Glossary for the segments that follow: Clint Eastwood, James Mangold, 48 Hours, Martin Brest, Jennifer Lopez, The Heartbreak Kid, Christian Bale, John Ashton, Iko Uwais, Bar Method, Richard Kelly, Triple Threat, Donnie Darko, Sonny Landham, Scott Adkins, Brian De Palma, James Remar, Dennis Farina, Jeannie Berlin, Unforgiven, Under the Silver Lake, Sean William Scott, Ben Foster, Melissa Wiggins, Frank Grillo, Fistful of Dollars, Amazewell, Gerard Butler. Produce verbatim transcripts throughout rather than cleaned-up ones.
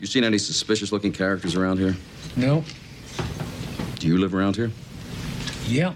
You seen any suspicious-looking characters around here? No. Do you live around here? Yeah.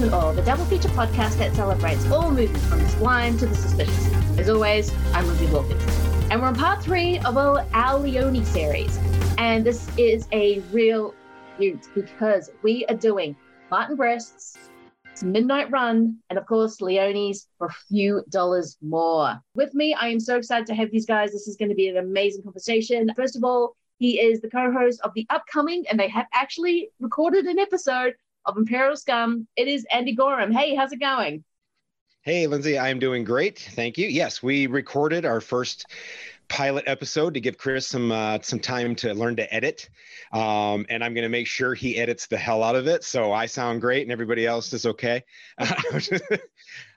And all, the double feature podcast that celebrates all movies from the sublime to the suspicious. As always, I'm Lindsay Wilkins. And we're on part three of our, our Leone series. And this is a real hoot because we are doing Martin Brest's Midnight Run and, of course, Leone's For a Few Dollars More. With me, I am so excited to have these guys. This is going to be an amazing conversation. First of all, he is the co-host of the upcoming, and they have actually recorded an episode of Imperial Scum. It is Andy Gorham. Hey, how's it going? Hey, Lindsay, I'm doing great. Thank you. Yes, we recorded our first pilot episode to give Chris some uh, some time to learn to edit. Um, and I'm going to make sure he edits the hell out of it, so I sound great and everybody else is okay. um,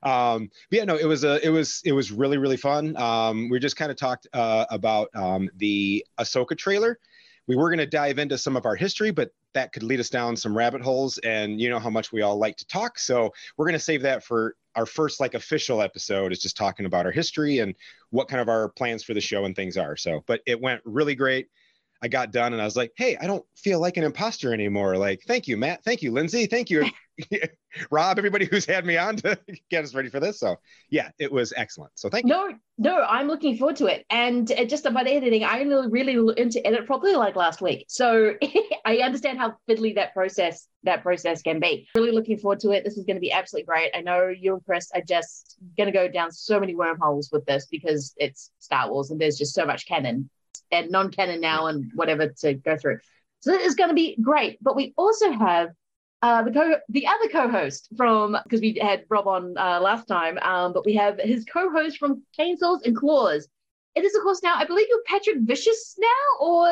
but yeah, no, it was a, it was it was really really fun. Um, we just kind of talked uh, about um, the Ahsoka trailer. We were going to dive into some of our history, but that could lead us down some rabbit holes, and you know how much we all like to talk. So we're going to save that for our first like official episode, is just talking about our history and what kind of our plans for the show and things are. So, but it went really great. I got done and I was like, hey, I don't feel like an imposter anymore. Like, thank you, Matt. Thank you, Lindsay. Thank you, Rob, everybody who's had me on to get us ready for this. So yeah, it was excellent. So thank you. No, no, I'm looking forward to it. And just about editing, I'm really into edit properly like last week. So I understand how fiddly that process, that process can be. Really looking forward to it. This is going to be absolutely great. I know you and Chris are just going to go down so many wormholes with this because it's Star Wars and there's just so much canon and non-canon now and whatever to go through. So it is going to be great. But we also have uh, the co- the other co-host from, because we had Rob on uh, last time, um, but we have his co-host from Chainsaws and Claws. It is, of course, now, I believe you're Patrick Vicious now, or...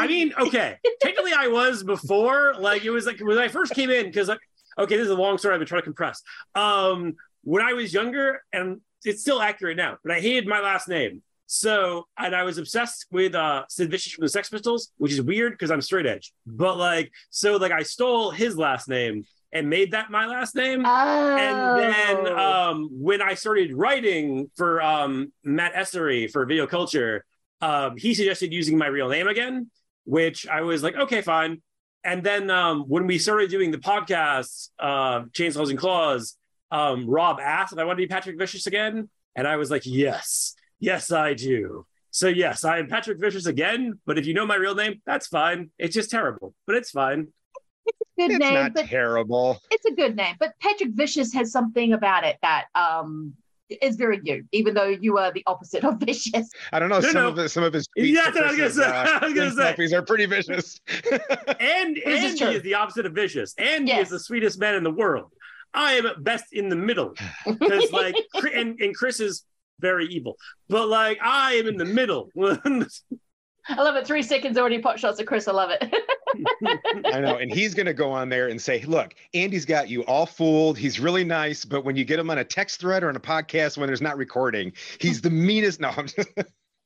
I mean, okay. Technically, I was before. Like, it was like, when I first came in, because, like, okay, this is a long story I've been trying to compress. Um, when I was younger, and it's still accurate now, but I hated my last name. So, and I was obsessed with uh, Sid Vicious from the Sex Pistols, which is weird because I'm straight edge. But like, so like I stole his last name and made that my last name. Oh. And then um, when I started writing for um, Matt Essery for Video Culture, um, he suggested using my real name again, which I was like, okay, fine. And then um, when we started doing the podcast, uh, Chainsaws and Claws, um, Rob asked if I wanted to be Patrick Vicious again. And I was like, yes. Yes, I do. So yes, I am Patrick Vicious again, but if you know my real name, that's fine. It's just terrible, but it's fine. It's a good it's name. It's not terrible. It's a good name, but Patrick Vicious has something about it that um, is very you, even though you are the opposite of vicious. I don't know. No, some, no. Of the, some of his tweets yeah, I was gonna say, uh, I was gonna say. Puppies are pretty vicious. and Andy is the opposite of vicious. Andy yes. is the sweetest man in the world. I am at best in the middle. Because like, and, and Chris is very evil, but like I am in the middle. I love it. Three seconds already, pot shots at Chris. I love it. I know, and he's gonna go on there and say, look, Andy's got you all fooled, he's really nice, but when you get him on a text thread or on a podcast when there's not recording, he's the meanest. No, I'm just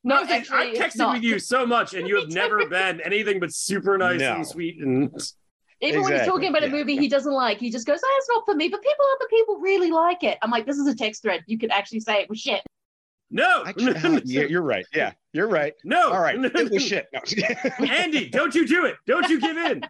no, I, actually, I texted not. with you so much and you have never been anything but super nice no. and sweet and even exactly. when he's talking about yeah. a movie he doesn't like, he just goes, oh, it's not for me, but people other people really like it. I'm like, this is a text thread, you could actually say it was shit. No, yeah, you're right. Yeah, you're right. No, all right. It was shit. No. Andy, don't you do it? Don't you give in?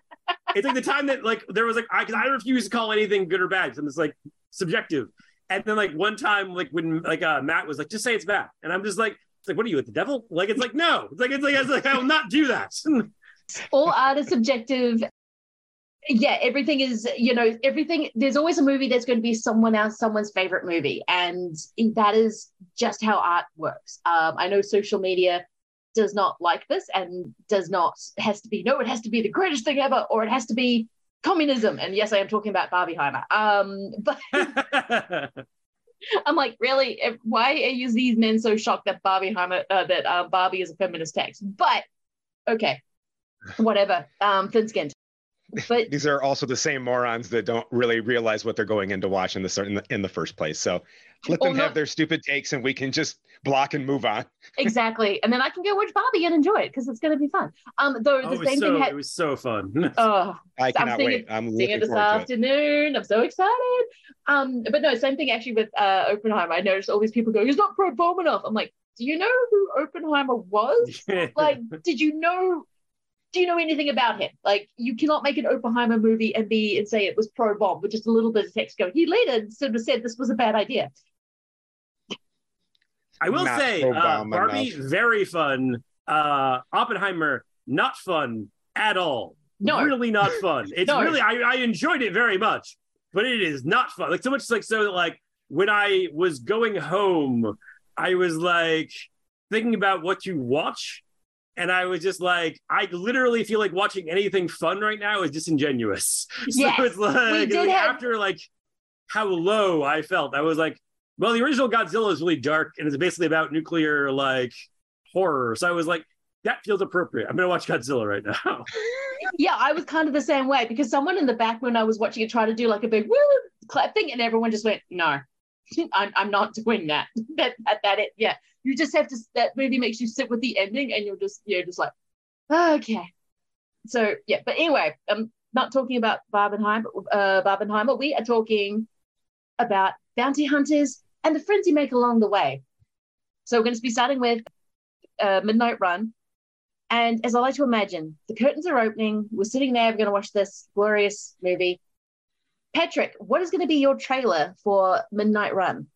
It's like the time that like there was like I because I refuse to call anything good or bad because I'm just like subjective. And then like one time like when like uh, Matt was like, just say it's bad, and I'm just like, it's like, what are you with the devil? Like it's like no, it's like it's like I was like I will not do that. All art is subjective. yeah, everything is, you know, everything, there's always a movie that's going to be someone else, someone's favorite movie. And that is just how art works. Um, I know social media does not like this and does not, has to be, no, it has to be the greatest thing ever, or it has to be communism. And yes, I am talking about Barbieheimer. Um, but I'm like, really? Why are these men so shocked that Barbieheimer, uh, that uh, Barbie is a feminist text? But okay, whatever, um, thin-skinned. But these are also the same morons that don't really realize what they're going into watching this in the in the first place. So let them not have their stupid takes, and we can just block and move on. Exactly, and then I can go watch Barbie and enjoy it because it's going to be fun. Um, though the oh, same so, thing had, it was so fun. Oh, I cannot I'm seeing wait. It, I'm looking it this forward afternoon. To it. I'm so excited. Um, but no, same thing actually with uh, Oppenheimer. I noticed all these people go, "He's not pro Bomanoff." I'm like, do you know who Oppenheimer was? Like, did you know? Do you know anything about him? Like, you cannot make an Oppenheimer movie and be and say it was pro-bomb, with just a little bit of text going. He later sort of said this was a bad idea. I will not say, uh, Barbie, enough. Very fun. Uh, Oppenheimer, not fun at all. No. Really not fun. It's no. really, I, I enjoyed it very much, but it is not fun. Like, so much like, so that, like, when I was going home, I was, like, thinking about what you watch. And I was just like, I literally feel like watching anything fun right now is disingenuous. Yes, so it's like, like have... after like how low I felt, I was like, well, the original Godzilla is really dark and it's basically about nuclear like horror. So I was like, that feels appropriate. I'm gonna watch Godzilla right now. Yeah, I was kind of the same way because someone in the back when I was watching it tried to do like a big woo clap thing and everyone just went, no, I'm, I'm not doing that. that, that, that it, yeah. You just have to, that movie makes you sit with the ending and you're just, you're just like, oh, okay. So, yeah. But anyway, I'm not talking about Barbenheimer. Uh, Barbenheimer. We are talking about bounty hunters and the friends you make along the way. So we're going to be starting with uh, Midnight Run. And as I like to imagine, the curtains are opening. We're sitting there. We're going to watch this glorious movie. Patrick, what is going to be your trailer for Midnight Run?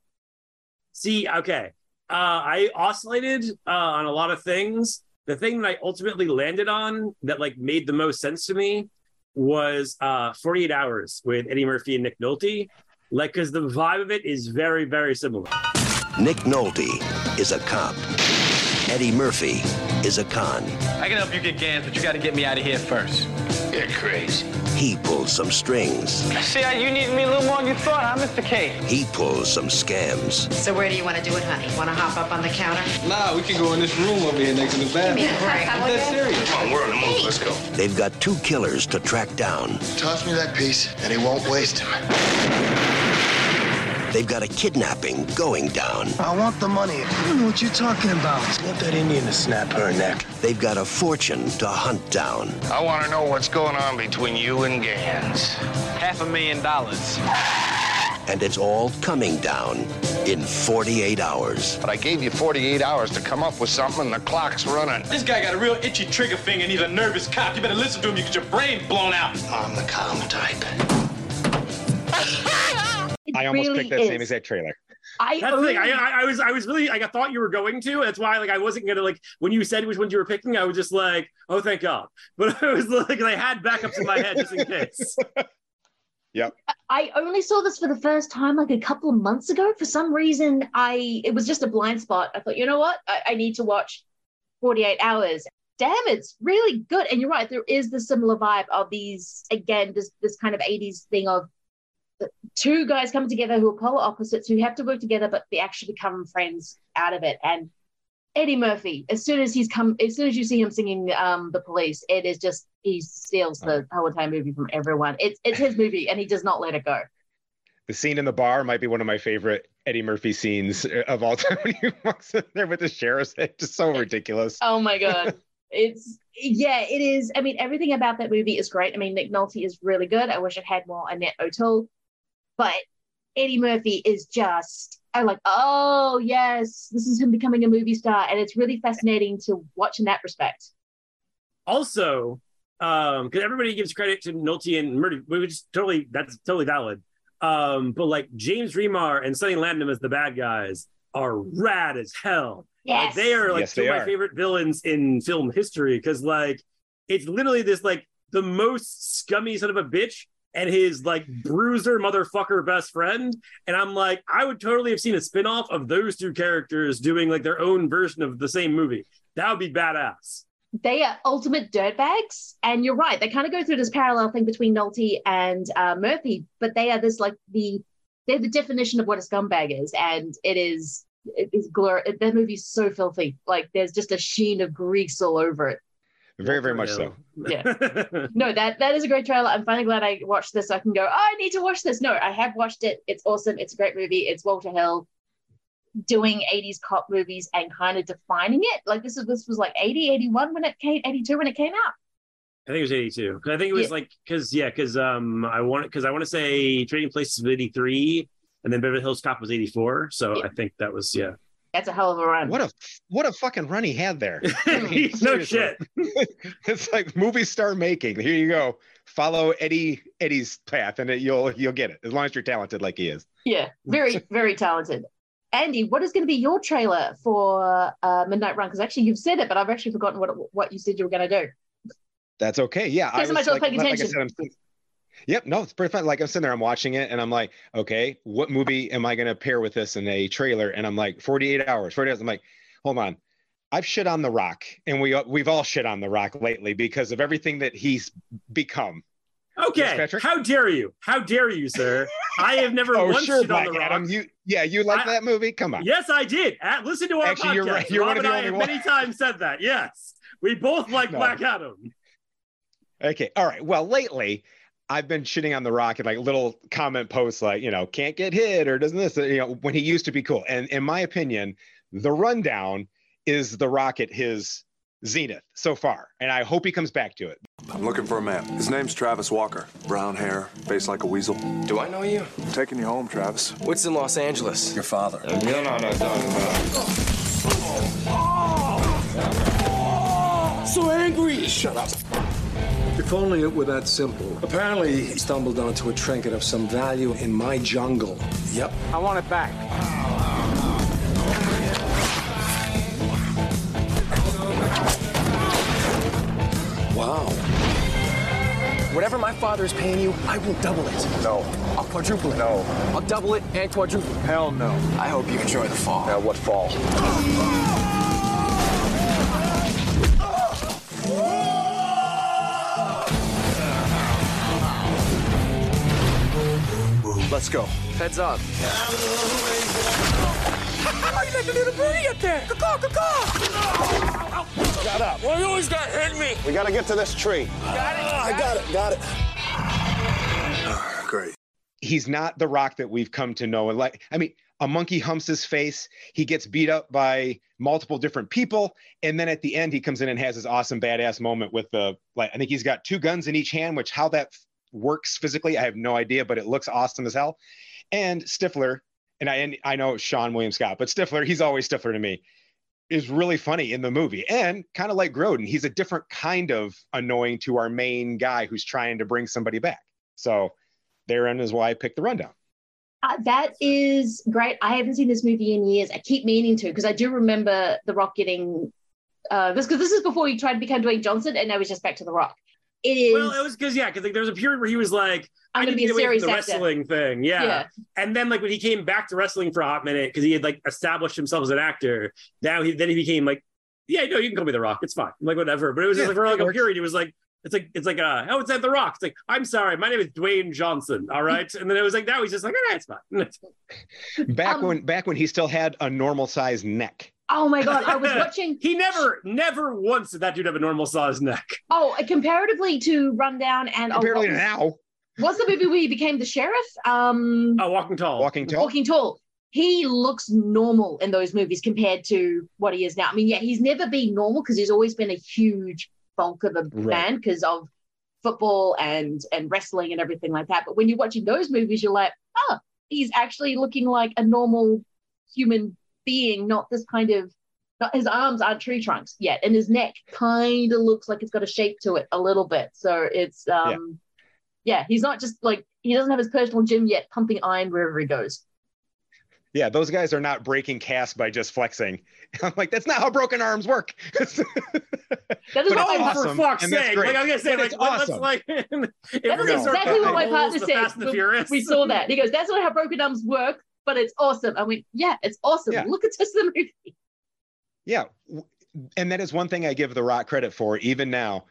See, okay. Uh, I oscillated uh, on a lot of things. The thing that I ultimately landed on that like made the most sense to me was uh, forty-eight hours with Eddie Murphy and Nick Nolte. Like, because the vibe of it is very, very similar. Nick Nolte is a cop. Eddie Murphy is a con. I can help you get cans, but you got to get me out of here first. You're crazy. He pulls some strings. See, you needed me a little more than you thought, huh, Mister K? He pulls some scams. So where do you want to do it, honey? Want to hop up on the counter? Nah, we can go in this room over here next to the bathroom. That's that serious. Come on, we're on the move. Let's go. They've got two killers to track down. Toss me that piece, and he won't waste him. They've got a kidnapping going down. I want the money. I don't know what you're talking about. Snap that Indian to snap her neck. They've got a fortune to hunt down. I want to know what's going on between you and Gans. Half a million dollars. And it's all coming down in forty-eight hours. But I gave you forty-eight hours to come up with something and the clock's running. This guy got a real itchy trigger finger and he's a nervous cop. You better listen to him, you get your brain blown out. I'm the calm type. I almost really picked that is. same exact trailer. I, That's the thing. I, I, I was, I was really, like, I thought you were going to. That's why, like, I wasn't gonna, like, when you said which ones you were picking, I was just like, oh, thank God. But I was like, I had backups in my head just in case. Yep. I only saw this for the first time like a couple of months ago. For some reason, I it was just a blind spot. I thought, you know what? I, I need to watch forty-eight hours. Damn, it's really good. And you're right. There is the similar vibe of these again, this this kind of eighties thing of. Two guys coming together who are polar opposites who have to work together, but they actually become friends out of it. And Eddie Murphy, as soon as he's come, as soon as you see him singing um, "The Police," it is just he steals the whole entire movie from everyone. It's it's his movie, and he does not let it go. The scene in the bar might be one of my favorite Eddie Murphy scenes of all time. When he walks in there with the sheriff's head, just so ridiculous. Oh my god. It's, yeah, it is. I mean, everything about that movie is great. I mean, Nick Nolte is really good. I wish it had more Annette O'Toole. But Eddie Murphy is just, I'm like, oh, yes, this is him becoming a movie star. And it's really fascinating to watch in that respect. Also, because um, everybody gives credit to Nolte and Murphy, which is totally, that's totally valid. Um, but like James Remar and Sonny Landham as the bad guys are rad as hell. Yes. Like, they are like yes, two of my favorite villains in film history because like, it's literally this like the most scummy son of a bitch and his like bruiser motherfucker best friend. And I'm like, I would totally have seen a spinoff of those two characters doing like their own version of the same movie. That would be badass. They are ultimate dirtbags, and you're right. They kind of go through this parallel thing between Nolte and uh, Murphy, but they are this like the they're the definition of what a scumbag is, and it is it is glor- it, that movie's so filthy. Like there's just a sheen of grease all over it. Very, very much so. Yeah. No, that that is a great trailer. I'm finally glad I watched this. So I can go, oh, I need to watch this. No, I have watched it. It's awesome. It's a great movie. It's Walter Hill doing eighties cop movies and kind of defining it. Like this is this was like eighty, eighty-one when it came, eighty-two when it came out. I think it was eighty-two. I think it was yeah. like because yeah, because um I want because I want to say Trading Places was eighty-three, and then Beverly Hills Cop was eighty-four. So yeah. I think that was yeah. That's a hell of a run. What a what a fucking run he had there. I mean, no shit. It's like movie star making. Here you go. Follow Eddie Eddie's path, and it, you'll you'll get it as long as you're talented like he is. Yeah, very very talented. Andy, what is going to be your trailer for uh, Midnight Run? Because actually you've said it, but I've actually forgotten what what you said you were going to do. That's okay. Yeah. I was, like, like I said, I'm, yep. No, it's perfect. Like I'm sitting there, I'm watching it, and I'm like, okay, what movie am I going to pair with this in a trailer? And I'm like, forty-eight hours, forty hours. I'm like, hold on. I've shit on The Rock, and we, we've all shit on The Rock lately because of everything that he's become. Okay, yes, how dare you? How dare you, sir? I have never oh, once sure, shit on The Rock. Adam, you, yeah, you like that movie? Come on. Yes, I did. At, listen to our Actually, podcast. You're right. You're Rob one of and I have one. Many times said that. Yes, we both like no. Black Adam. Okay, all right. Well, lately, I've been shitting on The Rock and like little comment posts like, you know, can't get hit or doesn't this, you know, when he used to be cool. And in my opinion, The Rundown is The Rock at his zenith so far, and I hope he comes back to it. I'm looking for a man. His name's Travis Walker. Brown hair, face like a weasel. Do I know you? I'm taking you home, Travis. What's in Los Angeles? Your father. No, no, no, no, no. Oh! Oh! So angry! Shut up. If only it were that simple. Apparently, he stumbled onto a trinket of some value in my jungle. Yep. I want it back. Wow. Whatever my father's paying you, I will double it. No. I'll quadruple it. No. I'll double it and quadruple it. Hell no. I hope you enjoy the fall. Now what fall? Let's go. Heads up. How you like the little birdie up there? Caw, caw, caw. Shut up. Well, you always got hit me. We got to get to this tree. Got it. Got I got it. it. Got it. Oh, great. He's not The Rock that we've come to know. And like, I mean, a monkey humps his face. He gets beat up by multiple different people. And then at the end, he comes in and has his awesome badass moment with the, like, I think he's got two guns in each hand, which how that works physically, I have no idea, but it looks awesome as hell. And Stifler, and I and I know Sean William Scott, but Stifler, he's always Stifler to me, is really funny in the movie. And kind of like Grodin, he's a different kind of annoying to our main guy who's trying to bring somebody back. So therein is why I picked The Rundown. Uh, that is great. I haven't seen this movie in years. I keep meaning to, because I do remember The Rock getting, uh, this because this is before he tried to become Dwayne Johnson, and now he's just back to The Rock. It is, well, it was because, yeah, because like, there was a period where he was like, I'm going to be a serious actor. Wrestling thing, yeah. yeah. And then, like, when he came back to wrestling for a hot minute, because he had, like, established himself as an actor, now he then he became like, yeah, no, you can call me The Rock. It's fine. I'm like, whatever. But it was yeah, just like, for like a period, it was like, it's like, it's like, uh, oh, it's at The Rock. It's like, I'm sorry, my name is Dwayne Johnson, all right? And then it was like, now he's just like, all right, it's fine. back, um, when, back when he still had a normal-sized neck. Oh my God, I was watching. He never, never once did that dude have a normal size neck. Oh, comparatively to Rundown and. Comparatively oh, now. What's the movie where he became the sheriff? Um, oh, Walking Tall. Walking Tall. Walking Tall. He looks normal in those movies compared to what he is now. I mean, yeah, he's never been normal because he's always been a huge bulk of a right. man because of football and, and wrestling and everything like that. But when you're watching those movies, you're like, oh, he's actually looking like a normal human being, not this kind of, not, his arms aren't tree trunks yet, and his neck kind of looks like it's got a shape to it a little bit. So it's, um, yeah. yeah, he's not just like, he doesn't have his personal gym yet, pumping iron wherever he goes. yeah, those guys are not breaking cast by just flexing. I'm like, that's not how broken arms work. That is awesome, for fuck's sake. Like I'm gonna say, like, awesome. Like, that's exactly what my partner said. We saw that. He goes, that's not how broken arms work, but it's awesome. I went, yeah, it's awesome. Yeah. Look at this the movie. Yeah, and that is one thing I give The Rock credit for, even now.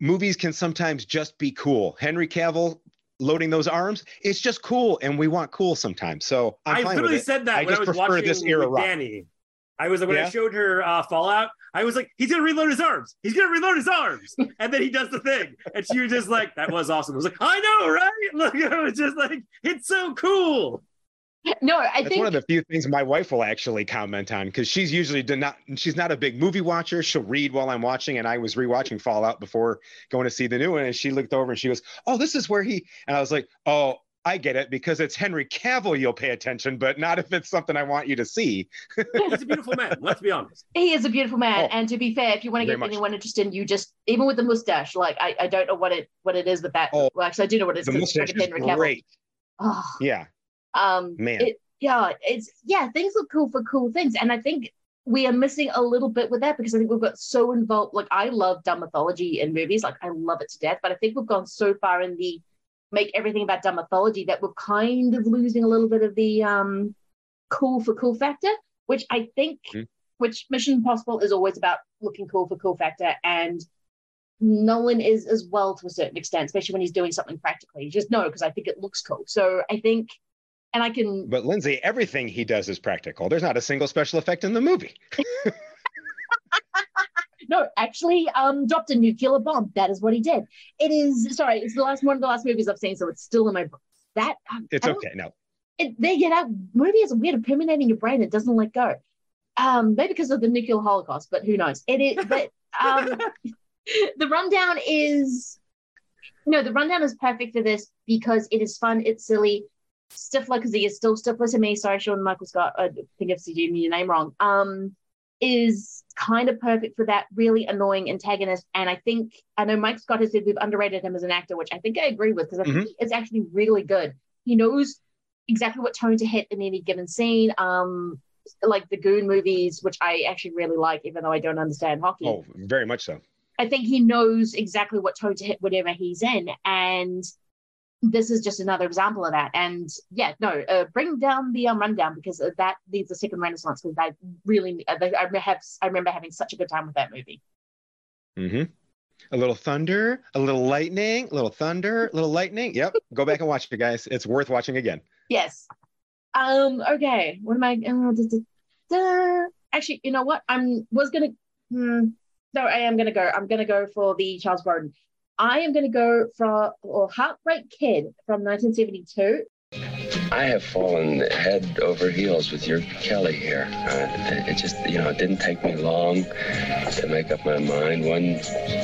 Movies can sometimes just be cool. Henry Cavill loading those arms, it's just cool, and we want cool sometimes. So I'm I fine literally with it. said that I when just I was watching this era with Danny. I was like, when yeah. I showed her uh, Fallout, I was like, he's gonna reload his arms. He's gonna reload his arms, and then he does the thing, and she was just like, that was awesome. I was like, I know, right? Look, I was just like, it's so cool. No, I That's think one of the few things my wife will actually comment on, because she's usually did not. She's not a big movie watcher. She'll read while I'm watching, and I was rewatching Fallout before going to see the new one, and she looked over and she goes, "Oh, this is where he." And I was like, "Oh, I get it, because it's Henry Cavill. You'll pay attention, but not if it's something I want you to see." He's a beautiful man. Let's be honest. He is a beautiful man, oh, and to be fair, if you want to get anyone interested, you just even with the mustache, like I, I don't know what it what it is, but that. Oh, well, actually, I do know what it is. The mustache is Henry great. Oh. Yeah. um Man. It, yeah it's yeah things look cool for cool things, and I think we are missing a little bit with that, because I think we've got so involved. Like, I love dumb mythology in movies, like I love it to death, but I think we've gone so far in the make everything about dumb mythology that we're kind of losing a little bit of the um cool for cool factor, which I think mm. which Mission Impossible is always about looking cool for cool factor, and Nolan is as well to a certain extent, especially when he's doing something practically. You just know, because I think it looks cool. So I think And I can, but Lindsay, everything he does is practical. There's not a single special effect in the movie. No, actually, um, dropped a nuclear bomb. That is what he did. It is sorry, it's the last one of the last movies I've seen, so it's still in my books. That um, it's okay. No, it, they get out. Movie is weird of permeating your brain. It doesn't let go. Um, maybe because of the nuclear holocaust, but who knows? It is. But um, the rundown is no, the rundown is perfect for this, because it is fun. It's silly. Stifler, because he is still Stifler to me. Sorry, Sean Michael Scott. I think I've said your name wrong. Um, is kind of perfect for that really annoying antagonist. And I think I know Mike Scott has said we've underrated him as an actor, which I think I agree with, because I mm-hmm. think it's actually really good. He knows exactly what tone to hit in any given scene. Um, like the Goon movies, which I actually really like, even though I don't understand hockey. Oh, very much so. I think he knows exactly what tone to hit whatever he's in, and this is just another example of that. And yeah, no, uh, bring down the um, rundown, because that needs a second renaissance, because I really, they, I, have, I remember having such a good time with that movie. Mm-hmm. A little thunder, a little lightning, a little thunder, a little lightning. Yep, go back and watch it, guys. It's worth watching again. Yes. Um. Okay, what am I, uh, da, da, da. Actually, you know what? I'm was going to, hmm, no, I am going to go. I'm going to go for the Charles Grodin. I am going to go for or Heartbreak Kid from nineteen seventy-two. I have fallen head over heels with your Kelly here. Uh, it just, you know, it didn't take me long to make up my mind. One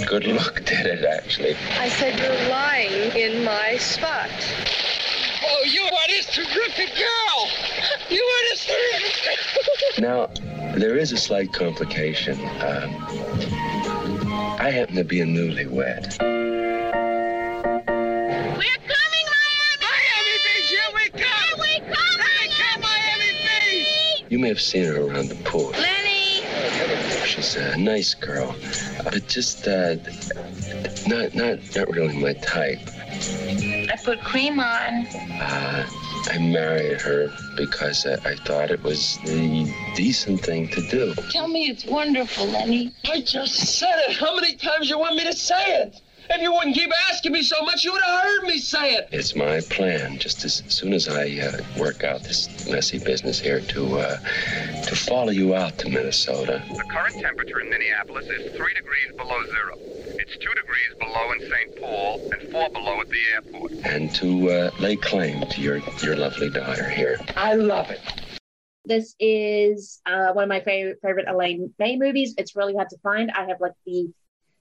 good look did it, actually. I said, you're lying in my spot. Oh, you are this terrific girl! You are this terrific girl! Now, there is a slight complication. Uh, I happen to be a newlywed. You may have seen her around the pool. Lenny! She's a nice girl, but just uh, not not not really my type. I put cream on. Uh, I married her because I, I thought it was the decent thing to do. Tell me it's wonderful, Lenny. I just said it. How many times you want me to say it? If you wouldn't keep asking me so much, you would have heard me say it. It's my plan, just as soon as I uh, work out this messy business here, to uh, to follow you out to Minnesota. The current temperature in Minneapolis is three degrees below zero. It's two degrees below in Saint Paul and four below at the airport. And to uh, lay claim to your, your lovely daughter here. I love it. This is uh, one of my favorite, favorite Elaine May movies. It's really hard to find. I have like the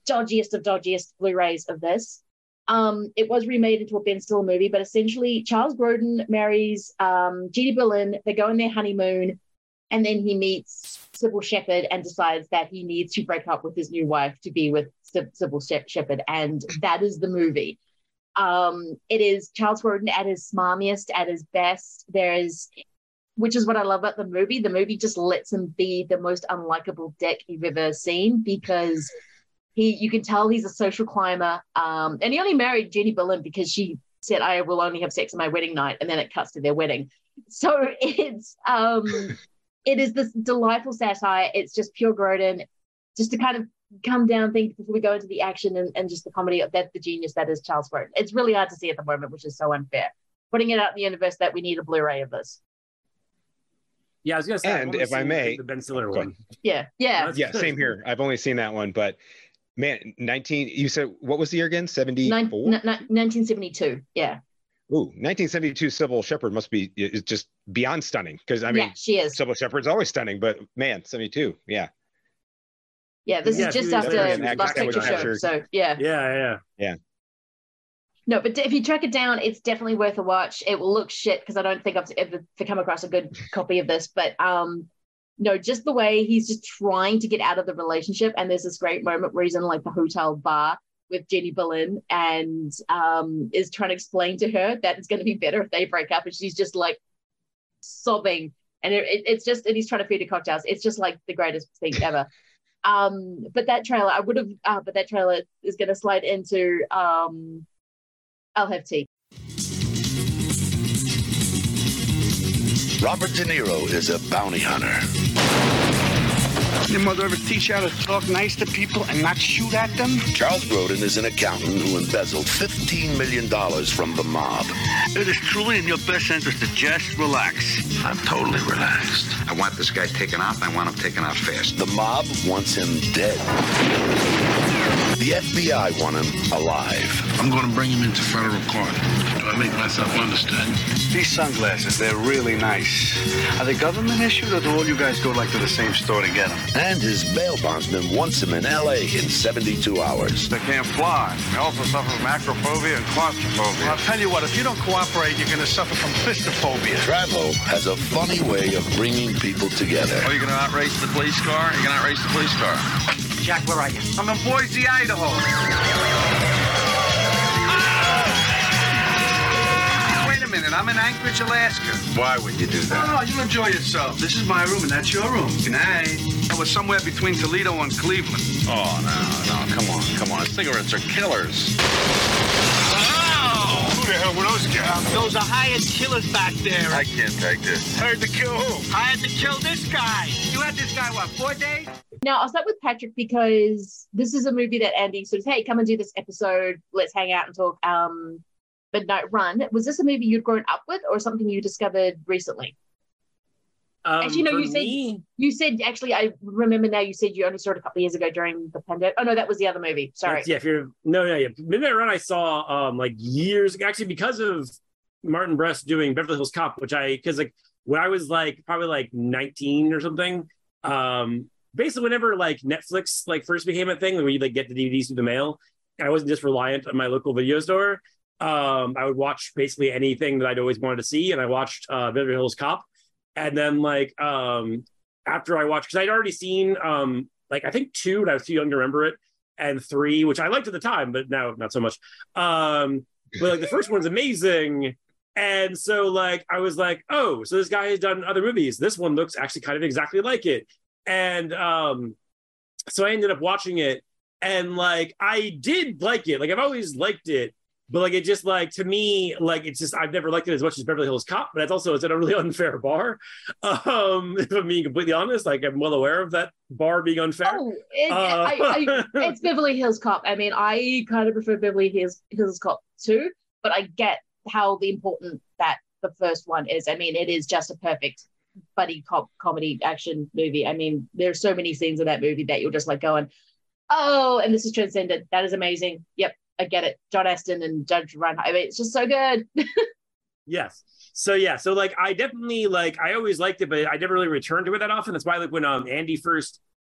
dodgiest of dodgiest Blu-rays of this. Um, it was remade into a Ben Stiller movie, but essentially Charles Grodin marries um, Jeannie Berlin. They go on their honeymoon, and then he meets Sybil Shepherd and decides that he needs to break up with his new wife to be with Sybil Shepherd, and that is the movie. Um, it is Charles Grodin at his smarmiest, at his best. There is which is what I love about the movie. The movie just lets him be the most unlikable dick you've ever seen, because he, you can tell he's a social climber. Um, and he only married Jeannie Berlin because she said, I will only have sex on my wedding night. And then it cuts to their wedding. So it's, um, it is this delightful satire. It's just pure Grodin, just to kind of come down, think before we go into the action and, and just the comedy of that, the genius that is Charles Grodin. It's really hard to see at the moment, which is so unfair. Putting it out in the universe that we need a Blu-ray of this. Yeah, I was going to say, and if I may, the Ben Stiller one. Yeah, yeah, yeah. Same here. I've only seen that one, but man, nineteen. You said what was the year again? seventy-four nineteen seventy-two. Yeah. Ooh, nineteen seventy-two. Sybil Shepherd must be is just beyond stunning, because I mean, yeah, she is. Sybil Shepherd's always stunning, but man, seventy-two. Yeah. Yeah, this yeah, is just after Last Picture Show. So yeah. Yeah, yeah, yeah. No, but if you track it down, it's definitely worth a watch. It will look shit because I don't think I've ever come across a good copy of this. But um, no, just the way he's just trying to get out of the relationship. And there's this great moment where he's in like the hotel bar with Jeannie Berlin and um, is trying to explain to her that it's going to be better if they break up. And she's just like sobbing. And it, it, it's just, and he's trying to feed her cocktails. It's just like the greatest thing ever. Um, but that trailer, I would have, uh, but that trailer is going to slide into um, I'll Have Tea. Robert De Niro is a bounty hunter. Your mother ever teach you how to talk nice to people and not shoot at them? Charles Grodin is an accountant who embezzled fifteen million dollars from the mob. It is truly in your best interest to just relax. I'm totally relaxed. I want this guy taken out, and I want him taken out fast. The mob wants him dead. The F B I want him alive. I'm going to bring him into federal court. Do I make myself understood? These sunglasses, they're really nice. Are they government issued, or do all you guys go like to the same store to get them? And his bail bondsman wants him in L A in seventy-two hours. They can't fly. They also suffer from acrophobia and claustrophobia. I'll tell you what, if you don't cooperate, you're going to suffer from fistophobia. Travel has a funny way of bringing people together. Are you going to outrace the police car? Are you going to outrace the police car? Jack, where are you? I'm in Boise, Idaho. Ah! Wait a minute, I'm in Anchorage, Alaska. Why would you do that? No, no, you enjoy yourself. This is my room and that's your room. Good night. I was somewhere between Toledo and Cleveland. Oh, no, no, come on, come on. Cigarettes are killers. Oh! Who the hell were those guys? Those are hired killers back there. I can't take this. Hired to kill who? Hired to kill this guy. You had this guy, what, four days? Now, I'll start with Patrick because this is a movie that Andy says, hey, come and do this episode. Let's hang out and talk um, Midnight Run. Was this a movie you'd grown up with or something you discovered recently? Um, actually, no, you said, me... you said, actually, I remember now you said you only saw it a couple of years ago during the pandemic. Oh, no, that was the other movie. Sorry. That's, yeah, if you're, no, no, yeah. Midnight Run I saw um, like years, actually because of Martin Brest doing Beverly Hills Cop, which I, because like when I was like probably like nineteen or something, um, basically, whenever like Netflix like first became a thing, where you like get the D V Ds through the mail, I wasn't just reliant on my local video store. Um, I would watch basically anything that I'd always wanted to see, and I watched uh, Beverly Hills Cop. And then like um, after I watched, because I'd already seen um, like I think two, and I was too young to remember it, and three, which I liked at the time, but now not so much. Um, but like the first one's amazing. And so like I was like, oh, so this guy has done other movies. This one looks actually kind of exactly like it. And um, so I ended up watching it, and like I did like it. Like I've always liked it, but like it just like to me, like it's just I've never liked it as much as Beverly Hills Cop. But that's also it's at a really unfair bar. Um, if I'm being completely honest, like I'm well aware of that bar being unfair. Oh, it, uh, I, I, it's Beverly Hills Cop. I mean, I kind of prefer Beverly Hills Hills Cop too, but I get how the important that the first one is. I mean, it is just a perfect buddy cop comedy action movie. I mean, there's so many scenes in that movie that you're just like going, oh, and this is transcendent. That is amazing. Yep, I get it. John Ashton and Judge Reinhardt. I mean, it's just so good. Yes. So yeah. So like, I definitely like. I always liked it, but I never really returned to it that often. That's why like when um Andy first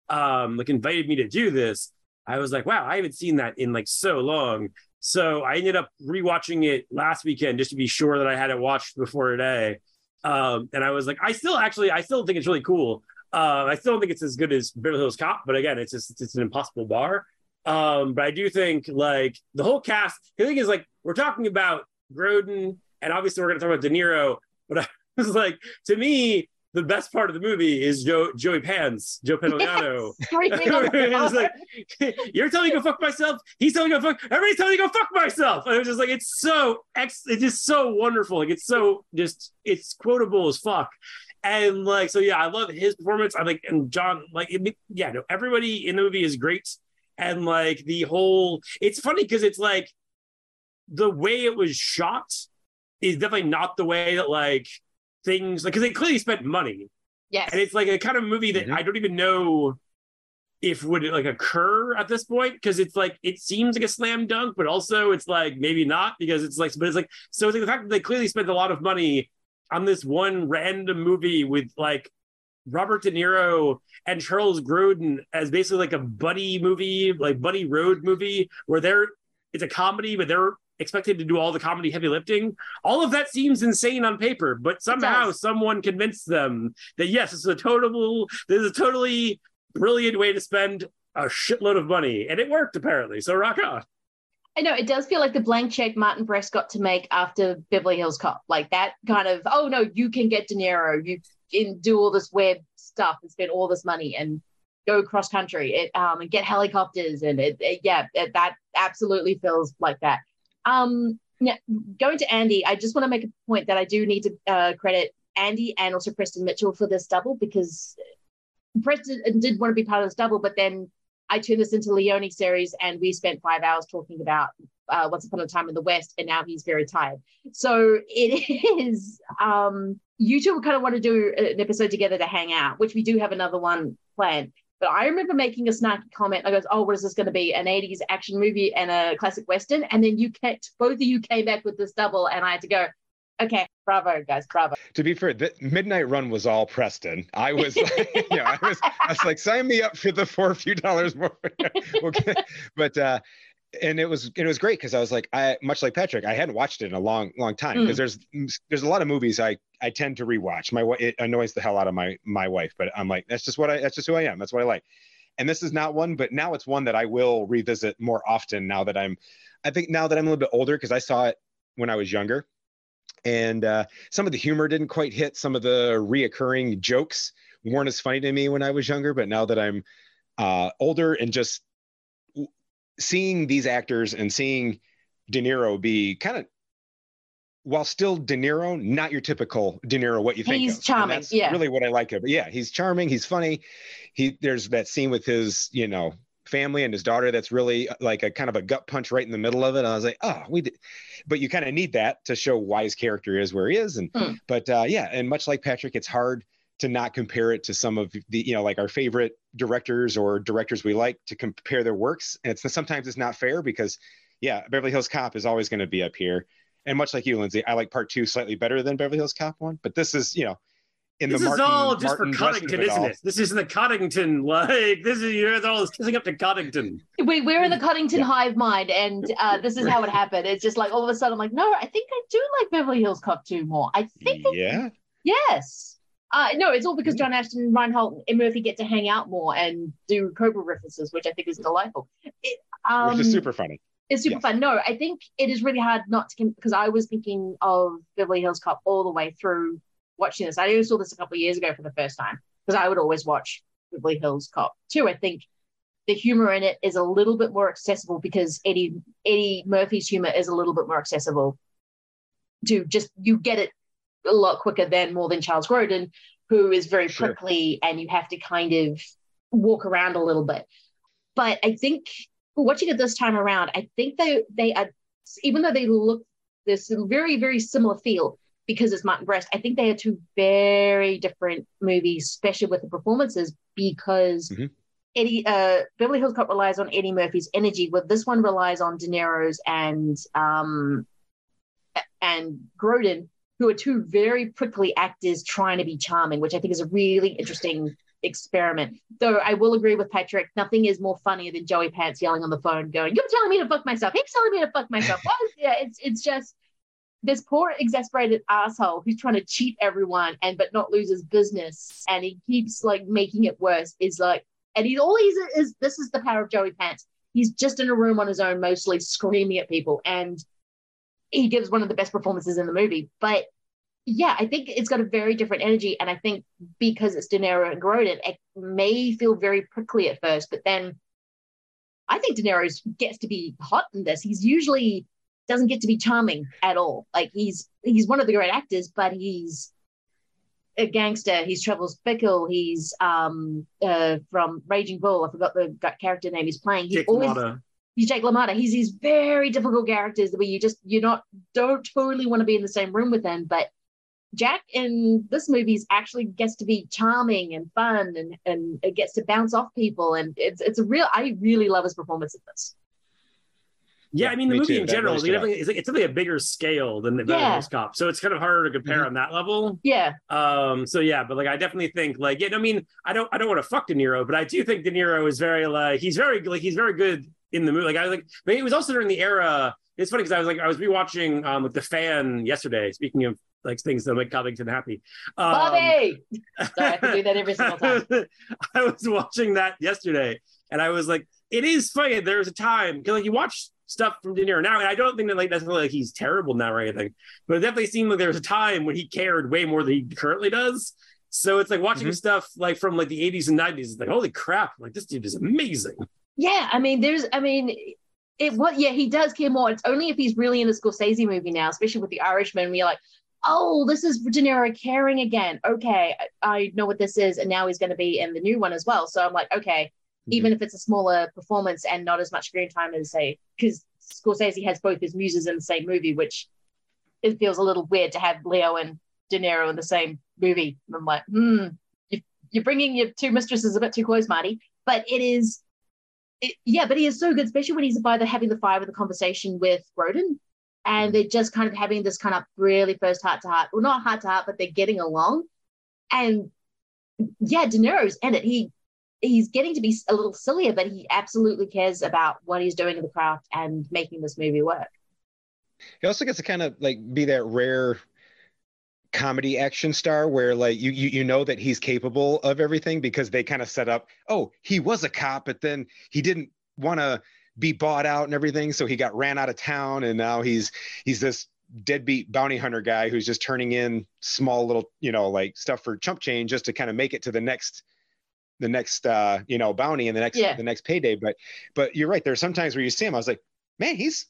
um like invited me to do this, I was like, wow, I haven't seen that in like so long. So I ended up rewatching it last weekend just to be sure that I had it watched before today. Um, and I was like, I still actually, I still think it's really cool. Uh, I still don't think it's as good as Beverly Hills Cop, but again, it's just, it's an impossible bar. Um, but I do think like the whole cast, the thing is like, we're talking about Grodin and obviously we're going to talk about De Niro, but I, It's like, to me, the best part of the movie is Joe Joey Pants, Joe Pentagliano. Yes. Like, you're telling me to go fuck myself. He's telling me to go fuck. Everybody's telling me to go fuck myself. And it was just like, it's so ex. It's just so wonderful. Like, it's so just, it's quotable as fuck. And like, so yeah, I love his performance. I like, and John, like, it, yeah, no, everybody in the movie is great. And like the whole, it's funny because it's like the way it was shot is definitely not the way that like. Things like because they clearly spent money, yes, and it's like a kind of movie that mm-hmm. I don't even know if would it like occur at this point because it's like it seems like a slam dunk, but also it's like maybe not because it's like but it's like so it's like the fact that they clearly spent a lot of money on this one random movie with like Robert De Niro and Charles Grodin as basically like a buddy movie, like buddy road movie where they're it's a comedy but they're expected to do all the comedy heavy lifting. All of that seems insane on paper, but somehow someone convinced them that yes, this is a total, this is a totally brilliant way to spend a shitload of money, and it worked apparently. So rock on. I know it does feel like the blank check Martin Brest got to make after Beverly Hills Cop, like that kind of oh no, you can get De Niro, you can do all this web stuff and spend all this money and go cross country, it um and get helicopters, and it, it yeah, it, that absolutely feels like that. Um, yeah, going to Andy, I just want to make a point that I do need to uh, credit Andy and also Preston Mitchell for this double because Preston did want to be part of this double, but then I turned this into Leone series and we spent five hours talking about uh, Once Upon a Time in the West and now he's very tired. So it is, um, you two kind of want to do an episode together to hang out, which we do have another one planned. But I remember making a snarky comment. I goes, oh, what is this going to be? An eighties action movie and a classic Western. And then you kept, both of you came back with this double and I had to go, okay, bravo, guys, bravo. To be fair, the Midnight Run was all Preston. I was like, you know, I was, I was like, sign me up for the for a few dollars more. Okay. But, uh, and it was, it was great. Cause I was like, I, much like Patrick, I hadn't watched it in a long, long time. Cause mm. there's, there's a lot of movies I, I tend to rewatch. My wife, it annoys the hell out of my, my wife, but I'm like, that's just what I, that's just who I am. That's what I like. And this is not one, but now it's one that I will revisit more often now that I'm, I think now that I'm a little bit older, cause I saw it when I was younger and uh, some of the humor didn't quite hit. Some of the reoccurring jokes weren't as funny to me when I was younger, but now that I'm uh, older and just, seeing these actors and seeing De Niro be kind of, while still De Niro, not your typical De Niro, what you think he's of. Charming, that's yeah. really what I like of it. Yeah, he's charming, he's funny. He There's that scene with his, you know, family and his daughter that's really like a kind of a gut punch right in the middle of it. And I was like, oh, we did. But you kind of need that to show why his character is where he is. And mm. But uh, yeah, and much like Patrick, it's hard to not compare it to some of the, you know, like our favorite directors or directors we like to compare their works. And it's sometimes it's not fair because, yeah, Beverly Hills Cop is always going to be up here. And much like you, Lindsay, I like part two slightly better than Beverly Hills Cop one. But this is, you know, in this the Martin, is all just Martin for Coddington, isn't it? This is the Coddington, like this is you know all this kissing up to Coddington. We we're in the Coddington yeah. hive mind, and uh, this is how it happened. It's just like all of a sudden I'm like, no, I think I do like Beverly Hills Cop two more. I think yeah, I, yes. Uh, no, it's all because John Ashton, Reinhold, and Murphy get to hang out more and do Cobra references, which I think is delightful. It, um, which is super funny. It's super yes. fun. No, I think it is really hard not to, because I was thinking of Beverly Hills Cop all the way through watching this. I only saw this a couple of years ago for the first time, because I would always watch Beverly Hills Cop too. I think the humor in it is a little bit more accessible because Eddie, Eddie Murphy's humor is a little bit more accessible to just, you get it a lot quicker than more than Charles Grodin, who is very sure. prickly and you have to kind of walk around a little bit. But I think watching it this time around, I think they they are, even though they look this very, very similar feel because it's Martin Brest, I think they are two very different movies, especially with the performances, because mm-hmm. Eddie uh, Beverly Hills Cop relies on Eddie Murphy's energy, where this one relies on De Niro's and, um, and Grodin, who are two very prickly actors trying to be charming, which I think is a really interesting experiment. Though I will agree with Patrick, nothing is more funny than Joey Pants yelling on the phone going, you're telling me to fuck myself. He's telling me to fuck myself. What? Yeah, it's it's just this poor exasperated asshole who's trying to cheat everyone and but not lose his business. And he keeps like making it worse is like, and he's all he's is, this is the power of Joey Pants. He's just in a room on his own, mostly screaming at people. And he gives one of the best performances in the movie, but yeah, I think it's got a very different energy. And I think because it's De Niro and Grodin, it may feel very prickly at first, but then I think De Niro gets to be hot in this. He's usually doesn't get to be charming at all. Like he's, he's one of the great actors, but he's a gangster. He's Trevor's Bickle. He's um, uh, from Raging Bull. I forgot the character name he's playing. He's Jake always LaMotta. He's Jake LaMotta. He's these very difficult characters where you just, you're not, don't totally want to be in the same room with him. But Jack in this movie actually gets to be charming and fun, and, and it gets to bounce off people. And it's, it's a real, I really love his performance in this. Yeah, I mean, the Me movie too. in general, really definitely, it's, like, it's definitely a bigger scale than the Beverly Hills Cop. So it's kind of harder to compare mm-hmm. on that level. Yeah. Um. So, yeah, but, like, I definitely think, like, yeah, I mean, I don't I don't want to fuck De Niro, but I do think De Niro is very, like, he's very, like, he's very good in the movie. Like, I was like, but it was also during the era, it's funny because I was, like, I was rewatching um, with The Fan yesterday, speaking of, like, things that make colleagues unhappy. Um, Bobby! Sorry, I have to do that every single time. I was watching that yesterday, and I was like, it is funny, there was a time, because, like, you watch stuff from De Niro now, and I don't think that like necessarily like he's terrible now or anything, but it definitely seemed like there was a time when he cared way more than he currently does. So it's like watching mm-hmm. stuff like from like the eighties and nineties. It's like holy crap! Like this dude is amazing. Yeah, I mean, there's, I mean, it. What? Yeah, he does care more. It's only if he's really in a Scorsese movie now, especially with The Irishman. We're like, oh, this is De Niro caring again. Okay, I, I know what this is, and now he's going to be in the new one as well. So I'm like, okay. Even if it's a smaller performance and not as much screen time as, say, because Scorsese has both his muses in the same movie, which it feels a little weird to have Leo and De Niro in the same movie. And I'm like, hmm, you, you're bringing your two mistresses a bit too close, Marty. But it is, it, yeah, but he is so good, especially when he's by the, having the fire with the conversation with Grodin, and they're just kind of having this kind of really first heart-to-heart, well, not heart-to-heart, but they're getting along. And, yeah, De Niro's in it. He... he's getting to be a little sillier, but he absolutely cares about what he's doing in the craft and making this movie work. He also gets to kind of like be that rare comedy action star where like you you, you know that he's capable of everything, because they kind of set up, oh, he was a cop, but then he didn't want to be bought out and everything, so he got ran out of town, and now he's he's this deadbeat bounty hunter guy who's just turning in small little, you know, like stuff for chump change just to kind of make it to the next the next, uh, you know, bounty and the next, yeah. the next payday. But, but you're right. There's sometimes where you see him, I was like, man, he's,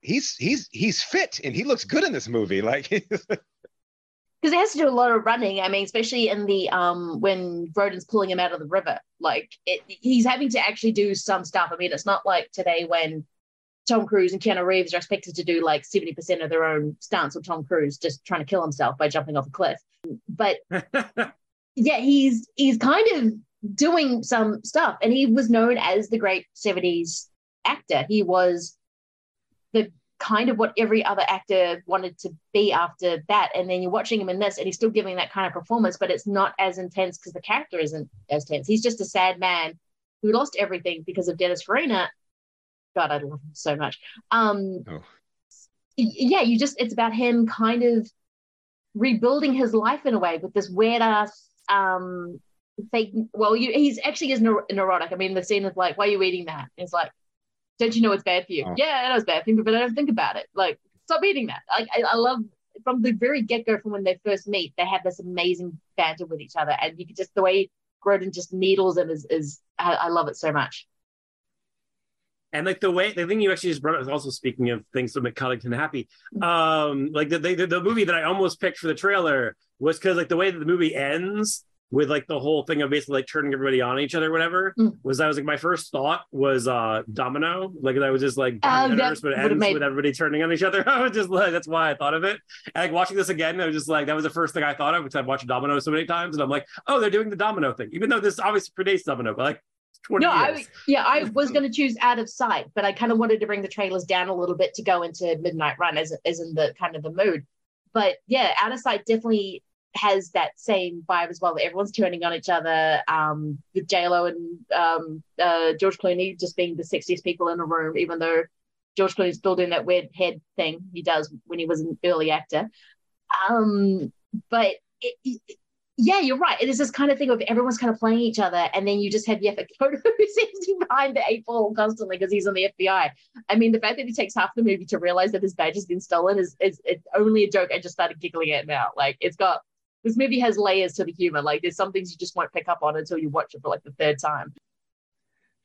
he's, he's, he's fit and he looks good in this movie. Like, because he has to do a lot of running. I mean, especially in the, um, when Grodin's pulling him out of the river, like it, he's having to actually do some stuff. I mean, it's not like today when Tom Cruise and Keanu Reeves are expected to do like seventy percent of their own stunts, or Tom Cruise just trying to kill himself by jumping off a cliff. But yeah, he's he's kind of doing some stuff, and he was known as the great seventies actor. He was the kind of what every other actor wanted to be after that, and then you're watching him in this, and he's still giving that kind of performance, but it's not as intense because the character isn't as tense. He's just a sad man who lost everything because of Dennis Farina. God, I love him so much. Um, oh. Yeah, you just it's about him kind of rebuilding his life in a way with this weird-ass um fake well you he's actually is neur- neurotic. I mean, the scene is like, why are you eating that? And it's like, don't you know it's bad for you? Oh. Yeah, I know it's bad for you, but I don't think about it. Like, stop eating that. Like, I, I love from the very get-go, from when they first meet, they have this amazing banter with each other, and you could just the way Grodin just needles him is is I, I love it so much. And like the way the thing you actually just brought up is also, speaking of things that make colleagues unhappy, um, like the, the the movie that I almost picked for the trailer was, because like the way that the movie ends with like the whole thing of basically like turning everybody on each other, or whatever, mm. was I was like my first thought was uh, Domino, like that was just like uh, that but it ends made... with everybody turning on each other. I was just like, that's why I thought of it. And like watching this again, I was just like, that was the first thing I thought of, because I've watched Domino so many times, and I'm like, oh, they're doing the Domino thing, even though this obviously predates Domino, but like. No, I, yeah, I was going to choose Out of Sight, but I kind of wanted to bring the trailers down a little bit to go into Midnight Run as, as in the kind of the mood. But yeah, Out of Sight definitely has that same vibe as well, that everyone's turning on each other, um, with J-Lo and um, uh, George Clooney just being the sexiest people in a room, even though George Clooney's still doing that weird head thing he does when he was an early actor. Um, but it, it, yeah, you're right. It is this kind of thing of everyone's kind of playing each other, and then you just have Yaphet Kotto who seems behind the eight ball constantly because he's on the F B I. I mean, the fact that he takes half the movie to realize that his badge has been stolen is is it's only a joke. I just started giggling at now. Like, it's got, this movie has layers to the humor. Like, there's some things you just won't pick up on until you watch it for like the third time.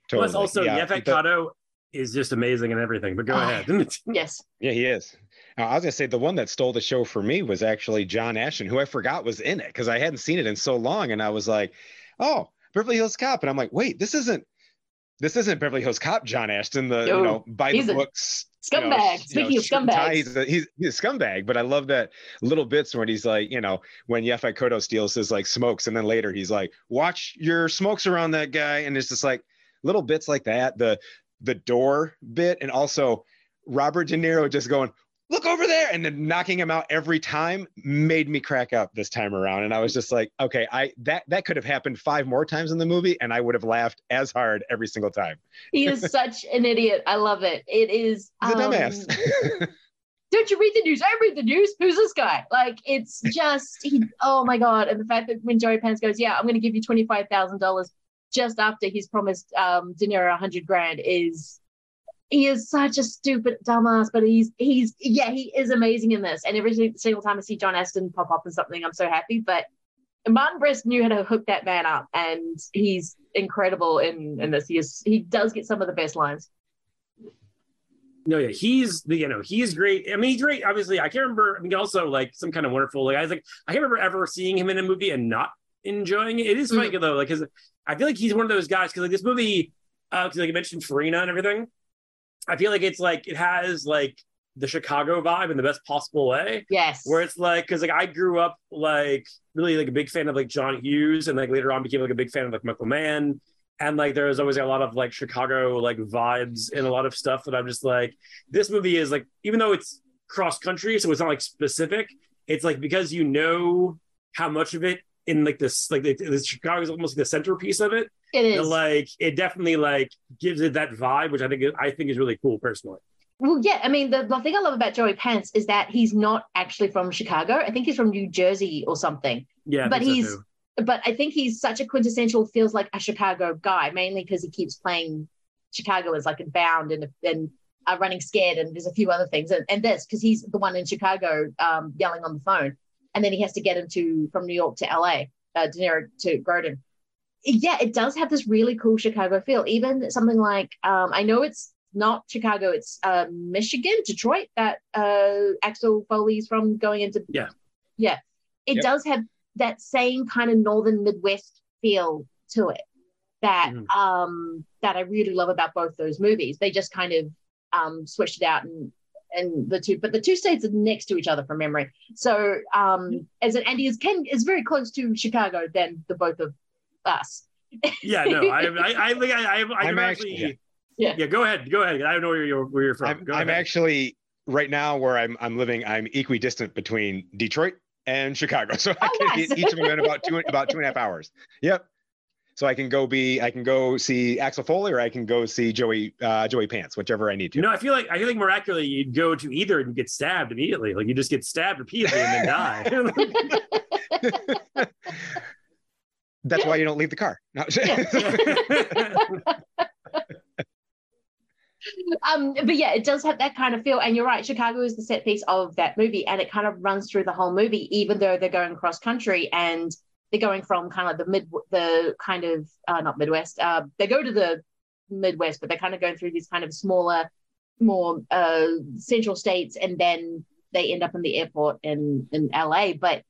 Totally. Plus, also, yeah, Yaphet Kotto is just amazing in everything. But go uh, ahead. Yes. Yeah, he is. Now, I was going to say the one that stole the show for me was actually John Ashton, who I forgot was in it because I hadn't seen it in so long. And I was like, oh, Beverly Hills Cop. And I'm like, wait, this isn't this isn't Beverly Hills Cop John Ashton, the, Yo, you know, by the books. Scumbag. You know, Speaking you know, of scumbags. He's a, he's, he's a scumbag. But I love that little bits when he's like, you know, when Yaphet Kotto steals his like smokes. And then later he's like, watch your smokes around that guy. And it's just like little bits like that, the the door bit. And also Robert De Niro just going, look over there, and then knocking him out every time made me crack up this time around. And I was just like, okay, I that that could have happened five more times in the movie and I would have laughed as hard every single time. He is such an idiot. I love it. It is He's a um, dumbass. Don't you read the news? I read the news. Who's this guy? Like, it's just, he, oh my God. And the fact that when Joey Pants goes, yeah, I'm going to give you twenty-five thousand dollars just after he's promised um, De Niro a hundred grand is... He is such a stupid dumbass, but he's, he's yeah, he is amazing in this. And every single time I see John Ashton pop up in something, I'm so happy. But Martin Brest knew how to hook that man up, and he's incredible in, in this. He is, he does get some of the best lines. No, yeah, he's, you know, he's great. I mean, he's great, obviously. I can't remember, I mean, also, like, some kind of wonderful, like, I was like, I can't remember ever seeing him in a movie and not enjoying it. It is funny, mm-hmm. though, like, because I feel like he's one of those guys, because, like, this movie, uh, like, you mentioned Farina and everything. I feel like it's like, it has like the Chicago vibe in the best possible way. Yes. Where it's like, cause like I grew up like really like a big fan of like John Hughes, and like later on became like a big fan of like Michael Mann. And like, there was always a lot of like Chicago like vibes in a lot of stuff that I'm just like, this movie is like, even though it's cross country, so it's not like specific, it's like, because you know how much of it in like this, like the Chicago is almost like the centerpiece of it. It is. Like, it definitely, like, gives it that vibe, which I think is, I think is really cool, personally. Well, yeah, I mean, the, the thing I love about Joey Pants is that he's not actually from Chicago. I think he's from New Jersey or something. Yeah, but he's, but I think he's such a quintessential, feels like a Chicago guy, mainly because he keeps playing Chicago as, like, in Bound and, and uh, Running Scared, and there's a few other things, and, and this, because he's the one in Chicago um, yelling on the phone, and then he has to get him to, from New York to L A, uh, De Niro to Grodin. Yeah, it does have this really cool Chicago feel. Even something like, um, I know it's not Chicago, it's uh, Michigan, Detroit, that uh, Axel Foley's from going into. Yeah. Yeah. It yep. does have that same kind of northern Midwest feel to it that mm. um, that I really love about both those movies. They just kind of um, switched it out, and and the two, but the two states are next to each other from memory. So um, as an Andy is, Ken is very close to Chicago than the both of us. yeah, no, I, I, I, I, I I'm actually, actually yeah. yeah, go ahead, go ahead. I don't know where you're, where you're from. I'm, I'm actually right now where I'm, I'm living. I'm equidistant between Detroit and Chicago, so I oh, can nice. get each of them in about two, about two and a half hours. Yep. So I can go be, I can go see Axel Foley, or I can go see Joey, uh, Joey Pants, whichever I need to. You know, I feel like, I feel like miraculously you'd go to either and get stabbed immediately. Like you just get stabbed repeatedly and then die. That's yeah. why you don't leave the car. No. Yeah. um, but yeah, it does have that kind of feel. And you're right, Chicago is the set piece of that movie. And it kind of runs through the whole movie, even though they're going cross country, and they're going from kind of the mid, the kind of, uh, not Midwest, uh, they go to the Midwest, but they're kind of going through these kind of smaller, more uh, central states. And then they end up in the airport in, in L A. But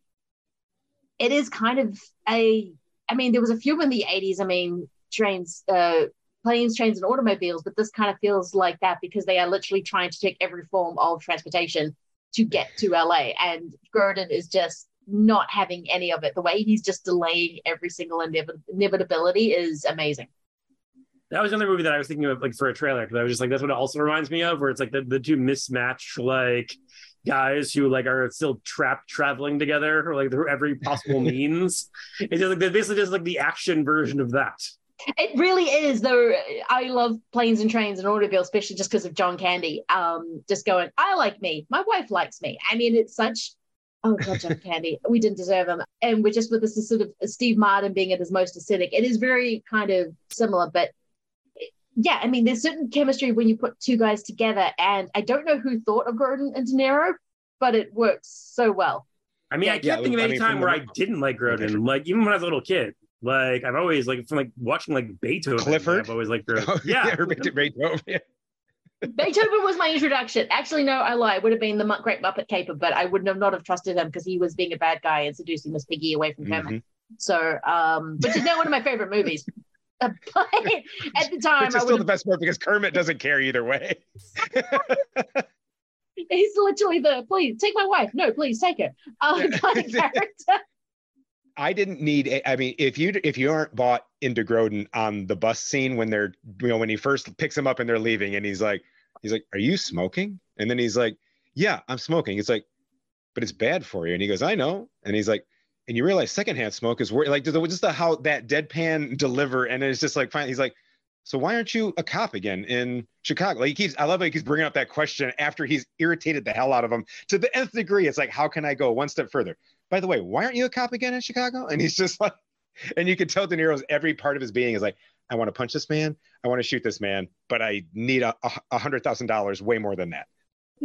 it is kind of a, I mean, there was a few in the eighties, I mean, trains, uh, planes, trains, and automobiles, but this kind of feels like that because they are literally trying to take every form of transportation to get to L A. And Grodin is just not having any of it. The way he's just delaying every single inevitability is amazing. That was another movie that I was thinking of, like, for a trailer, because I was just like, that's what it also reminds me of, where it's like the, the two mismatch, like, guys who like are still trapped traveling together, or like through every possible means. It's just like they're basically just like the action version of that. It really is, though. I love planes and trains and automobiles, especially just because of John Candy. Um, just going, I like me, my wife likes me. I mean, it's such oh God, John Candy, we didn't deserve him. And we're just with this sort of Steve Martin being at his most acidic. It is very kind of similar, but yeah, I mean, there's certain chemistry when you put two guys together, and I don't know who thought of Grodin and De Niro, but it works so well. I mean, yeah, I can't yeah, think of any I mean, time where the... I didn't like Grodin, like even when I was a little kid. Like I've always like from like watching like Beethoven. Clifford. I've always liked Grodin. Oh, yeah, yeah Beethoven. Yeah. Beethoven was my introduction. Actually, no, I lie. It would have been the Great Muppet Caper, but I would have not have trusted him because he was being a bad guy and seducing Miss Piggy away from Kermit. Mm-hmm. So, um, which is now one of my favorite movies. But at the time, which is I still the best part because Kermit doesn't care either way. He's literally the please take my wife. No, please take her. Um, kind of character. I didn't need. A, I mean, if you if you aren't bought into Grodin on the bus scene when they're you know when he first picks them up and they're leaving and he's like he's like, are you smoking? And then he's like, yeah, I'm smoking. It's like, but it's bad for you. And he goes, I know. And he's like, and you realize secondhand smoke is wor-. Like just the how that deadpan deliver, and it's just like, fine. He's like, so why aren't you a cop again in Chicago? Like he keeps, I love how he keeps bringing up that question after he's irritated the hell out of him to the nth degree. It's like, how can I go one step further? By the way, why aren't you a cop again in Chicago? And he's just like, and you can tell De Niro's every part of his being is like, I want to punch this man. I want to shoot this man, but I need a, a hundred thousand dollars, way more than that.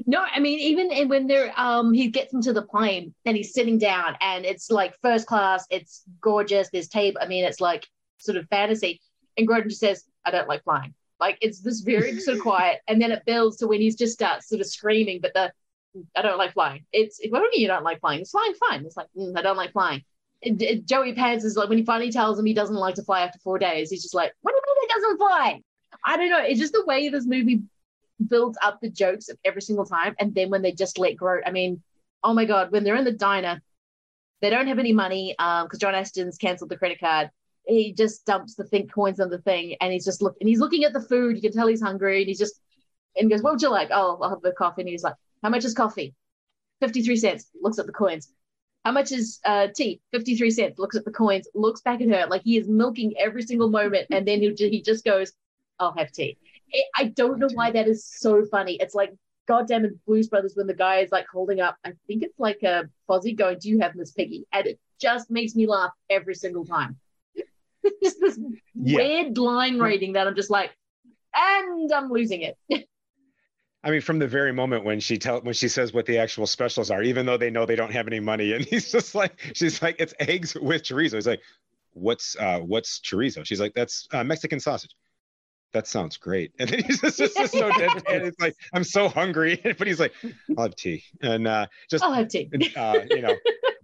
No, I mean, even when they're, um, he gets into the plane and he's sitting down and it's like first class, it's gorgeous. There's tape. I mean, it's like sort of fantasy. And Grodin just says, I don't like flying. Like it's this very sort of quiet. And then it builds to when he just starts sort of screaming, but the, I don't like flying. It's, what do you mean you don't like flying? It's flying fine. It's like, mm, I don't like flying. And, and Joey Pants is like, when he finally tells him he doesn't like to fly after four days, he's just like, what do you mean it doesn't fly? I don't know. It's just the way this movie builds up the jokes of every single time. And then when they just let Grodin, I mean, oh my God, when they're in the diner, they don't have any money because um, John Ashton's canceled the credit card. He just dumps the think coins on the thing and he's just look and he's looking at the food. You can tell he's hungry and he's just and he goes, what would you like? Oh, I'll have the coffee. And he's like, how much is coffee? fifty-three cents. Looks at the coins. How much is uh, tea? fifty-three cents. Looks at the coins, looks back at her like he is milking every single moment. And then he, he just goes, I'll have tea. I don't know why that is so funny. It's like, goddamn, in Blues Brothers when the guy is like holding up, I think it's like a Fozzie going, do you have Miss Piggy? And it just makes me laugh every single time. Just this yeah. weird line reading that I'm just like, and I'm losing it. I mean, from the very moment when she tell when she says what the actual specials are, even though they know they don't have any money, and he's just like, she's like, it's eggs with chorizo. He's like, what's uh, what's chorizo? She's like, that's uh, Mexican sausage. That sounds great. And then he's just, just, just so dead. And it's like, I'm so hungry. But he's like, I'll have tea. And uh, just I'll have tea. Uh, you know.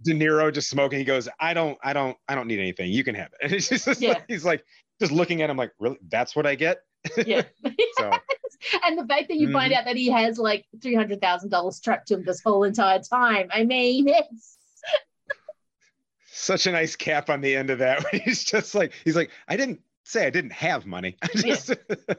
De Niro just smoking. He goes, I don't, I don't, I don't need anything. You can have it. And it's just yeah. like, he's like, just looking at him like, really? That's what I get? Yeah. So. And the fact that you mm-hmm. find out that he has like three hundred thousand dollars strapped to him this whole entire time. I mean, it's. Such a nice cap on the end of that. He's just like, he's like, I didn't say I didn't have money. I just. Yeah.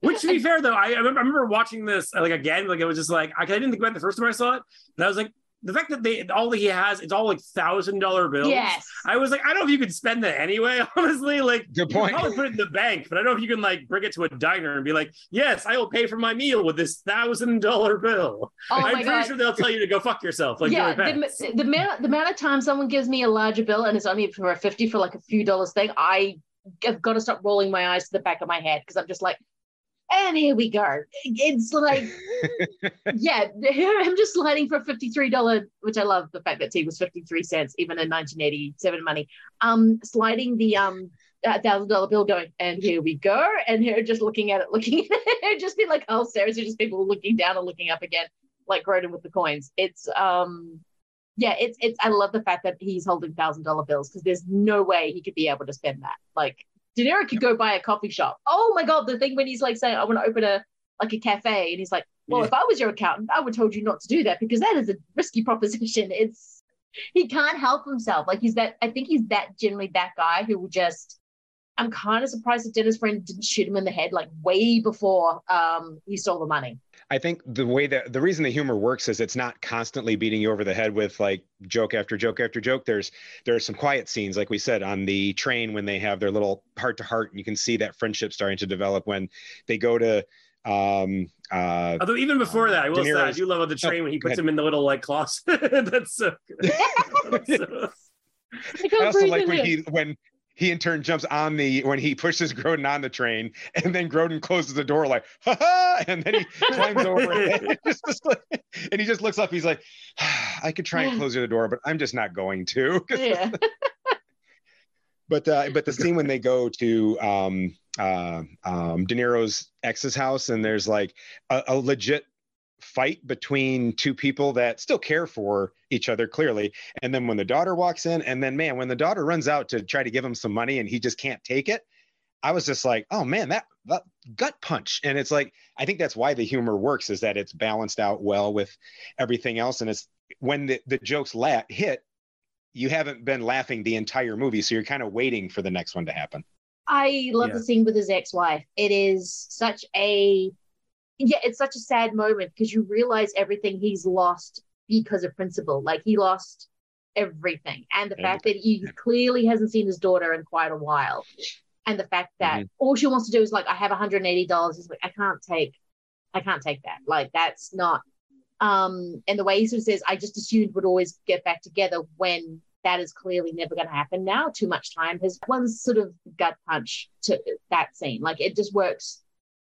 Which, to be fair, though, I, I, remember, I remember watching this like again, like it was just like, I, I didn't think about it the first time I saw it. And I was like, the fact that they all that he has, it's all like thousand dollar bills. Yes. I was like, I don't know if you could spend that anyway, honestly. Like, good point. You could probably put it in the bank, but I don't know if you can like bring it to a diner and be like, yes, I will pay for my meal with this thousand dollar bill. Oh I'm my pretty God. Sure they'll tell you to go fuck yourself. Like, yeah, the, the, amount, the amount of time someone gives me a larger bill and it's only for a fifty for like a few dollars thing, I have got to stop rolling my eyes to the back of my head because I'm just like, and here we go. It's like, yeah, him just sliding for fifty-three dollars, which I love the fact that tea was fifty-three cents, even in nineteen eighty-seven money, um, sliding the um one thousand dollar bill going, and here we go. And her just looking at it, looking at it, just be like, oh, seriously, just people looking down and looking up again, like Grodin with the coins. It's, um, yeah, it's, it's, I love the fact that he's holding one thousand dollar bills because there's no way he could be able to spend that. Like, De Niro could go buy a coffee shop. Oh my God, the thing when he's like saying, I want to open a like a cafe. And he's like, well, yeah. if I was your accountant, I would told you not to do that because that is a risky proposition. It's, he can't help himself. Like he's that, I think he's that generally that guy who will just, I'm kind of surprised that Dennis Farina didn't shoot him in the head like way before um, he stole the money. I think the way that the reason the humor works is it's not constantly beating you over the head with like joke after joke after joke. There's there are some quiet scenes, like we said, on the train when they have their little heart to heart, and you can see that friendship starting to develop when they go to Um, uh, Although even before that, I will say I do love on the train oh, when he puts ahead. him in the little like closet. That's so good. That's so... I, I also like when he when he in turn jumps on the when he pushes Grodin on the train, and then Grodin closes the door like ha ha, and then he climbs over and, just, just like, and he just looks up. He's like, I could try and close the door, but I'm just not going to. Yeah. But uh, but the scene when they go to um, uh, um, De Niro's ex's house, and there's like a, a legit fight between two people that still care for each other clearly, and then when the daughter walks in, and then man, when the daughter runs out to try to give him some money, and he just can't take it. I was just like, oh man, that, that gut punch. And it's like, I think that's why the humor works, is that it's balanced out well with everything else, and it's when the the jokes la- hit. You haven't been laughing the entire movie, so you're kind of waiting for the next one to happen. I love yeah. the scene with his ex-wife. It is such a, yeah, it's such a sad moment, because you realize everything he's lost because of principle. Like, he lost everything. And the everything. fact that he clearly hasn't seen his daughter in quite a while. And the fact that mm-hmm. all she wants to do is like, I have one hundred eighty dollars. He's like, I can't take, I can't take that. Like, that's not, Um, and the way he sort of says, I just assumed we'd always get back together, when that is clearly never going to happen now. Too much time has one sort of gut punch to that scene. Like, it just works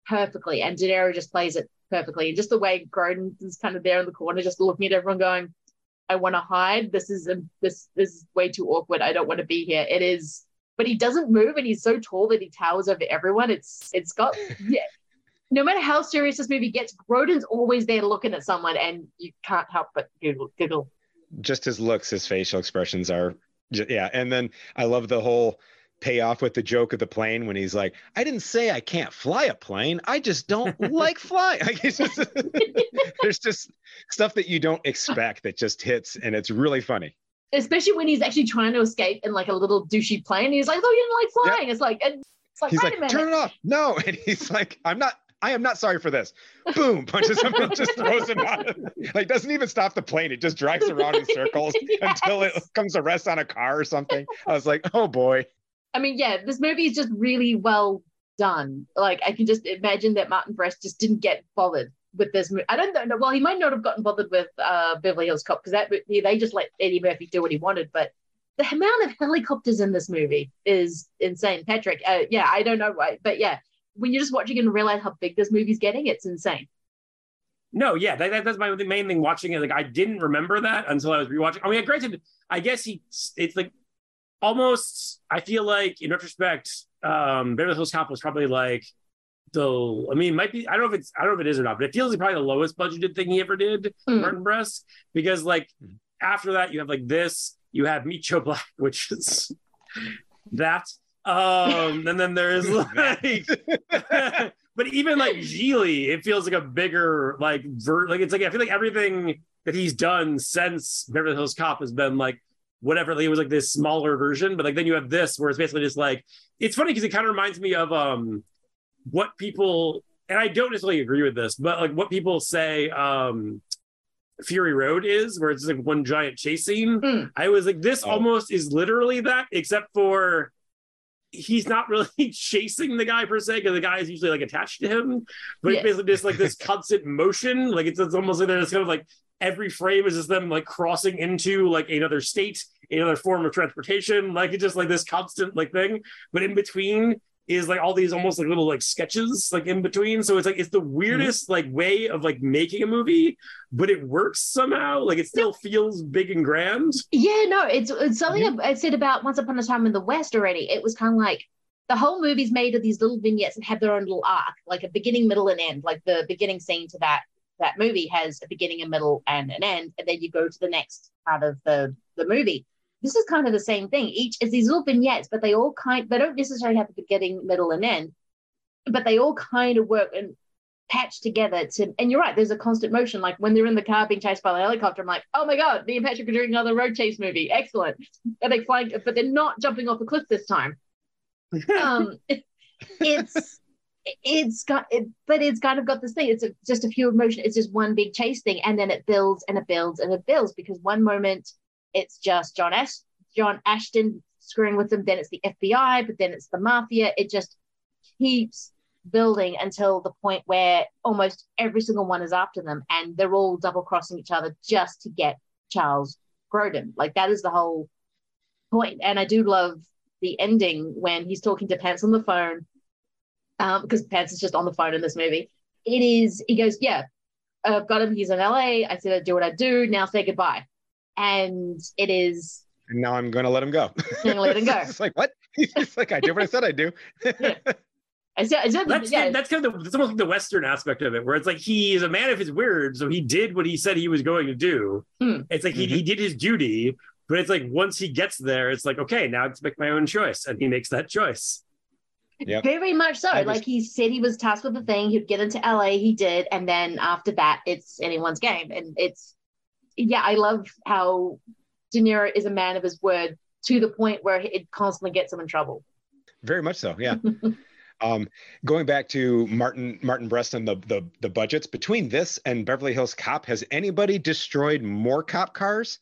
perfectly. And De Niro just plays it perfectly. And just the way Grodin is kind of there in the corner, just looking at everyone going, I want to hide. This is, a, this, this is way too awkward. I don't want to be here. It is, but he doesn't move, and he's so tall that he towers over everyone. It's, it's got, yeah. No matter how serious this movie gets, Grodin's always there looking at someone, and you can't help but giggle. giggle. Just his looks, his facial expressions are, yeah. And then I love the whole payoff with the joke of the plane, when he's like, I didn't say I can't fly a plane. I just don't like flying. Like, it's just, there's just stuff that you don't expect that just hits, and it's really funny. Especially when he's actually trying to escape in like a little douchey plane. He's like, oh, you didn't like flying. Yep. It's like, and it's like, he's wait like, a minute. Turn it off. No. And he's like, I'm not. I am not sorry for this. Boom, punches him and just throws him out. Like, doesn't even stop the plane. It just drives around in circles yes. until it comes to rest on a car or something. I was like, oh boy. I mean, yeah, this movie is just really well done. Like, I can just imagine that Martin Brest just didn't get bothered with this movie. I don't know. Well, he might not have gotten bothered with uh, Beverly Hills Cop, because that they just let Eddie Murphy do what he wanted. But the amount of helicopters in this movie is insane. Patrick, uh, yeah, I don't know why, but yeah. When you're just watching and realize how big this movie's getting, it's insane. No, yeah, that, that, that's my the main thing watching it. Like, I didn't remember that until I was rewatching. I mean, granted, I guess he, it's like almost, I feel like in retrospect, um, Beverly Hills Cop was probably like the, I mean, it might be, I don't know if it's, I don't know if it is or not, but it feels like probably the lowest budgeted thing he ever did, mm. Martin Brest, because like mm. after that, you have like this, you have Meet Joe Black, which is that. Um, and then there's like, but even like Geely, it feels like a bigger, like, ver- like, it's like, I feel like everything that he's done since Beverly Hills Cop has been like, whatever, like, it was like this smaller version, but like, then you have this where it's basically just like, it's funny because it kind of reminds me of, um, what people, and I don't necessarily agree with this, but like what people say, um, Fury Road is, where it's like one giant chase scene. Mm. I was like, this oh. almost is literally that, except for he's not really chasing the guy per se, because the guy is usually like attached to him, but yes. it's basically just like this constant motion. Like it's, it's almost like they're just kind of like every frame is just them like crossing into like another state, another form of transportation. Like it's just like this constant like thing, but in between is like all these almost like little like sketches like in between. So it's like it's the weirdest mm-hmm. like way of like making a movie, but it works somehow. Like it still yeah. feels big and grand. Yeah, no, it's, it's something mm-hmm. I said about Once Upon a Time in the West already. It was kind of like the whole movie's made of these little vignettes that have their own little arc, like a beginning, middle, and end. Like the beginning scene to that that movie has a beginning, a middle, and an end, and then you go to the next part of the the movie. This is kind of the same thing. Each is these little vignettes, but they all kind, they don't necessarily have a beginning, middle, and end, but they all kind of work and patch together to, and you're right, there's a constant motion. Like when they're in the car being chased by the helicopter, I'm like, oh my God, me and Patrick are doing another road chase movie. Excellent. Are they flying? But they're not jumping off a cliff this time. Um, it, it's, it's got, it, but it's kind of got this thing. It's a, just a few emotion. It's just one big chase thing. And then it builds and it builds and it builds, because one moment, it's just John Ash- John Ashton screwing with them. Then it's the F B I, but then it's the mafia. It just keeps building until the point where almost every single one is after them, and they're all double-crossing each other just to get Charles Grodin. Like, that is the whole point. And I do love the ending when he's talking to Pants on the phone, um, because Pants is just on the phone in this movie. It is, he goes, yeah, I've got him, he's in L A, I said I'd do what I do, now say goodbye. And it is... And now I'm going to let him go. I'm going to let him go. It's like, what? It's like, I did what I said I do. Yeah. I said, I said, that's, yeah. that's kind of the, that's almost like the Western aspect of it, where it's like, he's a man of his word, so he did what he said he was going to do. Hmm. It's like, mm-hmm. he, he did his duty, but it's like, once he gets there, it's like, okay, now I have to make my own choice. And he makes that choice. Yep. Very much so. I like, just... he said he was tasked with the thing. He'd get into L A, he did. And then after that, it's anyone's game. And it's, yeah, I love how De Niro is a man of his word to the point where it constantly gets him in trouble. Very much so, yeah. Um, going back to Martin Martin Brest and the, the the budgets, between this and Beverly Hills Cop, has anybody destroyed more cop cars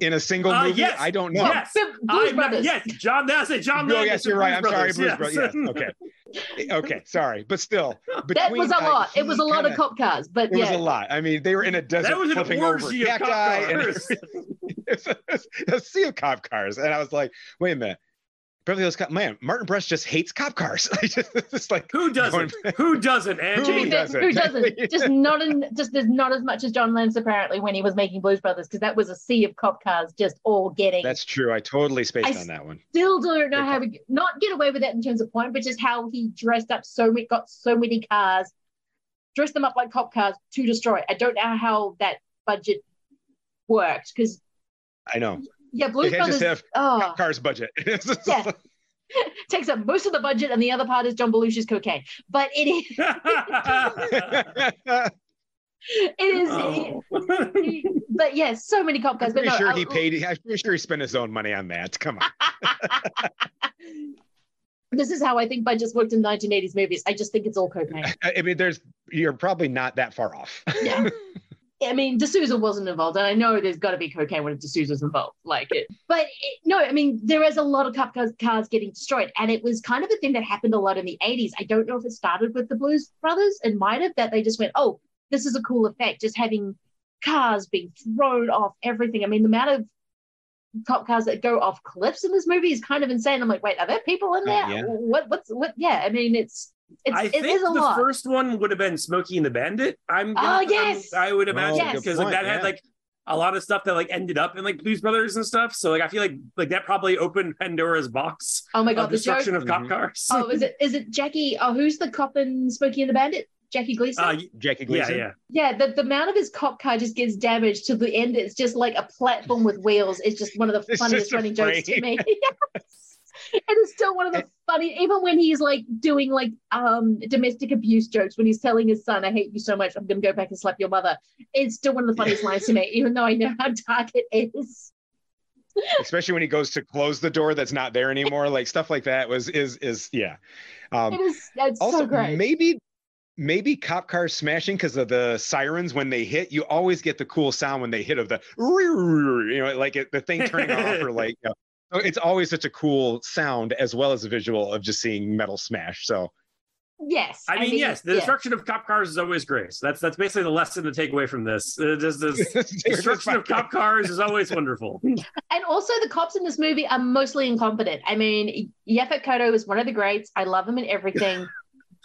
in a single uh, movie? Yes, I don't know. Yes, Blues I, Brothers. Yes, John. That's it, John. No, yes, you're right. Blues I'm sorry, Brothers. Blues yes. Brothers. Yes, okay, okay, sorry, but still, between, that was a lot. Uh, it was a lot kinda, of cop cars, but it yeah. was a lot. I mean, they were in a desert that was an flipping over that guy and it's a, a sea of cop cars, and I was like, wait a minute. Beverly Hills Cop, man, Martin Brest just hates cop cars. It's like, who doesn't? Who doesn't, Angie? Who doesn't? Who doesn't? Just not in, just there's not as much as John Landis apparently when he was making Blues Brothers, because that was a sea of cop cars just all getting. That's true. I totally spaced I on that one. Still don't know Good how to not get away with that in terms of point, but just how he dressed up so many, got so many cars, dressed them up like cop cars to destroy. I don't know how that budget worked, because I know. Yeah, Blues Brothers just have oh. cop cars budget. Yeah. Takes up most of the budget, and the other part is John Belushi's cocaine. But it is, it is. Oh. But yes, yeah, so many cop cars. I'm pretty but no, sure I'll, he paid. I'm pretty sure he spent his own money on that. Come on. This is how I think budgets worked in nineteen eighties movies. I just think it's all cocaine. I mean, there's you're probably not that far off. Yeah. I mean, D'Souza wasn't involved, and I know there's got to be cocaine when D'Souza's involved, like it. But it, no, I mean, there is a lot of cop cars, cars getting destroyed, and it was kind of a thing that happened a lot in the eighties. I don't know if it started with the Blues Brothers, and might have that they just went, oh, this is a cool effect, just having cars being thrown off everything. I mean, the amount of cop cars that go off cliffs in this movie is kind of insane. I'm like, wait, are there people in there? Uh, yeah. What? What's what? Yeah, I mean, it's. It's, I it think is a the lot. First one would have been Smokey and the Bandit. I'm gonna, oh yes, I'm, I would imagine because oh, yes. like, that yeah. had like a lot of stuff that like ended up in like Blues Brothers and stuff. So like I feel like like that probably opened Pandora's box. Oh my god, of the destruction joke? Of cop mm-hmm. cars. Oh, is it is it Jackie? Oh, who's the cop in Smokey and the Bandit? Jackie Gleason. Uh, Jackie Gleason. Yeah, yeah. Yeah. The, the amount of his cop car just gets damaged to the end. It's just like a platform with wheels. It's just one of the funniest running frame. Jokes to me. Yes. And it's still one of the funny, even when he's like doing like um domestic abuse jokes, when he's telling his son, I hate you so much, I'm gonna go back and slap your mother. It's still one of the funniest lines to me, even though I know how dark it is. Especially when he goes to close the door that's not there anymore, like stuff like that was is is yeah. Um it is, that's also, so great. Maybe Maybe cop cars smashing because of the sirens when they hit. You always get the cool sound when they hit of the, you know, like it, the thing turning off or like, you know, it's always such a cool sound as well as a visual of just seeing metal smash. So, yes, I mean, I mean yes, the yeah. destruction of cop cars is always great. So that's that's basically the lesson to take away from this. Uh, just this destruction of cop cars is always wonderful. And also, the cops in this movie are mostly incompetent. I mean, Yaphet Kotto is one of the greats. I love him in everything,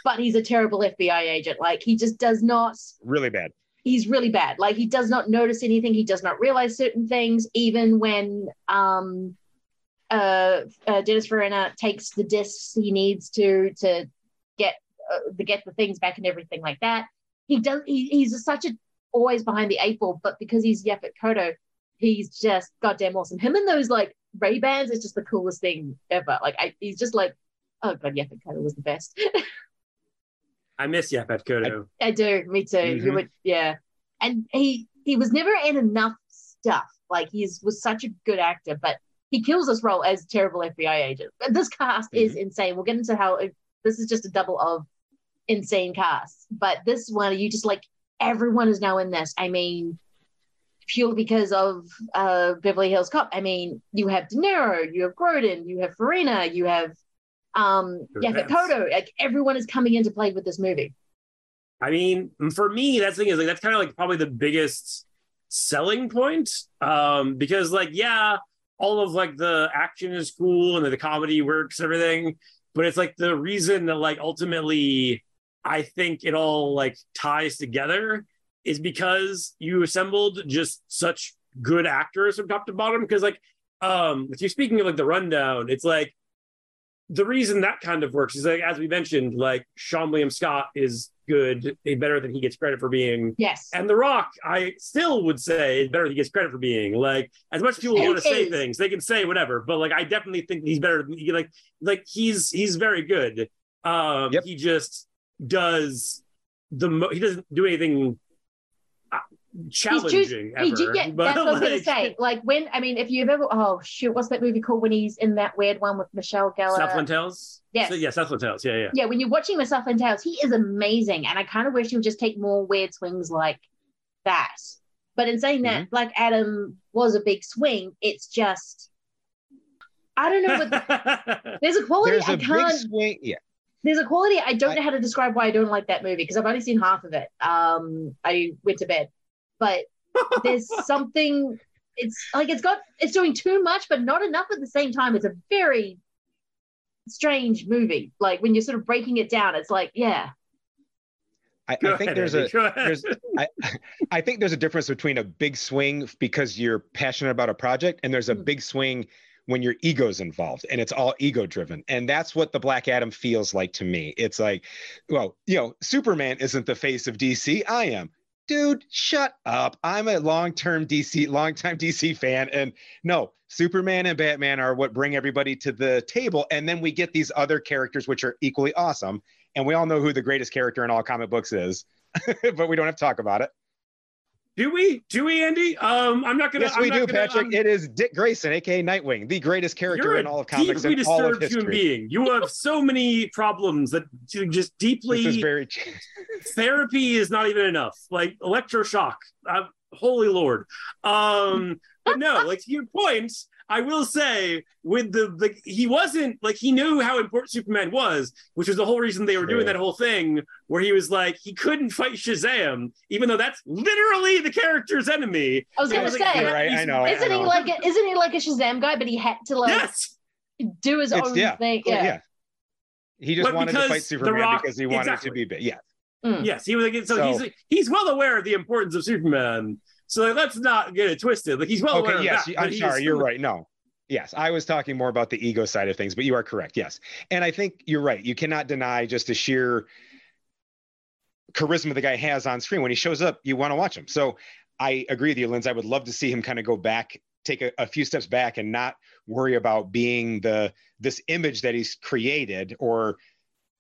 but he's a terrible F B I agent. Like he just does not really bad. He's really bad. Like he does not notice anything. He does not realize certain things, even when. Um, Uh, uh, Dennis Farina takes the discs he needs to to get uh, to get the things back and everything like that. He does. He, he's such a always behind the eight ball, but because he's Yaphet Kotto, he's just goddamn awesome. Him and those like Ray-Bans is just the coolest thing ever. Like I, he's just like, oh god, Yaphet Kotto was the best. I miss Yaphet Kotto. I, I do. Me too. Mm-hmm. He would, yeah, and he he was never in enough stuff. Like he was such a good actor, but. He kills this role as a terrible F B I agent. This cast mm-hmm. is insane. We'll get into how it, this is just a double of insane casts. But this one, you just like, everyone is now in this. I mean, purely because of uh, Beverly Hills Cop. I mean, you have De Niro, you have Grodin, you have Farina, you have um, Yaphet Kotto, like everyone is coming into play with this movie. I mean, for me, that's the thing is like that's kind of like probably the biggest selling point um, because like yeah, all of like the action is cool and the comedy works, everything, but it's like the reason that like ultimately I think it all like ties together is because you assembled just such good actors from top to bottom. Because like um, if you're speaking of like The Rundown, it's like the reason that kind of works is like as we mentioned, like Sean William Scott is good, better than he gets credit for being. Yes. And The Rock, I still would say, is better than he gets credit for being. Like, as much as people want to say things, they can say whatever. But like, I definitely think he's better. Like, like he's he's very good. Um, yep. He just does the. Mo- he doesn't do anything challenging. He's just, ever. He, yeah, but that's like, what I was gonna say. Like when I mean, if you've ever oh shoot, what's that movie called when he's in that weird one with Michelle Gellar? Southland Tales. Yes. So, yeah, Southland Tales. Yeah, yeah. Yeah, when you're watching the Southland Tales, he is amazing. And I kind of wish he would just take more weird swings like that. But in saying that, mm-hmm. Black Adam was a big swing. It's just, I don't know. What, there's a quality there's I a can't. Swing, yeah. There's a quality I don't I, know how to describe why I don't like that movie because I've only seen half of it. Um, I went to bed. But there's something, it's like it's got, it's doing too much, but not enough at the same time. It's a very strange movie. Like when you're sort of breaking it down, it's like, yeah. I, I think there's a there's I, I think there's a difference between a big swing because you're passionate about a project, and there's a big swing when your ego's involved and it's all ego driven. And that's what the Black Adam feels like to me. It's like, well, you know, Superman isn't the face of D C. I am. Dude, shut up. I'm a long-term D C, long-time D C fan. And no, Superman and Batman are what bring everybody to the table. And then we get these other characters, which are equally awesome. And we all know who the greatest character in all comic books is, but we don't have to talk about it. Do we? Do we, Andy? Um, I'm not going to. Yes, I'm we not do, gonna, Patrick. Um, it is Dick Grayson, a k a. Nightwing, the greatest character in all of comics and all of history. You're a deeply disturbed human being. You have so many problems that you just deeply... This is very... Therapy is not even enough. Like, electroshock. Uh, holy Lord. Um, but no, like, to your point, I will say, with the... like, he wasn't... like, he knew how important Superman was, which was the whole reason they were True. doing that whole thing... where he was like, he couldn't fight Shazam, even though that's literally the character's enemy. I was going to say, like, right? I know, isn't I know. he like, a, isn't he like a Shazam guy? But he had to like yes! do his it's, own yeah. thing. Yeah. yeah, he just but wanted to fight Superman Rock, because he wanted exactly. to be big. Yeah, mm. yes, he was. Like, so, so he's like, he's well aware of the importance of Superman. So like, let's not get it twisted. Like he's well okay, aware. Okay, yes, of that, I'm sorry, you're right. No. Yes, I was talking more about the ego side of things, but you are correct. Yes, and I think you're right. You cannot deny just the sheer charisma the guy has on screen. When he shows up, you want to watch him. So I agree with you, Linz. I would love to see him kind of go back, take a, a few steps back and not worry about being the this image that he's created or,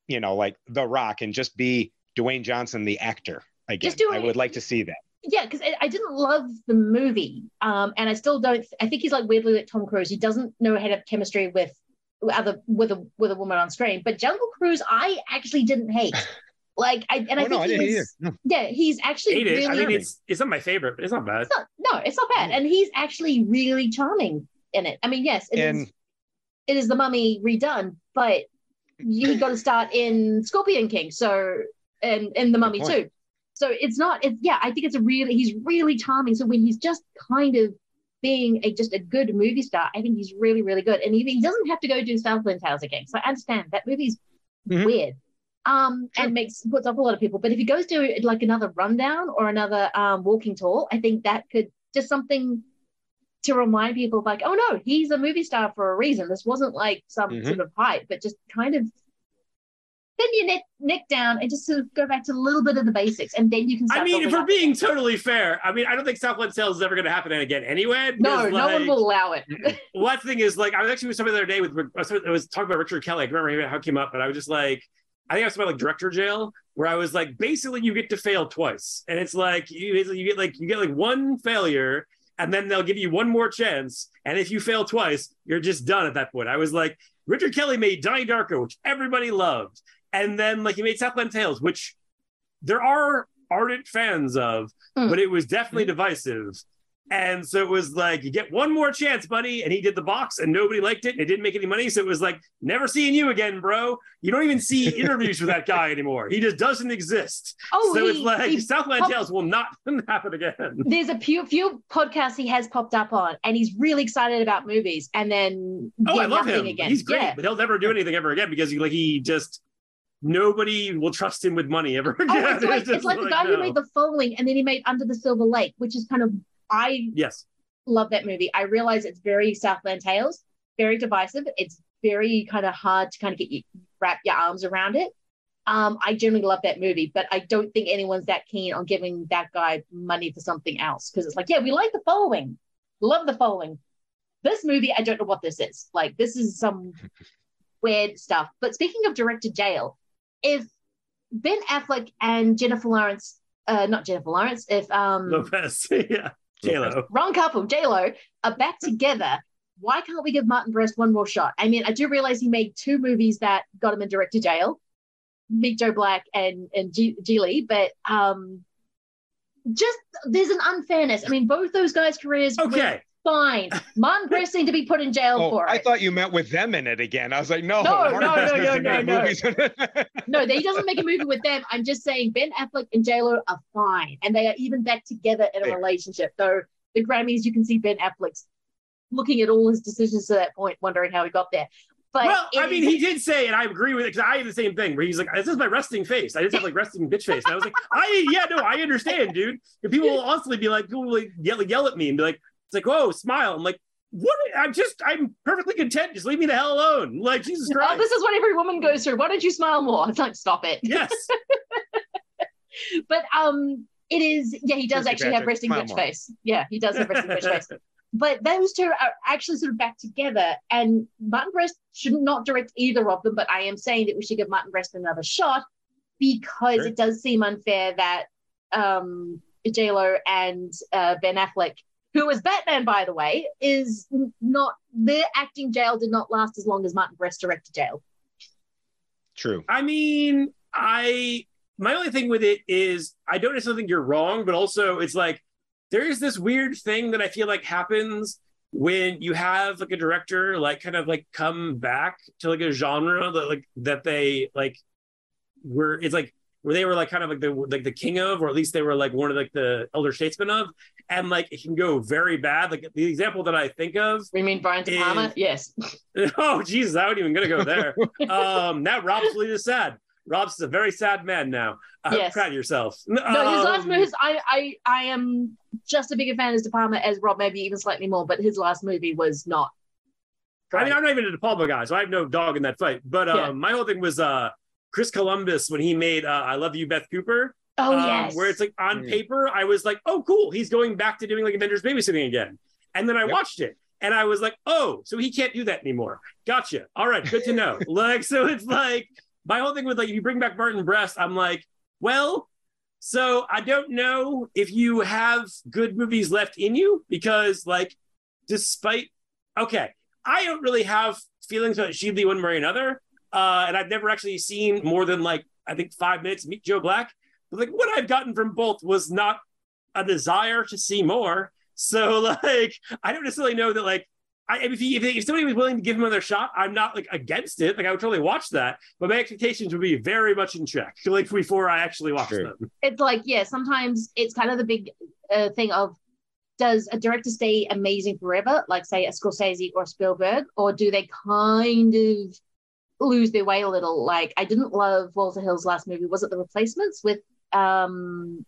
you know, like The Rock, and just be Dwayne Johnson, the actor. Again, just do I would like to see that. Yeah, because I, I didn't love the movie. Um, and I still don't, I think he's like weirdly like Tom Cruise. He doesn't know how to have chemistry with, other, with, a, with a woman on screen. But Jungle Cruise, I actually didn't hate. Like I and oh, I think no, I he's no. yeah he's actually it really. I mean, it's it's not my favorite, but it's not bad. It's not, no, it's not bad, and he's actually really charming in it. I mean, yes, it and, is it is The Mummy redone, but he got to start in Scorpion King, so and in The Mummy too. So it's not. It's yeah, I think it's a really he's really charming. So when he's just kind of being a just a good movie star, I think he's really really good, and he, he doesn't have to go do Southland Tales again. So I understand that movie's mm-hmm. weird. Um, sure. And makes puts up a lot of people. But if he goes to like another Rundown or another um, Walking Tall, I think that could just something to remind people of, like, oh no, he's a movie star for a reason. This wasn't like some mm-hmm. sort of hype, but just kind of pin your neck, neck down and just sort of go back to a little bit of the basics, and then you can. Start I mean, if we're being again. totally fair, I mean, I don't think Southland Tales is ever going to happen again anyway. No, like, no one will allow it. One thing is, like, I was actually with somebody the other day with I was talking about Richard Kelly. I remember how it came up, but I was just like. I think I was about like director jail, where I was like, basically you get to fail twice, and it's like you basically you get like you get like one failure, and then they'll give you one more chance, and if you fail twice, you're just done at that point. I was like, Richard Kelly made Donnie Darko, which everybody loved, and then like he made Southland Tales, which there are ardent fans of, mm. but it was definitely mm. divisive. And so it was like, you get one more chance, buddy. And he did the box and nobody liked it. And it didn't make any money. So it was like, never seeing you again, bro. You don't even see interviews with that guy anymore. He just doesn't exist. Oh, so he, it's like Southland Tales will not happen again. There's a few, few podcasts he has popped up on and he's really excited about movies. And then oh, yeah, I love him. Again. He's great, yeah. But he'll never do anything ever again because he, like, he just... Nobody will trust him with money ever again. Oh, it's like, it's it's like, like the guy no. who made The Falling and then he made Under the Silver Lake, which is kind of, I yes. love that movie. I realize it's very Southland Tales, very divisive. It's very kind of hard to kind of get you, wrap your arms around it. Um, I generally love that movie, but I don't think anyone's that keen on giving that guy money for something else. Because it's like, yeah, we like The Falling. Love The Falling. This movie, I don't know what this is. Like, this is some weird stuff. But speaking of Director Jail, if Ben Affleck and Jennifer Lawrence, uh, not Jennifer Lawrence, if um, Lopez, yeah, J-Lo, wrong couple, J-Lo, are back together, why can't we give Martin Brest one more shot? I mean, I do realize he made two movies that got him in director jail, Meet Joe Black and and G- Geely, but um, just there's an unfairness. I mean, both those guys' careers. Okay. Were- Fine. Martin Brest seemed to be put in jail oh, for it. I thought you meant with them in it again. I was like, no. No, no, no, no, no, no. No, he doesn't make a movie with them. I'm just saying Ben Affleck and J-Lo are fine. And they are even back together in a yeah. relationship. Though the Grammys, you can see Ben Affleck's looking at all his decisions to that point, wondering how he got there. But well, I mean, he did say, and I agree with it, because I had the same thing, where he's like, this is my resting face. I just have, like, resting bitch face. And I was like, I, yeah, no, I understand, dude. And people will honestly be like, people will like, yell, yell at me and be like, it's like, whoa, smile. I'm like, what? I'm just, I'm perfectly content. Just leave me the hell alone. Like, Jesus Christ. Oh, this is what every woman goes through. Why don't you smile more? It's like, stop it. Yes. But um, it is, yeah, he does Mister actually Patrick, have resting bitch more. Face. Yeah, he does have resting bitch face. But those two are actually sort of back together. And Martin Brest should not direct either of them. But I am saying that we should give Martin Brest another shot because sure. it does seem unfair that um, J-Lo and uh, Ben Affleck, who was Batman, by the way, is not, their acting jail did not last as long as Martin Brest directed jail. True. I mean, I, my only thing with it is, I don't necessarily think you're wrong, but also it's like, there's this weird thing that I feel like happens when you have like a director, like kind of like come back to like a genre that like, that they like were, it's like, where they were like kind of like the like the king of, or at least they were like one of like the elder statesmen of, and like it can go very bad. Like the example that I think of, you mean Brian De Palma? Is, yes. Oh Jesus, I wasn't even gonna go there. um, now Rob's really sad. Rob's a very sad man now. Uh, yes. Proud of yourself. No, um, his last movie. I I I am just as big a fan as De Palma as Rob, maybe even slightly more. But his last movie was not. Great. I mean, I'm not even a De Palma guy, so I have no dog in that fight. But um, yeah. my whole thing was. Uh, Chris Columbus, when he made uh, I Love You, Beth Cooper, oh, um, yes. where it's like on paper, I was like, oh, cool. He's going back to doing like Avengers babysitting again. And then I yep. watched it and I was like, oh, so he can't do that anymore. Gotcha. All right. Good to know. Like, so it's like my whole thing with like, if you bring back Martin Brest, I'm like, well, so I don't know if you have good movies left in you because like, despite, okay, I don't really have feelings about Sheedley one way or another. Uh, and I've never actually seen more than like, I think five minutes, Meet Joe Black. But like what I've gotten from both was not a desire to see more. So like, I don't necessarily know that like, I, if, he, if, if somebody was willing to give him another shot, I'm not like against it. Like I would totally watch that. But my expectations would be very much in check like before I actually watch True. Them. It's like, yeah, sometimes it's kind of the big uh, thing of, does a director stay amazing forever? Like say a Scorsese or Spielberg, or do they kind of lose their way a little? Like I didn't love Walter Hill's last movie. Was it The Replacements with um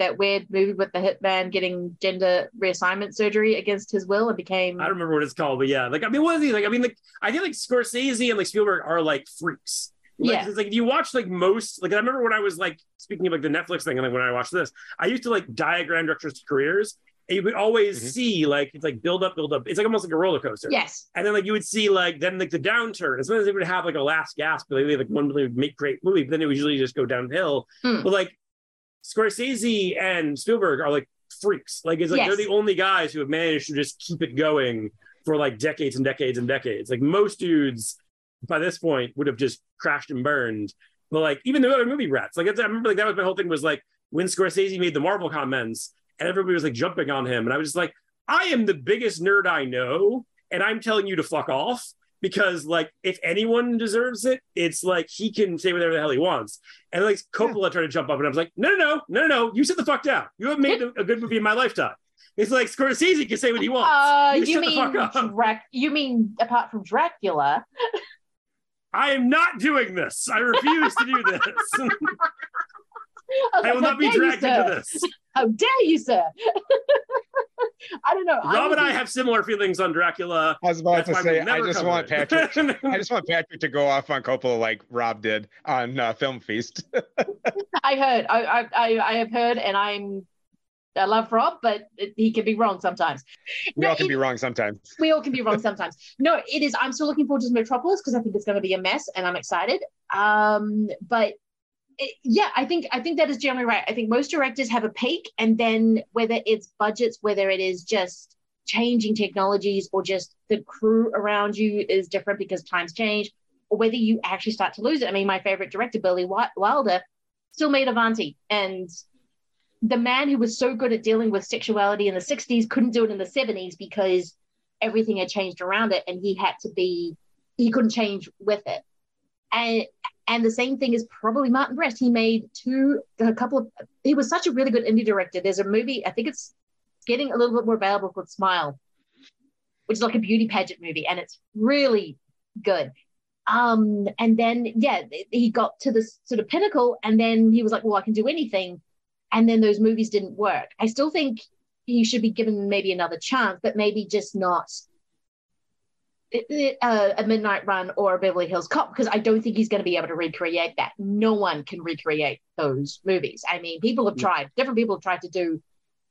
that weird movie with the hitman getting gender reassignment surgery against his will and became I don't remember what it's called, but yeah, like I mean what is he like I mean like I feel like Scorsese and like Spielberg are like freaks. Like, yeah, it's like if you watch like most like I remember when I was like speaking of like the Netflix thing and like when I watched this, I used to like diagram directors' careers. And you would always mm-hmm. see like it's like build up, build up. It's like almost like a roller coaster. Yes. And then like you would see like then like the downturn. As soon as they would have like a last gasp, but like, like one would make great movie, but then it would usually just go downhill. Mm. But like Scorsese and Spielberg are like freaks. Like it's like yes. they're the only guys who have managed to just keep it going for like decades and decades and decades. Like most dudes by this point would have just crashed and burned. But like even the other movie rats, like it's, I remember like that was my whole thing was like when Scorsese made the Marvel comments. and everybody was like jumping on him. And I was just like, I am the biggest nerd I know, and I'm telling you to fuck off, because like, if anyone deserves it, it's like he can say whatever the hell he wants. And like Coppola yeah. tried to jump up, and I was like, no, no, no, no, no, you sit the fuck down. You have made a good movie in my lifetime. It's like Scorsese can say what he wants. Uh, you, you mean Drac- You mean apart from Dracula? I am not doing this. I refuse to do this. I, I will like, not be dragged you, into this. How dare you, sir? I don't know. Rob and I have similar feelings on Dracula. I was about That's to say, I just want it. Patrick. I just want Patrick to go off on Coppola like Rob did on uh, Film Feast. I heard. I, I I have heard, and I'm. I love Rob, but it, he can be wrong sometimes. We no, all can it, be wrong sometimes. We all can be wrong sometimes. No, it is. I'm still looking forward to Metropolis because I think it's going to be a mess, and I'm excited. Um, but. It, yeah, I think I think that is generally right. I think most directors have a peak, and then whether it's budgets, whether it is just changing technologies, or just the crew around you is different because times change, or whether you actually start to lose it. I mean, my favorite director, Billy Wilder, still made Avanti, and the man who was so good at dealing with sexuality in the sixties couldn't do it in the seventies because everything had changed around it, and he had to be, he couldn't change with it. And And the same thing is probably Martin Brest. He made two, a couple of, he was such a really good indie director. There's a movie, I think it's getting a little bit more available, called Smile, which is like a beauty pageant movie, and it's really good. Um, and then, yeah, he got to this sort of pinnacle, and then he was like, well, I can do anything. And then those movies didn't work. I still think he should be given maybe another chance, but maybe just not Uh, a Midnight Run or a Beverly Hills Cop, because I don't think he's going to be able to recreate that. No one can recreate those movies. I mean, people have tried, different people have tried to do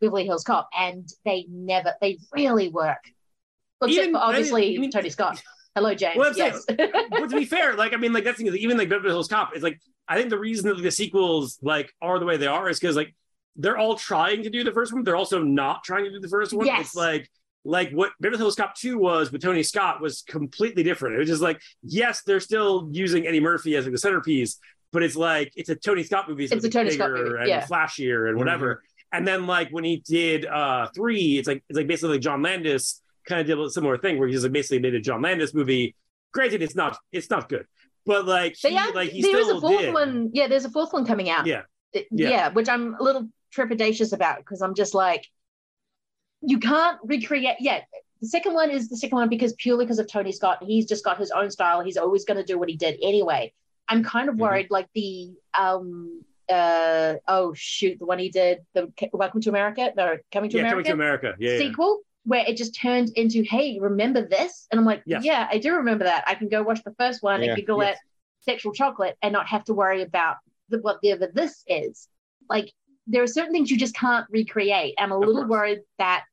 Beverly Hills Cop, and they never, they really work. Except even, for obviously I mean, Tony Scott. Hello, James. Well, yes. saying, well, to be fair, like, I mean, like, that's the thing, even like Beverly Hills Cop is like, I think the reason that the sequels like are the way they are is because like they're all trying to do the first one, they're also not trying to do the first one. Yes. It's like, Like what Beverly Hills Cop two was with Tony Scott was completely different. It was just like, yes, they're still using Eddie Murphy as like the centerpiece, but it's like, it's a Tony Scott movie. So it's, it's a Tony Scott movie, yeah. And flashier and whatever. Mm-hmm. And then like when he did uh, three, it's like, it's like basically like John Landis kind of did a similar thing where he just like basically made a John Landis movie. Granted, it's not, it's not good, but like, he, yeah, like he there still is a fourth did. one. Yeah. There's a fourth one coming out. Yeah. Yeah. yeah which I'm a little trepidatious about, because I'm just like, you can't recreate yet. The second one is the second one because purely because of Tony Scott. He's just got his own style. He's always going to do what he did anyway. I'm kind of worried, mm-hmm. like the um uh oh shoot, the one he did, the Welcome to America, no, Coming to yeah, America, Coming to America, yeah, sequel yeah. where it just turned into, hey, remember this? And I'm like, yes. yeah, I do remember that. I can go watch the first one yeah. and giggle yes. at sexual chocolate and not have to worry about the, what the other this is like. There are certain things you just can't recreate. I'm a little worried that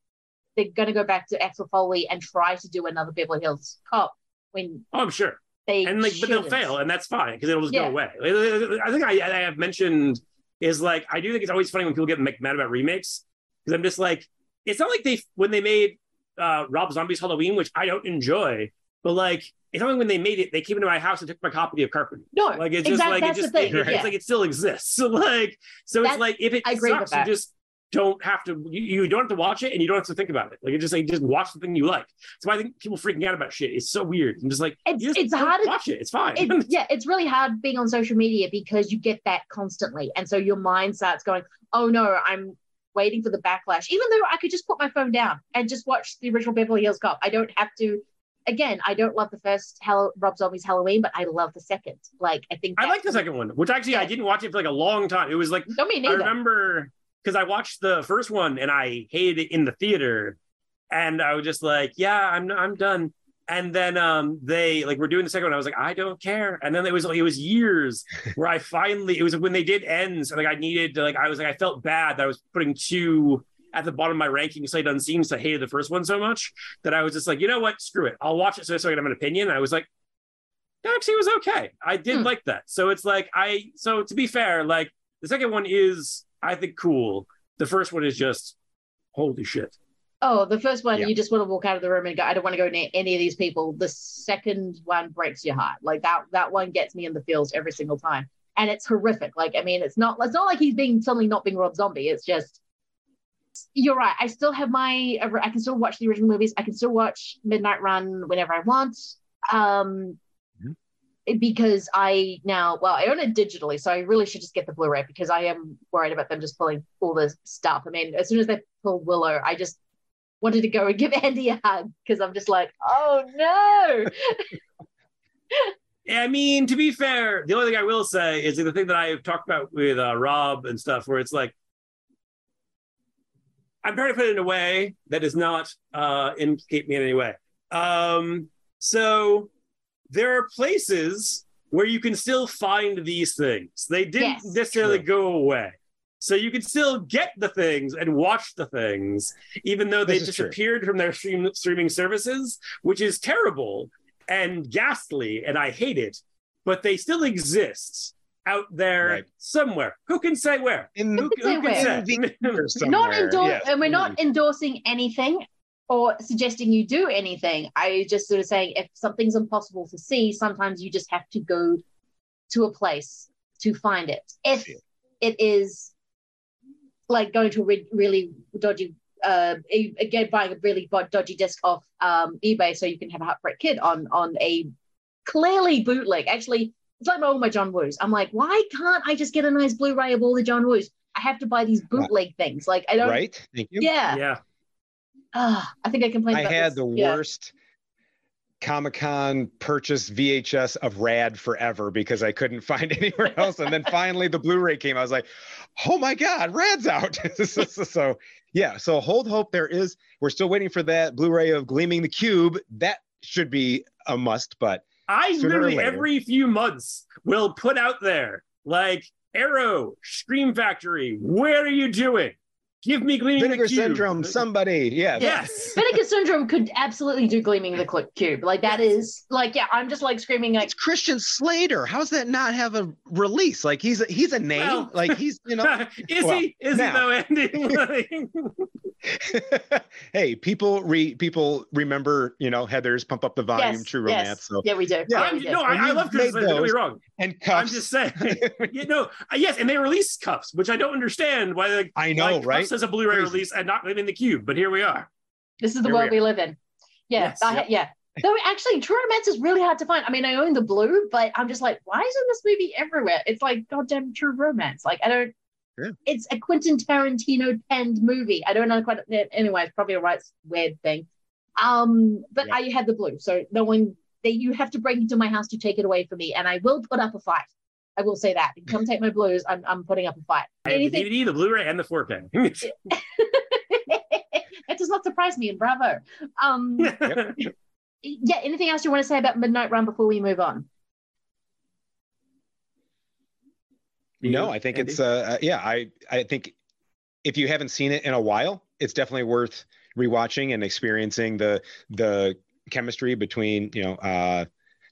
they're going to go back to Axel Foley and try to do another Beverly Hills Cop. When oh, I'm sure. They and like, shouldn't. But they'll fail, and that's fine, because it'll just yeah. go away. I think I, I have mentioned is like, I do think it's always funny when people get mad about remakes, because I'm just like, it's not like they, when they made uh, Rob Zombie's Halloween, which I don't enjoy, but like, it's only when they made it, they came into my house and took my copy of Carpenter. No, like it's just exactly, like it just thing, it, yeah. it's like it still exists. So like, so that's, it's like if it sucks, you just don't have to. You, you don't have to watch it, and you don't have to think about it. Like it just like just watch the thing you like. So I think people freaking out about shit. It's so weird. I'm just like, it's just it's hard to watch it. It's fine. It's, yeah, it's really hard being on social media because you get that constantly, and so your mind starts going, oh no, I'm waiting for the backlash. Even though I could just put my phone down and just watch the original Beverly Hills Cop, I don't have to. Again, I don't love the first Hall- Rob Zombie's Halloween, but I love the second. Like, I think I like the second one, which actually yeah. I didn't watch it for like a long time. It was like no, me neither. I remember because I watched the first one and I hated it in the theater, and I was just like, yeah, I'm I'm done. And then um, they like were doing the second one. I was like, I don't care. And then it was like, it was years where I finally it was when they did Ends. Like I needed to, like I was like I felt bad that I was putting two. At the bottom of my ranking, Sight Unseen, because I hated the first one so much that I was just like, you know what, screw it. I'll watch it so, so I can have an opinion. I was like, that actually was okay. I did mm. like that. So it's like, I, so to be fair, like the second one is, I think, cool. The first one is just, holy shit. Oh, the first one, yeah. you just want to walk out of the room and go, I don't want to go near any of these people. The second one breaks your heart. Like that, that one gets me in the feels every single time. And it's horrific. Like, I mean, it's not, it's not like he's being suddenly not being Rob Zombie. It's just, you're right. I still have my, I can still watch the original movies. I can still watch Midnight Run whenever I want. Um, mm-hmm. Because I now, well, I own it digitally, so I really should just get the Blu-ray because I am worried about them just pulling all the stuff. I mean, as soon as they pull Willow, I just wanted to go and give Andy a hug because I'm just like, oh no. I mean, to be fair, the only thing I will say is the thing that I've talked about with uh, Rob and stuff, where it's like, I'm trying to put it in a way that does not uh, implicate me in any way. Um, so there are places where you can still find these things. They didn't yes, necessarily true. go away. So you can still get the things and watch the things, even though they disappeared true. from their stream, streaming services, which is terrible and ghastly, and I hate it, but they still exist out there right. somewhere. Who can say where? In who can, who can say? In not endorse, yes. And we're not endorsing anything or suggesting you do anything. I just sort of saying if something's impossible to see, sometimes you just have to go to a place to find it. If it is like going to a re- really dodgy, uh, again, buying a really dodgy disc off um, eBay so you can have a Heartbreak Kid on, on a clearly bootleg. Actually, it's like all my John Woos. I'm like, why can't I just get a nice Blu-ray of all the John Woos? I have to buy these bootleg right. things. Like I don't. Right. Thank you. Yeah. Yeah. Uh, I think I complained. I about had this. the yeah. worst Comic-Con purchase V H S of Rad forever because I couldn't find anywhere else, and then finally the Blu-ray came. I was like, oh my God, Rad's out. So yeah. So hold hope. There is. We're still waiting for that Blu-ray of Gleaming the Cube. That should be a must, but. I literally every few months will put out there like Arrow, Scream Factory. Where are you doing? Give me Gleaming Vinegar the Cube. Vinegar Syndrome. Somebody, yeah. Yes. Vinegar Syndrome could absolutely do Gleaming the Cube. Like that is like yeah. I'm just like screaming like. It's Christian Slater. How's that not have a release? Like he's a, he's a name. Well, like he's you know. Is well, he? Is now. he though, Andy? Hey, people re people remember, you know, Heathers, Pump Up the Volume, yes, True Romance. Yes. So yeah, we do. Yeah, yeah, we do. No, I, I love Christian Slater. Don't be wrong. And Cuffs. I'm just saying. You know, yes, and they released Cuffs, which I don't understand why. Like, I know, like, right? As a Blu-ray Crazy. release and not live in the cube, but here we are. This is the here world we, we live in. Yeah, yes, I, yep. yeah. Though actually, True Romance is really hard to find. I mean, I own the blue, but I'm just like, why isn't this movie everywhere? It's like goddamn True Romance. Like I don't. Yeah. It's a Quentin Tarantino penned movie. I don't know quite. Anyway, it's probably a right weird thing. Um, but yeah. I had the blue, so no one. They, you have to break into my house to take it away from me, and I will put up a fight. I will say that. Come take my blues. I'm I'm putting up a fight. I have Anything- the D V D, the Blu-ray, and the four K. That does not surprise me, and bravo. Um, yep. Yeah, anything else you want to say about Midnight Run before we move on? No, I think Andy? it's, uh, yeah, I, I think if you haven't seen it in a while, it's definitely worth rewatching and experiencing the the chemistry between, you know, uh,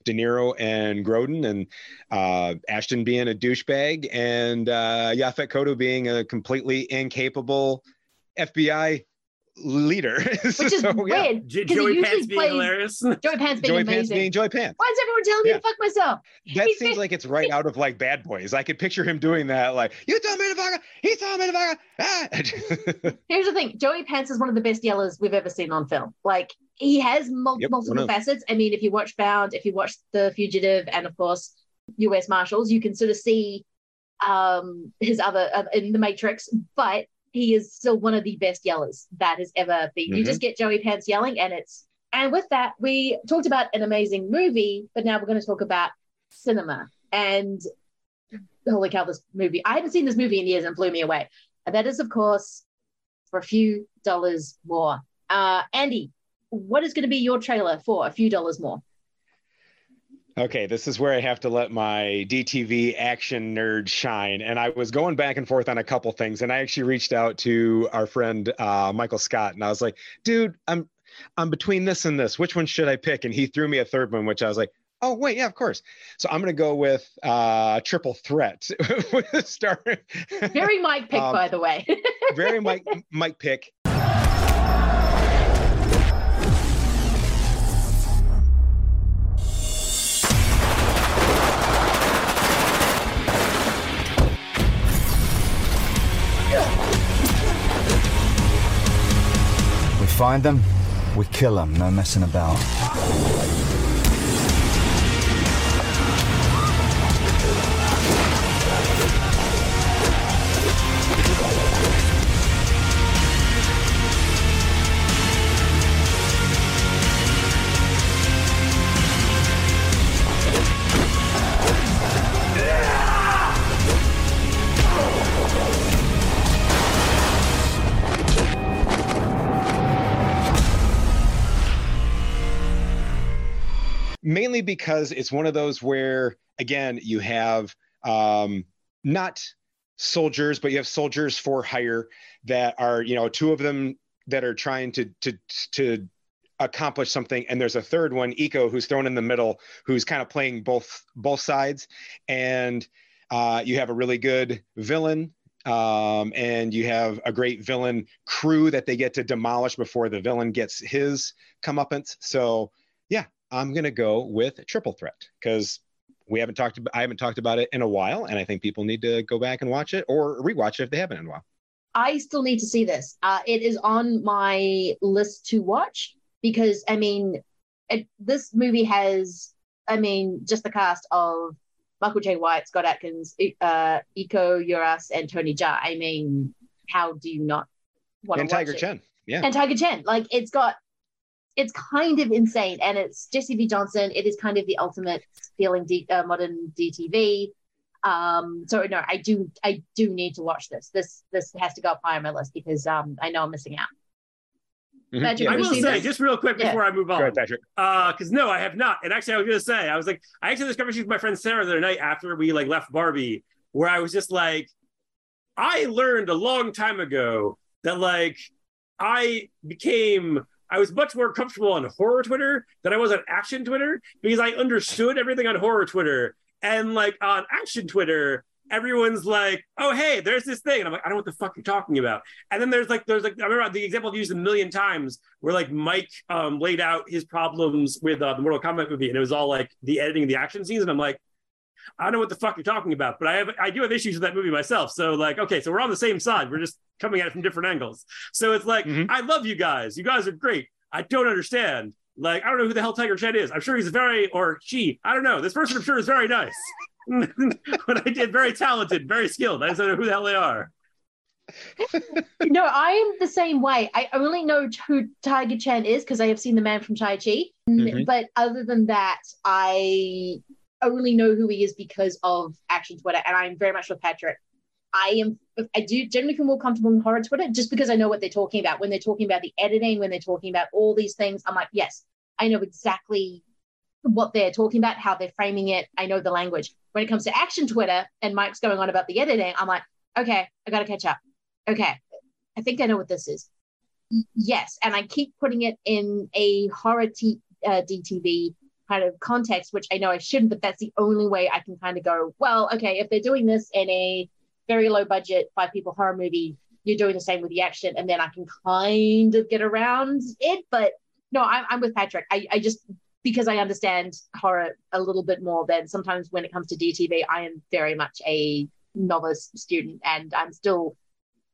De Niro and Grodin, and uh, Ashton being a douchebag, and uh, Yaphet Kotto being a completely incapable F B I leader. Which is so, weird. Yeah. Joey Pants being plays, hilarious. Joey Pants being Joey amazing. Pants being Joey Pants. Why is everyone telling me yeah. to fuck myself? That He's seems been... like it's right out of like Bad Boys. I could picture him doing that. Like, you told me to fuck. He told me to fuck. Ah. Here's the thing. Joey Pants is one of the best yellers we've ever seen on film. Like, he has mul- yep, multiple facets. I mean, if you watch Bound, if you watch The Fugitive, and of course, U S Marshals, you can sort of see um, his other uh, in The Matrix, but he is still one of the best yellers that has ever been. Mm-hmm. You just get Joey Pants yelling, and it's. And with that, we talked about an amazing movie, but now we're going to talk about cinema. And holy cow, this movie. I haven't seen this movie in years and it blew me away. And that is, of course, For a Few Dollars More. Uh, Andy, what is going to be your trailer for A Few Dollars More? Okay, this is where I have to let my D T V action nerd shine. And I was going back and forth on a couple things, and I actually reached out to our friend uh, Michael Scott, and I was like, "Dude, I'm I'm between this and this. Which one should I pick?" And he threw me a third one, which I was like, "Oh wait, yeah, of course." So I'm going to go with uh, Triple Threat. Star- very Mike pick, um, by the way. very Mike Mike pick. find them, we kill them, no messing about. Mainly because it's one of those where, again, you have um, not soldiers, but you have soldiers for hire that are, you know, two of them that are trying to to to accomplish something, and there's a third one, Eco, who's thrown in the middle, who's kind of playing both both sides, and uh, you have a really good villain. Um, and you have a great villain crew that they get to demolish before the villain gets his comeuppance. So, yeah. I'm going to go with Triple Threat because we haven't talked about, I haven't talked about it in a while. And I think people need to go back and watch it or rewatch it if they haven't in a while. I still need to see this. Uh, it is on my list to watch because, I mean, it, this movie has, I mean, just the cast of Michael J. White, Scott Adkins, uh, Iko Uras, and Tony Jaa. I mean, how do you not want to watch it? And Tiger Chen. Yeah. And Tiger Chen. Like, it's got... It's kind of insane, and it's Jesse B. Johnson. It is kind of the ultimate feeling D, uh, modern D T V. Um, so no, I do, I do need to watch this. This, this has to go up high on my list because um, I know I'm missing out. Mm-hmm. Patrick, I will say this? just real quick before yeah. I move on, because uh, no, I have not. And actually, I was going to say, I was like, I actually had this conversation with my friend Sarah the other night after we like left Barbie, where I was just like, I learned a long time ago that like I became. I was much more comfortable on horror Twitter than I was on action Twitter because I understood everything on horror Twitter. And like on action Twitter, everyone's like, oh, hey, there's this thing. And I'm like, I don't know what the fuck you're talking about. And then there's like, there's like, I remember the example I've used a million times where like Mike um, laid out his problems with uh, the Mortal Kombat movie. And it was all like the editing of the action scenes. And I'm like, I don't know what the fuck you're talking about, but I have I do have issues with that movie myself. So like, okay, so we're on the same side. We're just coming at it from different angles. So it's like, mm-hmm. I love you guys. You guys are great. I don't understand. Like, I don't know who the hell Tiger Chen is. I'm sure he's very, or she, I don't know. This person I'm sure is very nice. But I did very talented, very skilled. I just don't know who the hell they are. No, I am the same way. I only know who Tiger Chen is because I have seen The Man from Chi-Chi. Mm-hmm. But other than that, I... I really know who he is because of action Twitter, and I'm very much with Patrick. I am. I do generally feel more comfortable in horror Twitter just because I know what they're talking about. When they're talking about the editing, when they're talking about all these things, I'm like, yes, I know exactly what they're talking about, how they're framing it. I know the language. When it comes to action Twitter and Mike's going on about the editing, I'm like, okay, I got to catch up. Okay, I think I know what this is. Yes, and I keep putting it in a horror t- uh, D T V kind of context, which I know I shouldn't, but that's the only way I can kind of go, well, okay, if they're doing this in a very low budget five people horror movie, you're doing the same with the action, and then I can kind of get around it. But no, I'm, I'm with Patrick. I, I just, because I understand horror a little bit more than sometimes when it comes to D T V, I am very much a novice student, and I'm still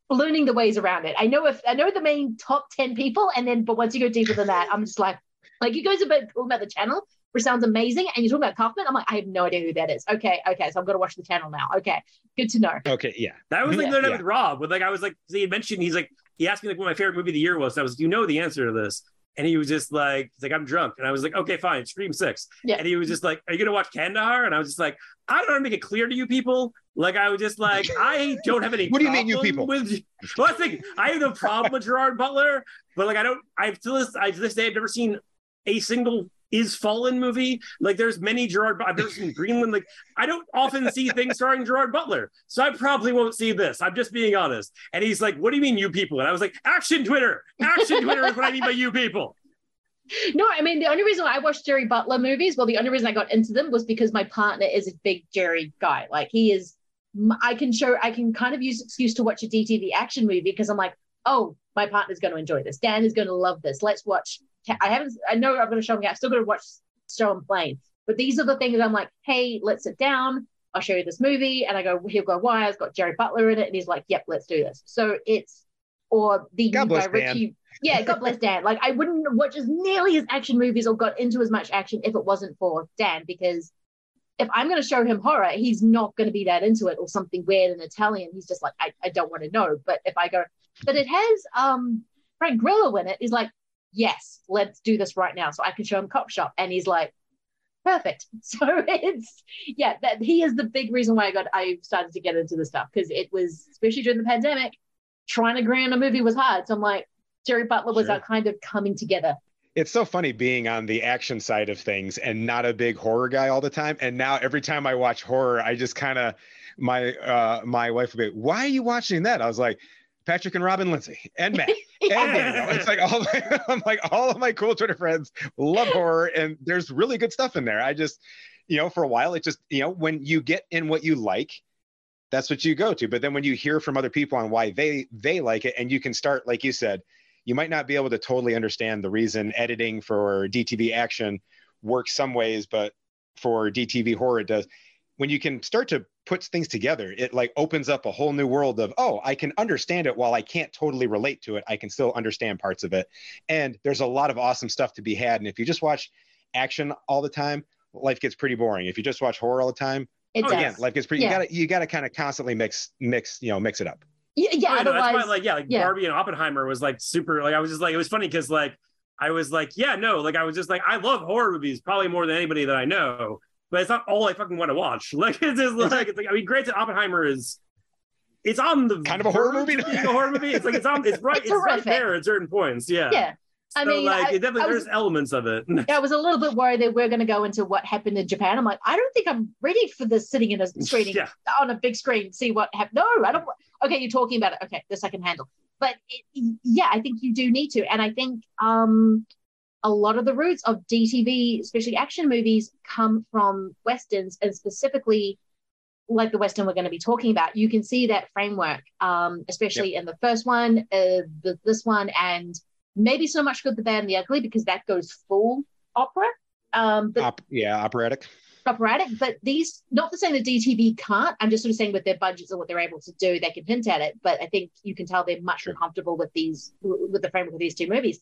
learning the ways around it. I know if I know the main top ten people, and then but once you go deeper than that, I'm just like, like you guys are talking about the channel, which sounds amazing, and you're talking about Kaufman. I'm like, I have no idea who that is. Okay, okay, so I'm gonna watch the channel now. Okay, good to know. Okay, yeah, that was like yeah, the other night yeah. with Rob. With like, I was like, he had mentioned, he's like, he asked me like what my favorite movie of the year was. So I was, you know, the answer to this, and he was just like, he's like, I'm drunk, and I was like, okay, fine, Scream Six. Yeah. And he was just like, are you gonna watch Kandahar? And I was just like, I don't know how to make it clear to you people. Like, I was just like, I don't have any. What do you mean, you people? With, well, I think I have no problem with Gerard Butler, but like, I don't. I've to this, I to this day, I've never seen a single Is Fallen movie. Like, there's many Gerard, I've never seen Greenland. Like, I don't often see things starring Gerard Butler, so I probably won't see this. I'm just being honest. And he's like, what do you mean, you people? And I was like, action Twitter. Action Twitter is what I mean by you people. No, I mean, the only reason I watched Jerry Butler movies, well, the only reason I got into them was because my partner is a big Jerry guy. Like, he is, I can show, I can kind of use excuse to watch a D T V action movie because I'm like, oh, my partner's going to enjoy this. Dan is going to love this. Let's watch. I haven't, I know I'm going to show them, I'm still going to watch Show and Plane, but these are the things I'm like, hey, let's sit down, I'll show you this movie, and I go, he'll go, why? It's got Jerry Butler in it, and he's like, yep, let's do this. So it's, or the God bless Dan. yeah, God bless Dan. Like, I wouldn't watch as nearly as action movies or got into as much action if it wasn't for Dan, because if I'm going to show him horror, he's not going to be that into it, or something weird and Italian. He's just like, I, I don't want to know. But if I go, but it has um, Frank Grillo in it, he's like, yes, let's do this right now. So I can show him Cop Shop. And he's like, perfect. So it's, yeah, that he is the big reason why I got, I started to get into this stuff, because it was, especially during the pandemic, trying to agree on a movie was hard. So I'm like, Gerard Butler was sure. Our kind of coming together. It's so funny being on the action side of things and not a big horror guy all the time. And now every time I watch horror, I just kind of, my uh, my wife would be, why are you watching that? I was like, Patrick and Robin Lindsay and Matt. Yeah. And Daniel. It's like all my, I'm like, all of my cool Twitter friends love horror, and there's really good stuff in there. I just, you know, for a while, it just, you know, when you get in what you like, that's what you go to. But then when you hear from other people on why they they like it, and you can start, like you said, you might not be able to totally understand the reason editing for D T V action works some ways, but for D T V horror, it does. When you can start to put things together, it like opens up a whole new world of, oh, I can understand it while I can't totally relate to it. I can still understand parts of it. And there's a lot of awesome stuff to be had. And if you just watch action all the time, life gets pretty boring. If you just watch horror all the time, it oh, does. Again, life gets pretty, yeah. you gotta, you gotta kind of constantly mix, mix, you know, mix it up. Yeah, yeah, oh, no, that's why, like, yeah, like yeah. Barbie and Oppenheimer was like super, like, I was just like, it was funny because like, I was like, yeah, no, like, I was just like, I love horror movies probably more than anybody that I know, but it's not all I fucking want to watch. Like, it's just like, it's like, I mean, granted, Oppenheimer is, it's on the- Kind of a horror movie? A horror movie? It's like, it's on, it's right, it's, it's right there at certain points, yeah. Yeah. So I mean, like, I, it definitely, I was, there's elements of it. Yeah, I was a little bit worried that we're going to go into what happened in Japan. I'm like, I don't think I'm ready for this sitting in a screening yeah. on a big screen. See what happened. No, I don't. Okay, you're talking about it. Okay, this I can handle. But it, yeah, I think you do need to, and I think um, a lot of the roots of D T V, especially action movies, come from westerns, and specifically like the western we're going to be talking about. You can see that framework, um, especially yep. in the first one, uh, the, this one, and. Maybe so much Good, the Bad, and the Ugly, because that goes full opera. Um, but, Op- yeah, operatic. Operatic, but these, not to say that D T V can't, I'm just sort of saying with their budgets and what they're able to do, they can hint at it, but I think you can tell they're much sure. more comfortable with these, with the framework of these two movies.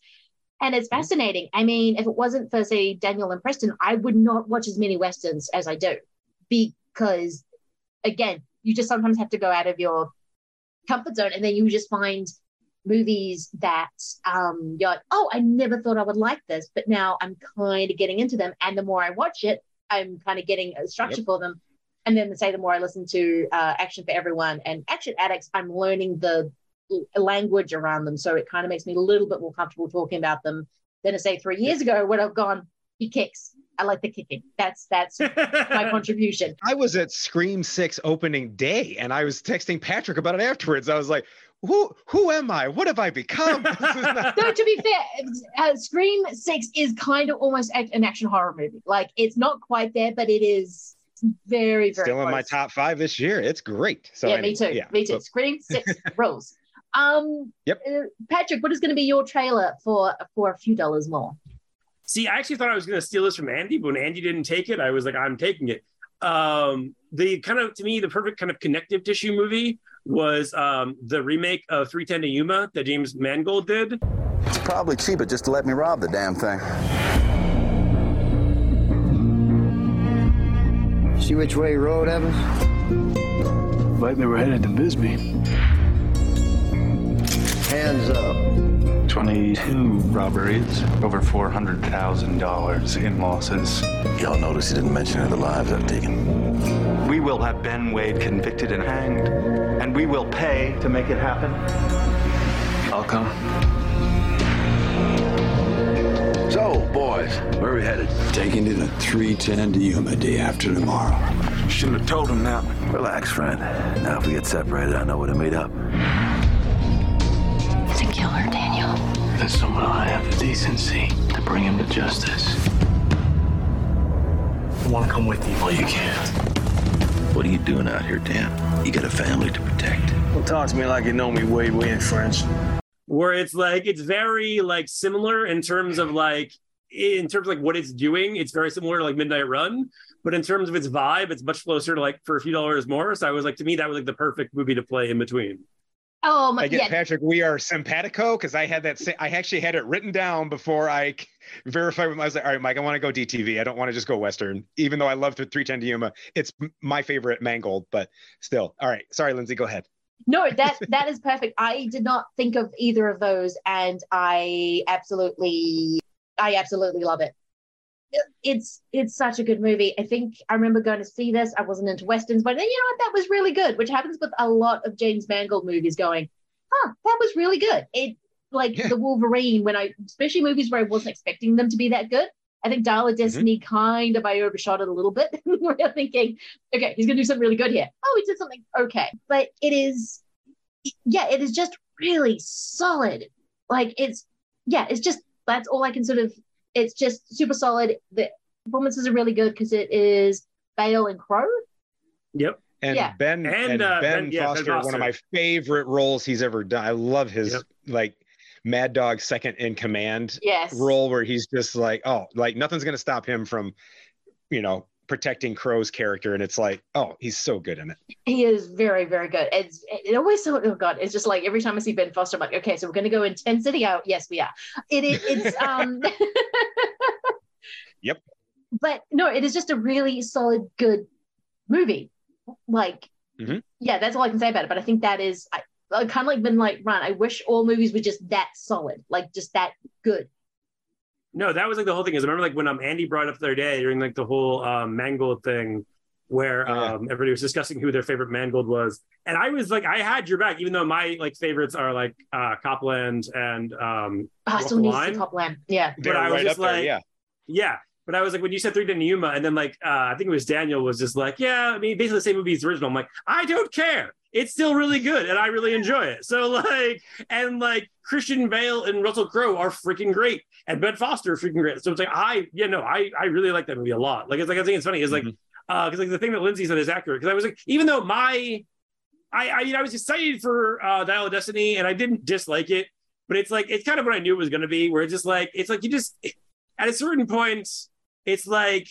And it's fascinating. I mean, if it wasn't for, say, Daniel and Preston, I would not watch as many Westerns as I do, because, again, you just sometimes have to go out of your comfort zone, and then you just find movies that um, you're like, oh, I never thought I would like this, but now I'm kind of getting into them. And the more I watch it, I'm kind of getting a structure yep. for them. And then, say, the more I listen to uh, Action for Everyone and Action Addicts, I'm learning the language around them. So it kind of makes me a little bit more comfortable talking about them than, I say, three years ago when I've gone, he kicks. I like the kicking. That's that's my contribution. I was at Scream six opening day, and I was texting Patrick about it afterwards. I was like, Who who am I? What have I become? Not- so to be fair, uh, Scream six is kind of almost an action horror movie. Like, it's not quite there, but it is very, very Still close. In my top five this year. It's great. So Yeah, I me mean, too. Yeah, me too. So- Scream six rules. Um, yep. Uh, Patrick, what is going to be your trailer for, for A Few Dollars More? See, I actually thought I was going to steal this from Andy, but when Andy didn't take it, I was like, I'm taking it. Um, the kind of, to me, the perfect kind of connective tissue movie was um, the remake of three ten to Yuma that James Mangold did. It's probably cheaper just to let me rob the damn thing. See which way you rode, Evans? Like they were headed to Bisbee. Hands up. twenty-two robberies, over four hundred thousand dollars in losses. Y'all notice he didn't mention any of the lives I've taken. We will have Ben Wade convicted and hanged, and we will pay to make it happen. I'll come. So, boys, where are we headed? Taking to the three ten to Yuma day after tomorrow. Shouldn't have told him that. Relax, friend. Now if we get separated, I know where to meet up. It's a killer, Daniel. That someone will have the decency to bring him to justice. I want to come with you. Well, you can't. What are you doing out here, Dan? You got a family to protect. Well, talk to me like you know me way, way in French. Where it's like, it's very like similar in terms of like, in terms of like what it's doing, it's very similar to like Midnight Run, but in terms of its vibe, it's much closer to like For a Few Dollars More. So I was like, to me, that was like the perfect movie to play in between. Oh my! I get yeah. Patrick. We are simpatico because I had that. Sa- I actually had it written down before I verified. With I was like, all right, Mike, I want to go D T V. I don't want to just go Western, even though I love three ten to Yuma. It's my favorite Mangold, but still. All right, sorry, Lindsay, go ahead. No, that that is perfect. I did not think of either of those, and I absolutely, I absolutely love it. It's it's such a good movie. I think I remember going to see this. I wasn't into Westerns, but you know what? That was really good, which happens with a lot of James Mangold movies going, huh, that was really good. It like yeah. The Wolverine, when I, especially movies where I wasn't expecting them to be that good. I think Dial of Destiny mm-hmm. kind of, I overshot it a little bit. We're thinking, okay, he's going to do something really good here. Oh, he did something okay. But it is, yeah, it is just really solid. Like it's, yeah, it's just, that's all I can sort of, it's just super solid. The performances are really good because it is Bale and Crow. Yep. And yeah. Ben and, and uh, Ben, ben yeah, Foster, ben one of my favorite roles he's ever done. I love his yep. like Mad Dog second in command yes. role where he's just like, oh, like nothing's gonna stop him from, you know, protecting Crow's character. And it's like, oh, he's so good in it. He is very, very good. It's it always so oh god, it's just like every time I see Ben Foster, I'm like, okay, so we're gonna go intensity out. Yes, we are. It is it, it's um Yep. But no, it is just a really solid, good movie. Like, mm-hmm. yeah, that's all I can say about it. But I think that is, I, I kind of like been like, Ron, I wish all movies were just that solid, like just that good. No, that was like the whole thing is I remember like when um, Andy brought up the other day during like the whole um, Mangold thing where um, oh, yeah. everybody was discussing who their favorite Mangold was. And I was like, I had your back, even though my like favorites are like uh, Copland and um, oh, I still need to see Copland. Yeah. But They're I was right just up like, there, yeah. Yeah. But I was like, when you said three ten to Yuma, and then like, uh, I think it was Daniel was just like, yeah, I mean, basically the same movie as the original. I'm like, I don't care. It's still really good, and I really enjoy it. So like, and like Christian Bale and Russell Crowe are freaking great, and Ben Foster are freaking great. So it's like, I, yeah, no, I, I really like that movie a lot. Like, it's like, I think it's funny. It's like, mm-hmm. uh, because like the thing that Lindsay said is accurate. Because I was like, even though my, I, I, you know, I was excited for uh, Dial of Destiny, and I didn't dislike it, but it's like, it's kind of what I knew it was going to be. Where it's just like, it's like you just at a certain point. It's like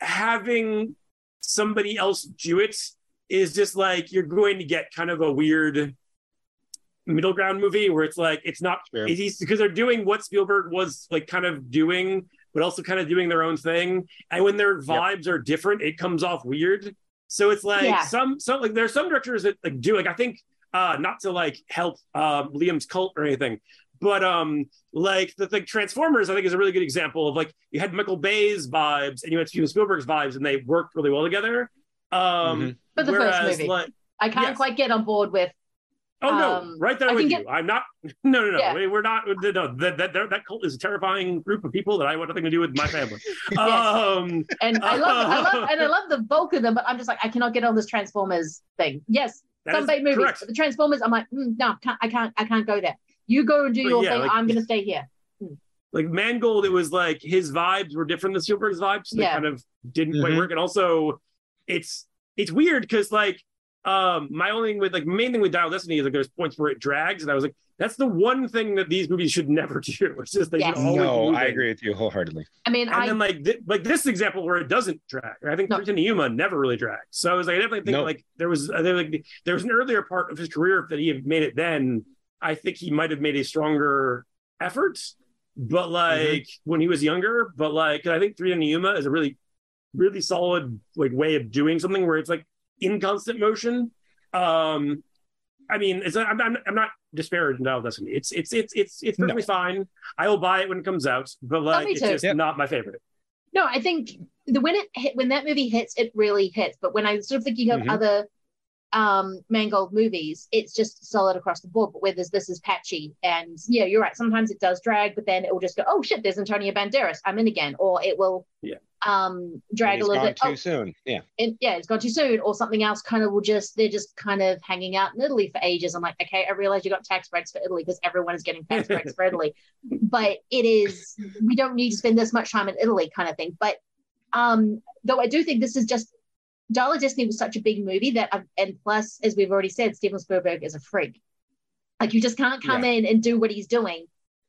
having somebody else do it is just like, you're going to get kind of a weird middle ground movie where it's like, it's not, sure. it's because they're doing what Spielberg was like kind of doing, but also kind of doing their own thing. And when their vibes yep. are different, it comes off weird. So it's like yeah. some, some like there's some directors that like do like, I think uh, not to like help uh, Liam's cult or anything, But um, like the like Transformers, I think is a really good example of like you had Michael Bay's vibes and you had Steven Spielberg's vibes, and they worked really well together. Um, mm-hmm. But the whereas, first movie, like, I can't yes. quite get on board with. Oh um, no! Right there I with you. Get... I'm not. No, no, no. Yeah. We're not. No, that that that cult is a terrifying group of people that I want nothing to do with my family. yes. Um, and I love, I love, and I love the bulk of them, but I'm just like I cannot get on this Transformers thing. Yes, that some bait movies, but the Transformers, I'm like, mm, no, can't, I can't, I can't go there. You go and do your yeah, thing. Like, I'm going to stay here. Like Mangold, it was like his vibes were different than Spielberg's vibes. So yeah. They kind of didn't mm-hmm. quite work. And also, it's it's weird because like um, my only with like main thing with Dial of Destiny is like there's points where it drags, and I was like, that's the one thing that these movies should never do. It's just they yes. should always no, move I agree with you wholeheartedly. I mean, and I... then like th- like this example where it doesn't drag. I think three ten to Yuma never really drags. So I was like, I definitely think nope. like there was uh, there, like there was an earlier part of his career that he had made it then. I think he might have made a stronger effort, but like mm-hmm. when he was younger, but like I think three ten to Yuma is a really, really solid like way of doing something where it's like in constant motion. Um, I mean, it's I'm I'm, I'm not disparaging Dial of Destiny. It's it's it's it's it's perfectly no. fine. I will buy it when it comes out, but like oh, it's just yep. not my favorite. No, I think the when it hit, when that movie hits, it really hits. But when I'm sort of thinking of mm-hmm. other. Um, Mangold movies, it's just solid across the board, but whereas this is patchy and yeah, you're right, sometimes it does drag, but then it will just go, oh shit, there's Antonio Banderas, I'm in again, or it will yeah. um, drag a little bit too oh, soon yeah and, yeah it's gone too soon, or something else kind of will just they're just kind of hanging out in Italy for ages. I'm like, okay, I realize you got tax breaks for Italy because everyone is getting tax breaks for Italy, but it is we don't need to spend this much time in Italy kind of thing. But um, though I do think this is just Dial of Destiny was such a big movie that, I've, and plus, as we've already said, Steven Spielberg is a freak. Like, you just can't come yeah. in and do what he's doing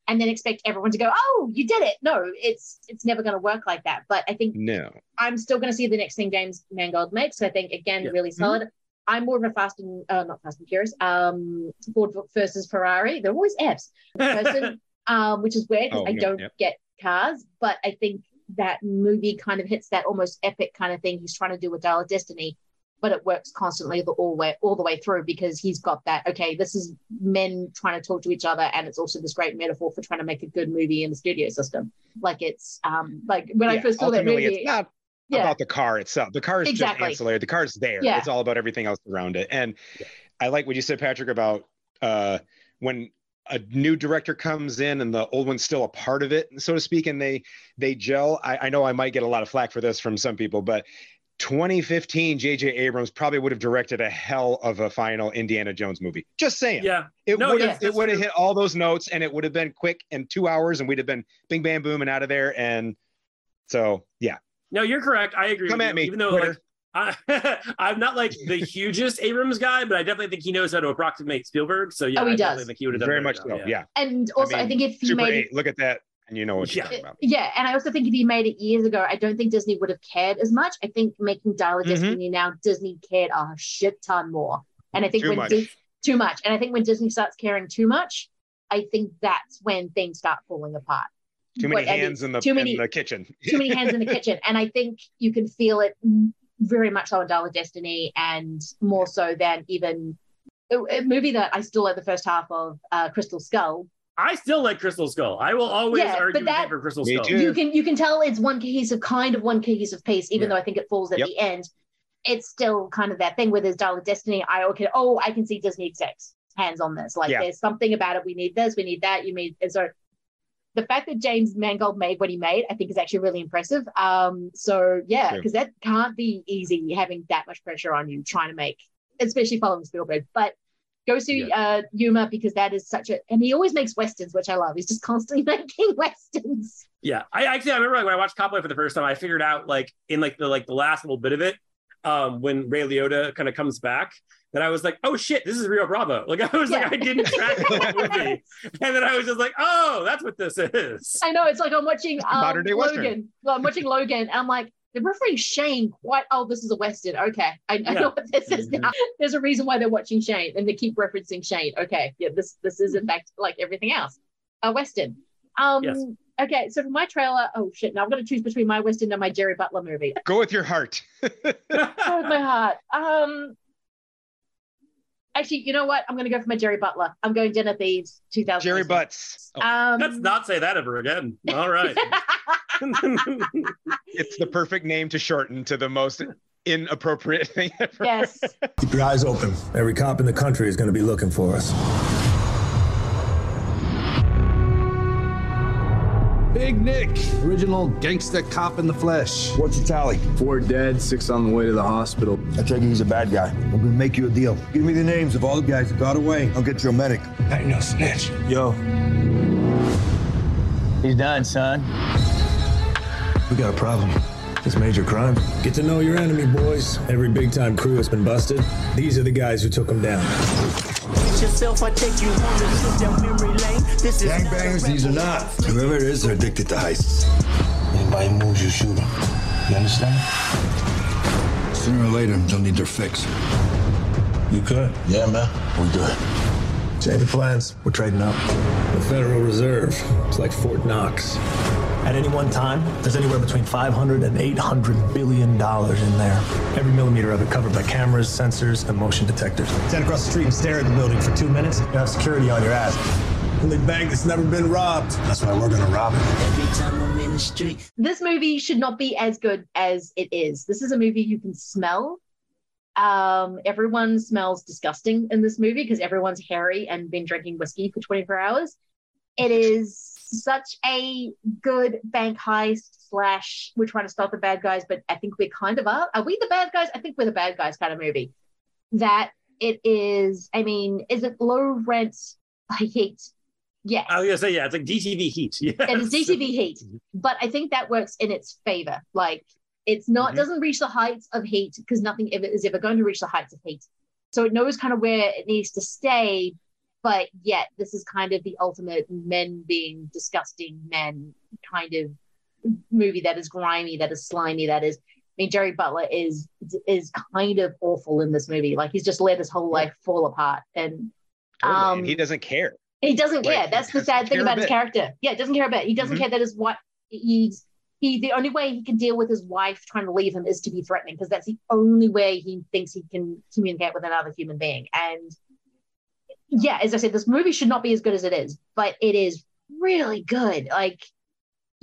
and then expect everyone to go, oh, you did it. No, it's it's never going to work like that. But I think no. I'm still going to see the next thing James Mangold makes. So I think, again, yeah. really solid. Mm-hmm. I'm more of a fast and uh, not fast and furious, um, Ford versus Ferrari. They're always F's person, um, which is weird because oh, I no, don't yep. get cars, but I think that movie kind of hits that almost epic kind of thing he's trying to do with Dial of Destiny, but it works constantly the all way all the way through because he's got that. Okay, this is men trying to talk to each other, and it's also this great metaphor for trying to make a good movie in the studio system. Like it's um, like when yeah, I first saw that movie, it's not yeah. about the car itself. The car is exactly. just ancillary. The car's there. Yeah. It's all about everything else around it. And yeah. I like what you said, Patrick, about uh, when a new director comes in and the old one's still a part of it, so to speak, and they they gel. I, I know I might get a lot of flack for this from some people, but twenty fifteen J J Abrams probably would have directed a hell of a final Indiana Jones movie. Just saying. Yeah. It no, would have yes, it would have hit all those notes, and it would have been quick and two hours, and we'd have been bing, bam, boom, and out of there. And so, yeah. No, you're correct. I agree. Come with at you. me. Even though like, I, I'm not like the hugest Abrams guy, but I definitely think he knows how to approximate Spielberg. So yeah, oh, he I does. Think he would have done very much. So, yeah. yeah. And also, I, mean, I think if he made eight, look at that. And you know what you're yeah. talking about. Yeah, and I also think if he made it years ago, I don't think Disney would have cared as much. I think making Dial of mm-hmm. Destiny now, Disney cared a shit ton more. And I think too when much. Di- too much. And I think when Disney starts caring too much, I think that's when things start falling apart. Too many but, hands I mean, in, the, too many, in the kitchen. Too many hands in the kitchen. And I think you can feel it very much on Dial of Destiny, and more so than even a, a movie that I still like the first half of, uh, Crystal Skull. I still like Crystal Skull. I will always yeah, argue that, for Crystal Skull. Too. You can you can tell it's one cohesive kind of one cohesive piece, even yeah. though I think it falls at yep. the end. It's still kind of that thing where there's Dial of Destiny. I okay, oh, I can see Disney execs hands on this. Like yeah. there's something about it. We need this. We need that. You need. And so the fact that James Mangold made what he made, I think, is actually really impressive. Um, so yeah, because that can't be easy having that much pressure on you trying to make, especially following Spielberg, but. Go to yeah. uh, Yuma, because that is such a... And he always makes Westerns, which I love. He's just constantly making Westerns. Yeah. I actually, I remember like, when I watched Coppola for the first time, I figured out like in like the like the last little bit of it, um, when Ray Liotta kind of comes back, that I was like, oh shit, this is Rio Bravo. Like I was yeah. like, I didn't track the movie. And then I was just like, oh, that's what this is. I know. It's like I'm watching um, modern day Western. Logan. Well, I'm watching Logan and I'm like, they're referring Shane quite, oh, this is a Western. Okay, I, I yeah. know what this is now. There's a reason why they're watching Shane, and they keep referencing Shane. Okay, yeah, this this is, in fact, like everything else, a Western. Um, yes. Okay, so for my trailer, oh, shit, now I'm going to choose between my Western and my Jerry Butler movie. Go with your heart. Go with my heart. Um, actually, you know what? I'm going to go for my Jerry Butler. I'm going Dinner Thieves two thousand. Jerry Butts. Oh. Um, Let's not say that ever again. All right. It's the perfect name to shorten to the most inappropriate thing ever. Yes. Keep your eyes open. Every cop in the country is going to be looking for us. Big Nick, original gangsta cop in the flesh. What's your tally? Four dead, six on the way to the hospital. I think he's a bad guy. I'm going to make you a deal. Give me the names of all the guys that got away. I'll get you a medic. I ain't no snitch. Yo. He's done, son. We got a problem. It's major crime. Get to know your enemy, boys. Every big-time crew has been busted. These are the guys who took them down. Yourself, I take you home to memory lane. This is gangbangers, these are not. Whoever it is, they're addicted to heists. Anybody moves, you shoot them. You understand? Sooner or later, they'll need their fix. You good? Yeah, man. We good. Change the plans. We're trading up. The Federal Reserve. It's like Fort Knox. At any one time, there's anywhere between five hundred and eight hundred billion dollars in there. Every millimeter of it covered by cameras, sensors, and motion detectors. Stand across the street and stare at the building for two minutes. You have security on your ass. Only bank that's never been robbed. That's why we're going to rob it. Every time I'm in the street. This movie should not be as good as it is. This is a movie you can smell. Um, everyone smells disgusting in this movie because everyone's hairy and been drinking whiskey for twenty-four hours. It is... such a good bank heist slash we're trying to stop the bad guys, but I think we're kind of are. Are we the bad guys? I think we're the bad guys kind of movie. That it is, I mean, is it low rent heat? Yes. I was going to say, yeah, it's like D T V heat. Yes. It is D T V heat, but I think that works in its favor. Like it's not, mm-hmm. doesn't reach the heights of heat because nothing ever is ever going to reach the heights of heat. So it knows kind of where it needs to stay. But yet, this is kind of the ultimate men being disgusting men kind of movie that is grimy, that is slimy, that is mean, Jerry Butler is is kind of awful in this movie. Like, he's just let his whole life fall apart, and totally. um and he doesn't care. He doesn't care. Like, that's the sad thing about his character. Yeah, doesn't care a bit. He doesn't mm-hmm. care that his wife. He's he. The only way he can deal with his wife trying to leave him is to be threatening, because that's the only way he thinks he can communicate with another human being. And yeah, as I said, this movie should not be as good as it is, but it is really good. Like,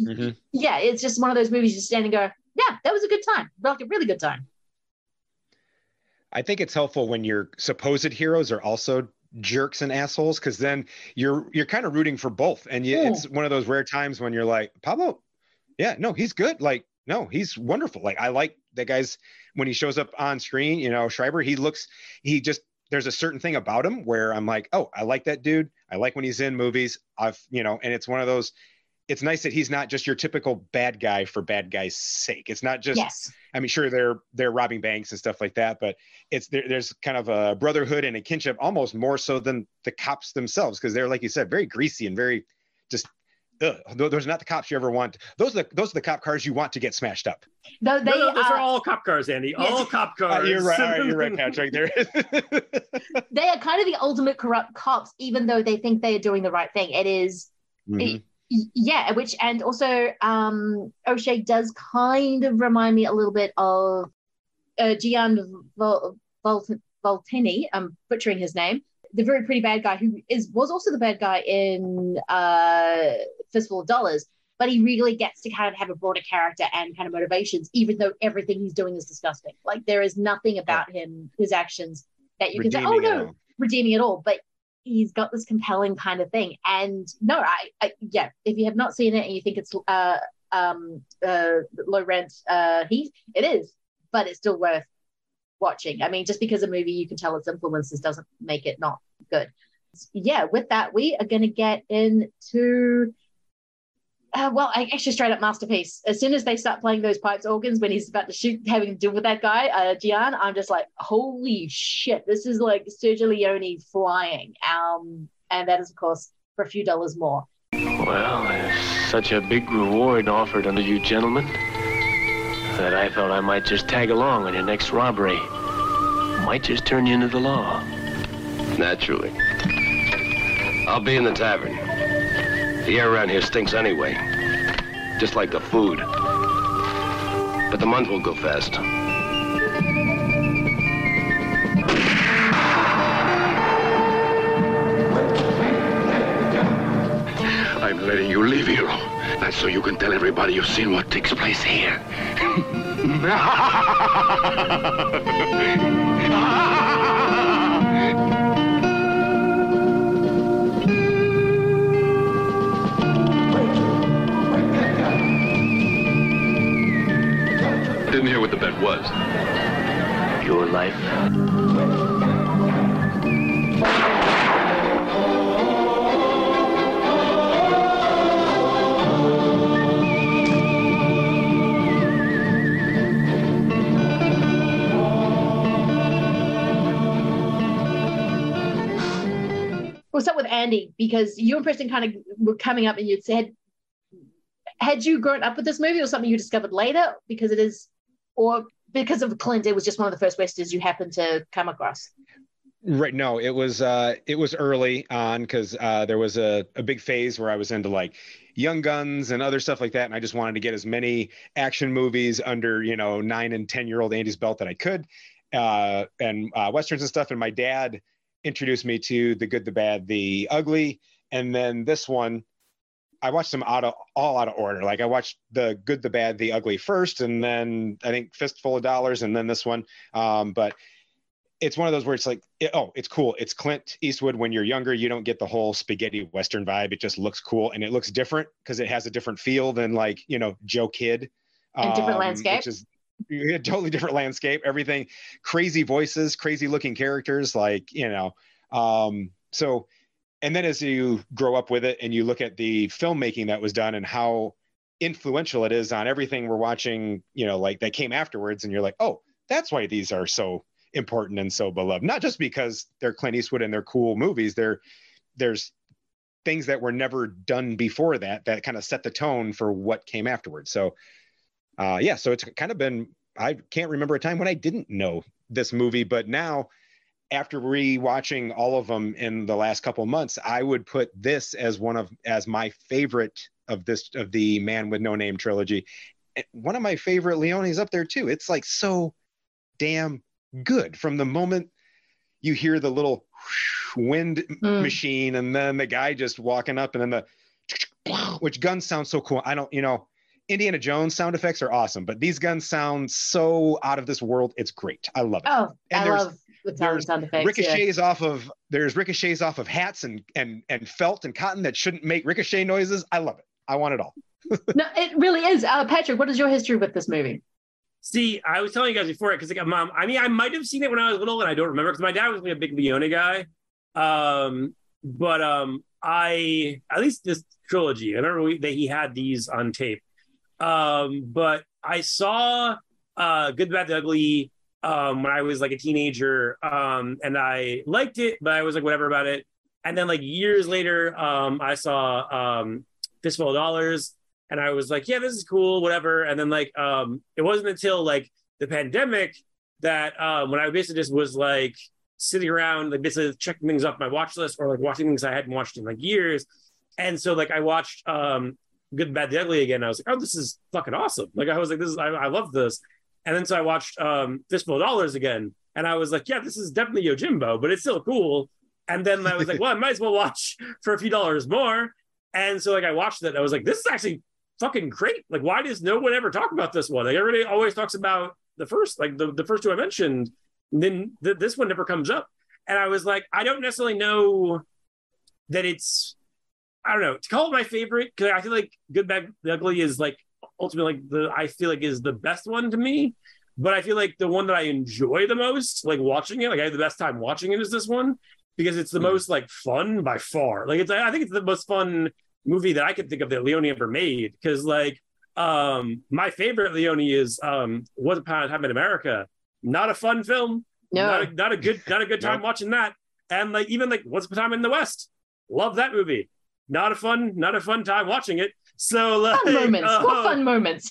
mm-hmm. yeah, it's just one of those movies you stand and go, yeah, that was a good time. Like, a really good time. I think it's helpful when your supposed heroes are also jerks and assholes, because then you're you're kind of rooting for both, and you, it's one of those rare times when you're like, Pablo, yeah, no, he's good. Like, no, he's wonderful. Like, I like that guy's when he shows up on screen. You know, Schreiber, he looks, he just there's a certain thing about him where I'm like, oh, I like that dude. I like when he's in movies. I've you know, and it's one of those. It's nice that he's not just your typical bad guy for bad guy's sake. It's not just. Yes. I mean, sure, they're they're robbing banks and stuff like that, but it's there, there's kind of a brotherhood and a kinship, almost more so than the cops themselves, because they're, like you said, very greasy and very just. Ugh, those are not the cops you ever want. Those are the, those are the cop cars you want to get smashed up. No, they no, no, those are, are all cop cars, Andy. Yes. All cop cars. Uh, you're right. All right, you're right, Patrick. There is. They are kind of the ultimate corrupt cops, even though they think they are doing the right thing. It is. Mm-hmm. it, Yeah, which, and also um, O'Shea does kind of remind me a little bit of uh, Gian Vol- Vol- Volonté. I'm butchering his name. The very pretty bad guy who is was also the bad guy in uh, Fistful of Dollars, but he really gets to kind of have a broader character and kind of motivations, even though everything he's doing is disgusting. Like, there is nothing about oh. him, his actions, that you redeeming can say, oh, no, redeeming at all. But he's got this compelling kind of thing. And no, I, I yeah, if you have not seen it and you think it's uh, um, uh, low rent uh, heat, it is, but it's still worth watching. I mean, just because a movie you can tell its influences doesn't make it not good. So, yeah, with that, we are going to get into, uh, well, I actually straight up masterpiece. As soon as they start playing those pipes organs when he's about to shoot, having to deal with that guy, uh, Gian, I'm just like, holy shit, this is like Sergio Leone flying. Um, and that is, of course, for a few dollars more. Well, there's such a big reward offered under you gentlemen that I thought I might just tag along on your next robbery. Might just turn you into the law. Naturally. I'll be in the tavern. The air around here stinks anyway, just like the food. But the month will go fast. I'm letting you leave, Hero. That's so you can tell everybody you've seen what takes place here. Didn't hear what the bet was. Your life. We'll start with Andy, because you and Preston kind of were coming up and you'd said, had you grown up with this movie or something you discovered later? Because it is... Or because of Clint, it was just one of the first Westerns you happened to come across. Right. No, it was uh, it was early on, because uh, there was a, a big phase where I was into like Young Guns and other stuff like that. And I just wanted to get as many action movies under, you know, nine and ten year old Andy's belt that I could, uh, and uh, Westerns and stuff. And my dad introduced me to The Good, the Bad, the Ugly. And then this one. I watched them out of, all out of order. Like, I watched The Good, the Bad, the Ugly first, and then I think Fistful of Dollars, and then this one. Um, but it's one of those where it's like, it, oh, it's cool. It's Clint Eastwood. When you're younger, you don't get the whole spaghetti Western vibe. It just looks cool, and it looks different because it has a different feel than, like, you know, Joe Kidd. Um, and different landscape. Which is a totally different landscape. Everything, crazy voices, crazy looking characters, like, you know. Um, so... And then as you grow up with it and you look at the filmmaking that was done and how influential it is on everything we're watching, you know, like that came afterwards, and you're like, oh, that's why these are so important and so beloved. Not just because they're Clint Eastwood and they're cool movies. They're, there's things that were never done before that, that kind of set the tone for what came afterwards. So, uh, yeah, so it's kind of been I can't remember a time when I didn't know this movie, but now after rewatching all of them in the last couple of months, I would put this as one of, as my favorite of this, of the Man with No Name trilogy. One of my favorite Leone's up there too. It's like so damn good. From the moment you hear the little wind mm. machine, and then the guy just walking up, and then the, which guns sound so cool. I don't, you know, Indiana Jones sound effects are awesome, but these guns sound so out of this world. It's great. I love it. Oh, and I there's, love the sound, sound effects. Ricochets yeah. off of, there's ricochets off of hats and, and, and felt and cotton that shouldn't make ricochet noises. I love it. I want it all. No, it really is. Uh, Patrick, what is your history with this movie? See, I was telling you guys before it because, like, mom, I mean, I might have seen it when I was little, and I don't remember because my dad was really a big Leone guy. Um, but um, I, at least this trilogy, I remember that he had these on tape. Um, but I saw uh, Good, the Bad, the Ugly um, when I was like a teenager, um, and I liked it, but I was like whatever about it. And then like years later, um, I saw um, Fistful of Dollars. And I was like, yeah, this is cool, whatever. And then like, um, it wasn't until like the pandemic that um, when I basically just was like sitting around, like basically checking things off my watch list or like watching things I hadn't watched in like years. And so like I watched um, Good, Bad, the Ugly again. And I was like, oh, this is fucking awesome. Like I was like, this is, I, I love this. And then so I watched um, Fistful of Dollars again. And I was like, yeah, this is definitely Yojimbo, but it's still cool. And then I was like, well, I might as well watch for a few dollars more. And so like I watched it. And I was like, this is actually fucking great. Like, why does no one ever talk about this one? Like, everybody always talks about the first, like the, the first two I mentioned, and then th- this one never comes up. And I was like, I don't necessarily know that it's, I don't know, to call it my favorite, because I feel like Good, Bad, the Ugly is like ultimately like the, I feel like is the best one to me, but I feel like the one that I enjoy the most, like watching it, like I had the best time watching it is this one, because it's the mm-hmm. most like fun by far. Like it's, I think it's the most fun movie that I could think of that Leone ever made, because like um my favorite Leone is um Once Upon a Time in America. Not a fun film, no not a, not a good not a good time no. watching that. And like even like Once Upon a Time in the West, love that movie, not a fun not a fun time watching it. So like fun moments, uh, what fun moments.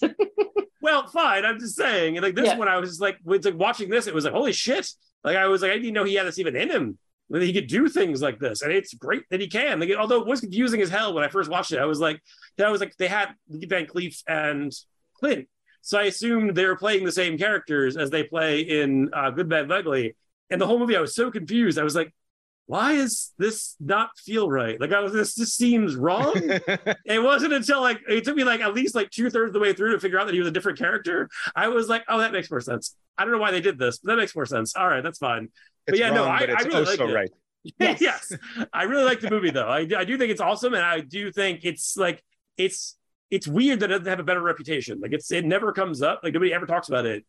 Well, fine, I'm just saying, like this yeah. one I was just like, with like watching this, it was like holy shit, like I was like I didn't know he had this even in him, that he could do things like this. And it's great that he can. Like, although it was confusing as hell when I first watched it. I was like, I was like, they had Lee Van Cleef and Clint. So I assumed they were playing the same characters as they play in uh, Good, Bad, and Ugly. And the whole movie, I was so confused. I was like, why is this not feel right? Like, I was, this just seems wrong. It wasn't until like, it took me like at least like two thirds of the way through to figure out that he was a different character. I was like, oh, that makes more sense. I don't know why they did this, but that makes more sense. All right, that's fine. It's but yeah, wrong, no, I, I really like it. Right. Yes. Yes, I really like the movie though. I, I do think it's awesome, and I do think it's like it's it's weird that it doesn't have a better reputation. Like it's it never comes up. Like nobody ever talks about it,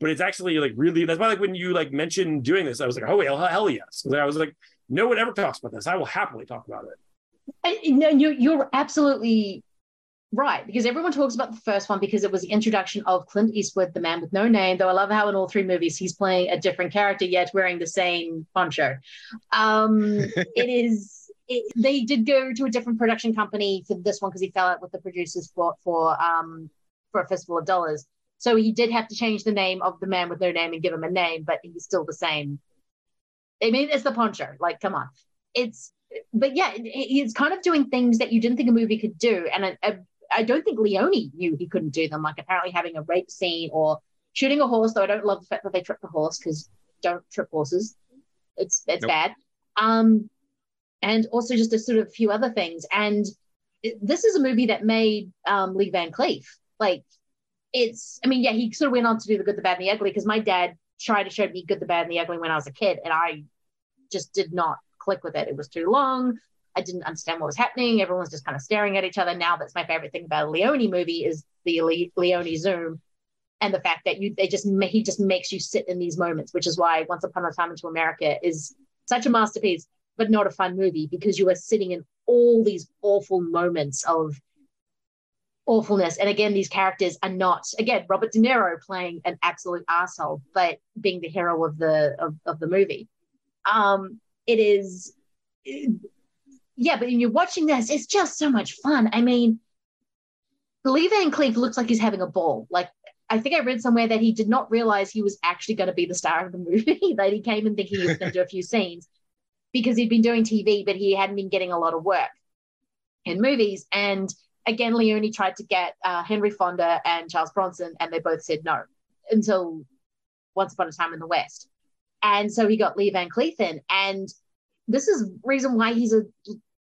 but it's actually like really. That's why like when you like mentioned doing this, I was like, oh hell, hell yes. Like, I was like, no one ever talks about this. I will happily talk about it. And, no, you you're absolutely right, because everyone talks about the first one because it was the introduction of Clint Eastwood, the Man with No Name, though I love how in all three movies he's playing a different character yet wearing the same poncho. Um, it is, it, they did go to a different production company for this one because he fell out with the producers for, for, um, for A Fistful of Dollars. So he did have to change the name of the Man with No Name and give him a name, but he's still the same. I mean, it's the poncho, like, come on. It's, but yeah, he's kind of doing things that you didn't think a movie could do. And a, a I don't think Leone knew he couldn't do them, like apparently having a rape scene or shooting a horse, though I don't love the fact that they tripped the horse, because don't trip horses. It's it's nope. bad. Um, and also just a sort of few other things. And it, this is a movie that made um, Lee Van Cleef. Like, it's, I mean, yeah, he sort of went on to do The Good, the Bad, and the Ugly, because my dad tried to show me Good, the Bad, and the Ugly when I was a kid, and I just did not click with it. It was too long. I didn't understand what was happening. Everyone's just kind of staring at each other. Now that's my favorite thing about a Leone movie is the Le- Leone Zoom and the fact that you they just ma- he just makes you sit in these moments, which is why Once Upon a Time into America is such a masterpiece, but not a fun movie, because you are sitting in all these awful moments of awfulness. And again, these characters are not, again, Robert De Niro playing an absolute asshole, but being the hero of the of, of the movie. Um, it is... It, Yeah, but when you're watching this, it's just so much fun. I mean, Lee Van Cleef looks like he's having a ball. Like, I think I read somewhere that he did not realize he was actually going to be the star of the movie, that he came in thinking he was going to do a few scenes because he'd been doing T V, but he hadn't been getting a lot of work in movies. And again, Leone tried to get uh, Henry Fonda and Charles Bronson, and they both said no until Once Upon a Time in the West. And so he got Lee Van Cleef in. And this is the reason why he's a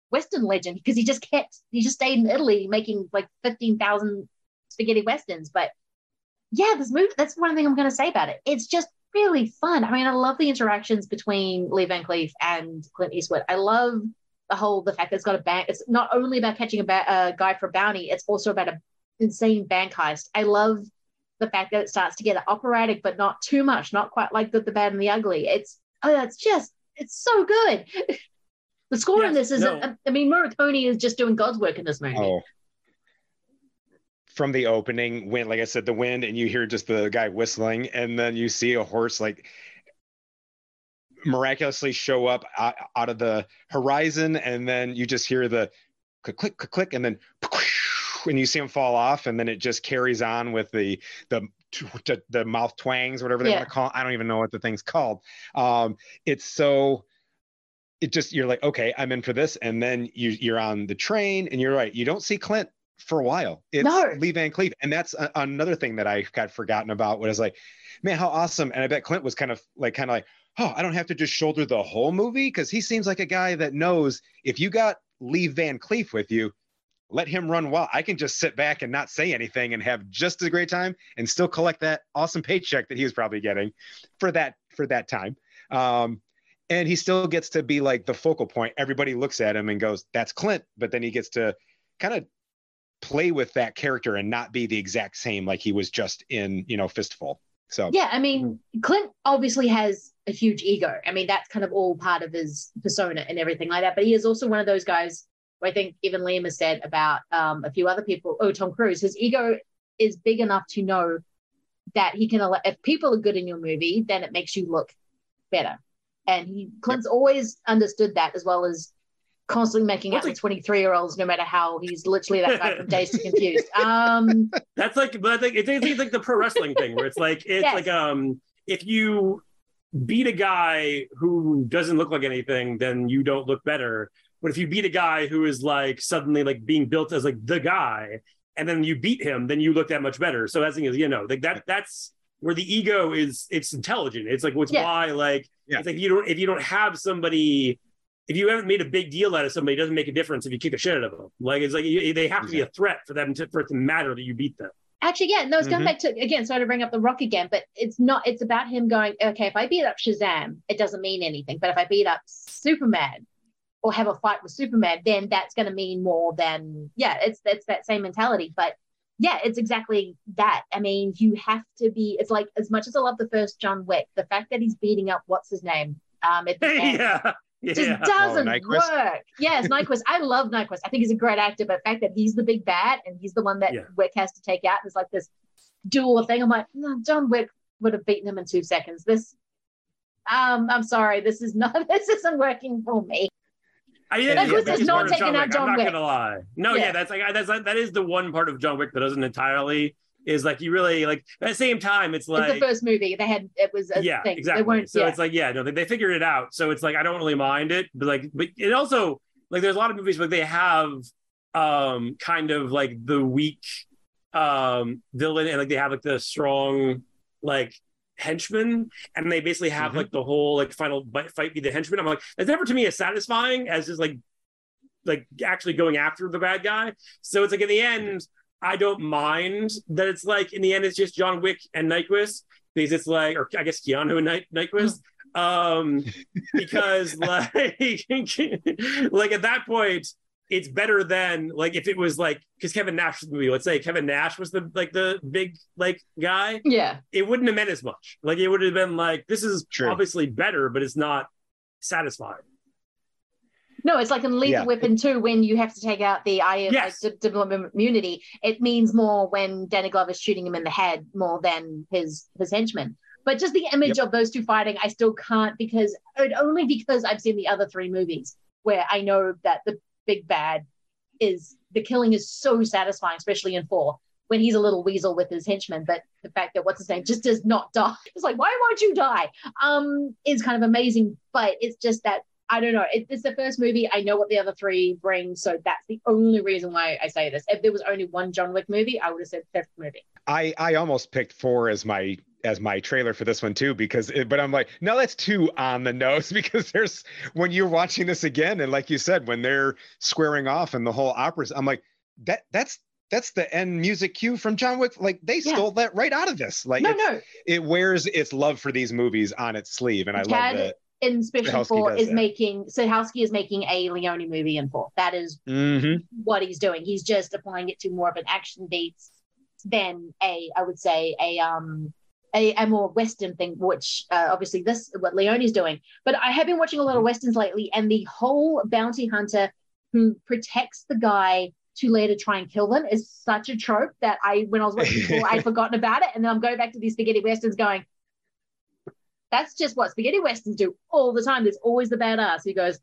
Western legend, because he just kept, he just stayed in Italy making like fifteen thousand spaghetti Westerns. But yeah, this movie, that's one thing I'm going to say about it. It's just really fun. I mean, I love the interactions between Lee Van Cleef and Clint Eastwood. I love the whole, the fact that it's got a bank. It's not only about catching a, ba- a guy for a bounty, it's also about an insane bank heist. I love the fact that it starts to get operatic, but not too much, not quite like Good, the Bad and the Ugly. It's, oh, that's just, it's so good. The score yes, in this is, no. a, I mean, Murakami is just doing God's work in this movie. Oh. From the opening, when, like I said, the wind, and you hear just the guy whistling, and then you see a horse like miraculously show up out, out of the horizon, and then you just hear the click, click, click, click, and then and you see him fall off, and then it just carries on with the the the mouth twangs, whatever they yeah. want to call it. I don't even know what the thing's called. Um, it's so. It just, you're like, okay, I'm in for this. And then you, you're on the train, and you're right. You don't see Clint for a while. It's no. Lee Van Cleef. And that's a, another thing that I got forgotten about, was like, man, how awesome. And I bet Clint was kind of like, kind of like, oh, I don't have to just shoulder the whole movie. Because he seems like a guy that knows, if you got Lee Van Cleef with you, let him run wild. I can just sit back and not say anything and have just a great time and still collect that awesome paycheck that he was probably getting for that, for that time. Um, And he still gets to be like the focal point. Everybody looks at him and goes, that's Clint. But then he gets to kind of play with that character and not be the exact same like he was just in, you know, Fistful. So yeah, I mean, Clint obviously has a huge ego. I mean, that's kind of all part of his persona and everything like that. But he is also one of those guys where I think even Liam has said about um, a few other people, oh, Tom Cruise, his ego is big enough to know that he can, ele- if people are good in your movie, then it makes you look better. And he, Clint's yep. always understood that, as well as constantly making What's out like, with twenty-three-year-olds, no matter how. He's literally that guy from Dazed and Confused. Um, That's like, but I think it's, it's like the pro wrestling thing, where it's like, it's yes. like um, if you beat a guy who doesn't look like anything, then you don't look better. But if you beat a guy who is like suddenly like being built as like the guy, and then you beat him, then you look that much better. So as thing is, you know, like that that's. Where the ego is, it's intelligent. It's like, what's yeah. why, like, yeah. it's like, if you don't, if you don't have somebody, if you haven't made a big deal out of somebody, it doesn't make a difference if you kick the shit out of them. Like, it's like, you, they have to be a threat for them to, for it to matter that you beat them. Actually, yeah, no, it's going mm-hmm. back to, again, sorry to bring up The Rock again, but it's not, it's about him going, okay, if I beat up Shazam, it doesn't mean anything. But if I beat up Superman or have a fight with Superman, then that's going to mean more than, yeah, it's, it's that same mentality. But yeah, it's exactly that. I mean, you have to be, it's like, as much as I love the first John Wick, the fact that he's beating up, what's his name? Um, at the end, yeah, yeah. just doesn't oh, work. Yes, Nyquist. I love Nyquist. I think he's a great actor, but the fact that he's the big bad and he's the one that yeah. Wick has to take out, and it's like this duel thing. I'm like, no, John Wick would have beaten him in two seconds. This, um, I'm sorry, this is not, this isn't working for me. I mean, that is not taking John out John Wick. I'm not going to lie. No, yeah, yeah that's like that's like, that is the one part of John Wick that doesn't entirely is like you really like at the same time it's like it's the first movie they had it was a yeah thing. Exactly. They weren't, so yeah. it's like yeah no they, they figured it out, so it's like I don't really mind it, but like but it also like there's a lot of movies where they have um kind of like the weak um villain and like they have like the strong like henchman, and they basically have mm-hmm. like the whole like final fight be the henchman. I'm like, that's never to me as satisfying as just like like actually going after the bad guy. So it's like in the end, I don't mind that it's like in the end it's just John Wick and Nyquist, because it's like, or I guess Keanu and Ny- Nyquist, um, because like like at that point it's better than like if it was like because Kevin Nash was the movie. Let's say Kevin Nash was the like the big like guy. Yeah, it wouldn't have meant as much. Like it would have been like this is True. Obviously better, but it's not satisfying. No, it's like in Lethal yeah. Weapon two when you have to take out the eye of yes. like, d- d- immunity. It means more when Danny Glover's shooting him in the head more than his his henchman. But just the image yep. of those two fighting, I still can't because only because I've seen the other three movies where I know that the big bad is the killing is so satisfying, especially in four, when he's a little weasel with his henchmen, but the fact that what's his name just does not die. It's like, why won't you die? Um, is kind of amazing, but it's just that, I don't know. It, it's the first movie. I know what the other three bring, so that's the only reason why I say this. If there was only one John Wick movie, I would have said fifth movie. I, I almost picked four as my as my trailer for this one too, because it, but I'm like, no, that's too on the nose, because there's, when you're watching this again, and like you said, when they're squaring off and the whole opera's, I'm like, that that's that's the end music cue from John Wick. Like they yeah. stole that right out of this. Like no, no. It wears its love for these movies on its sleeve, and I Chad, love it. In Special Four is that. making Sadowski is making a Leone movie in four. That is mm-hmm. what he's doing. He's just applying it to more of an action beats than a, I would say, a um a, a more Western thing, which uh, obviously this what Leone's doing. But I have been watching a lot of Westerns lately, and the whole bounty hunter who protects the guy to later try and kill them is such a trope that I, when I was watching before, I'd forgotten about it, and then I'm going back to these spaghetti Westerns going, that's just what spaghetti Westerns do all the time. There's always the badass who goes,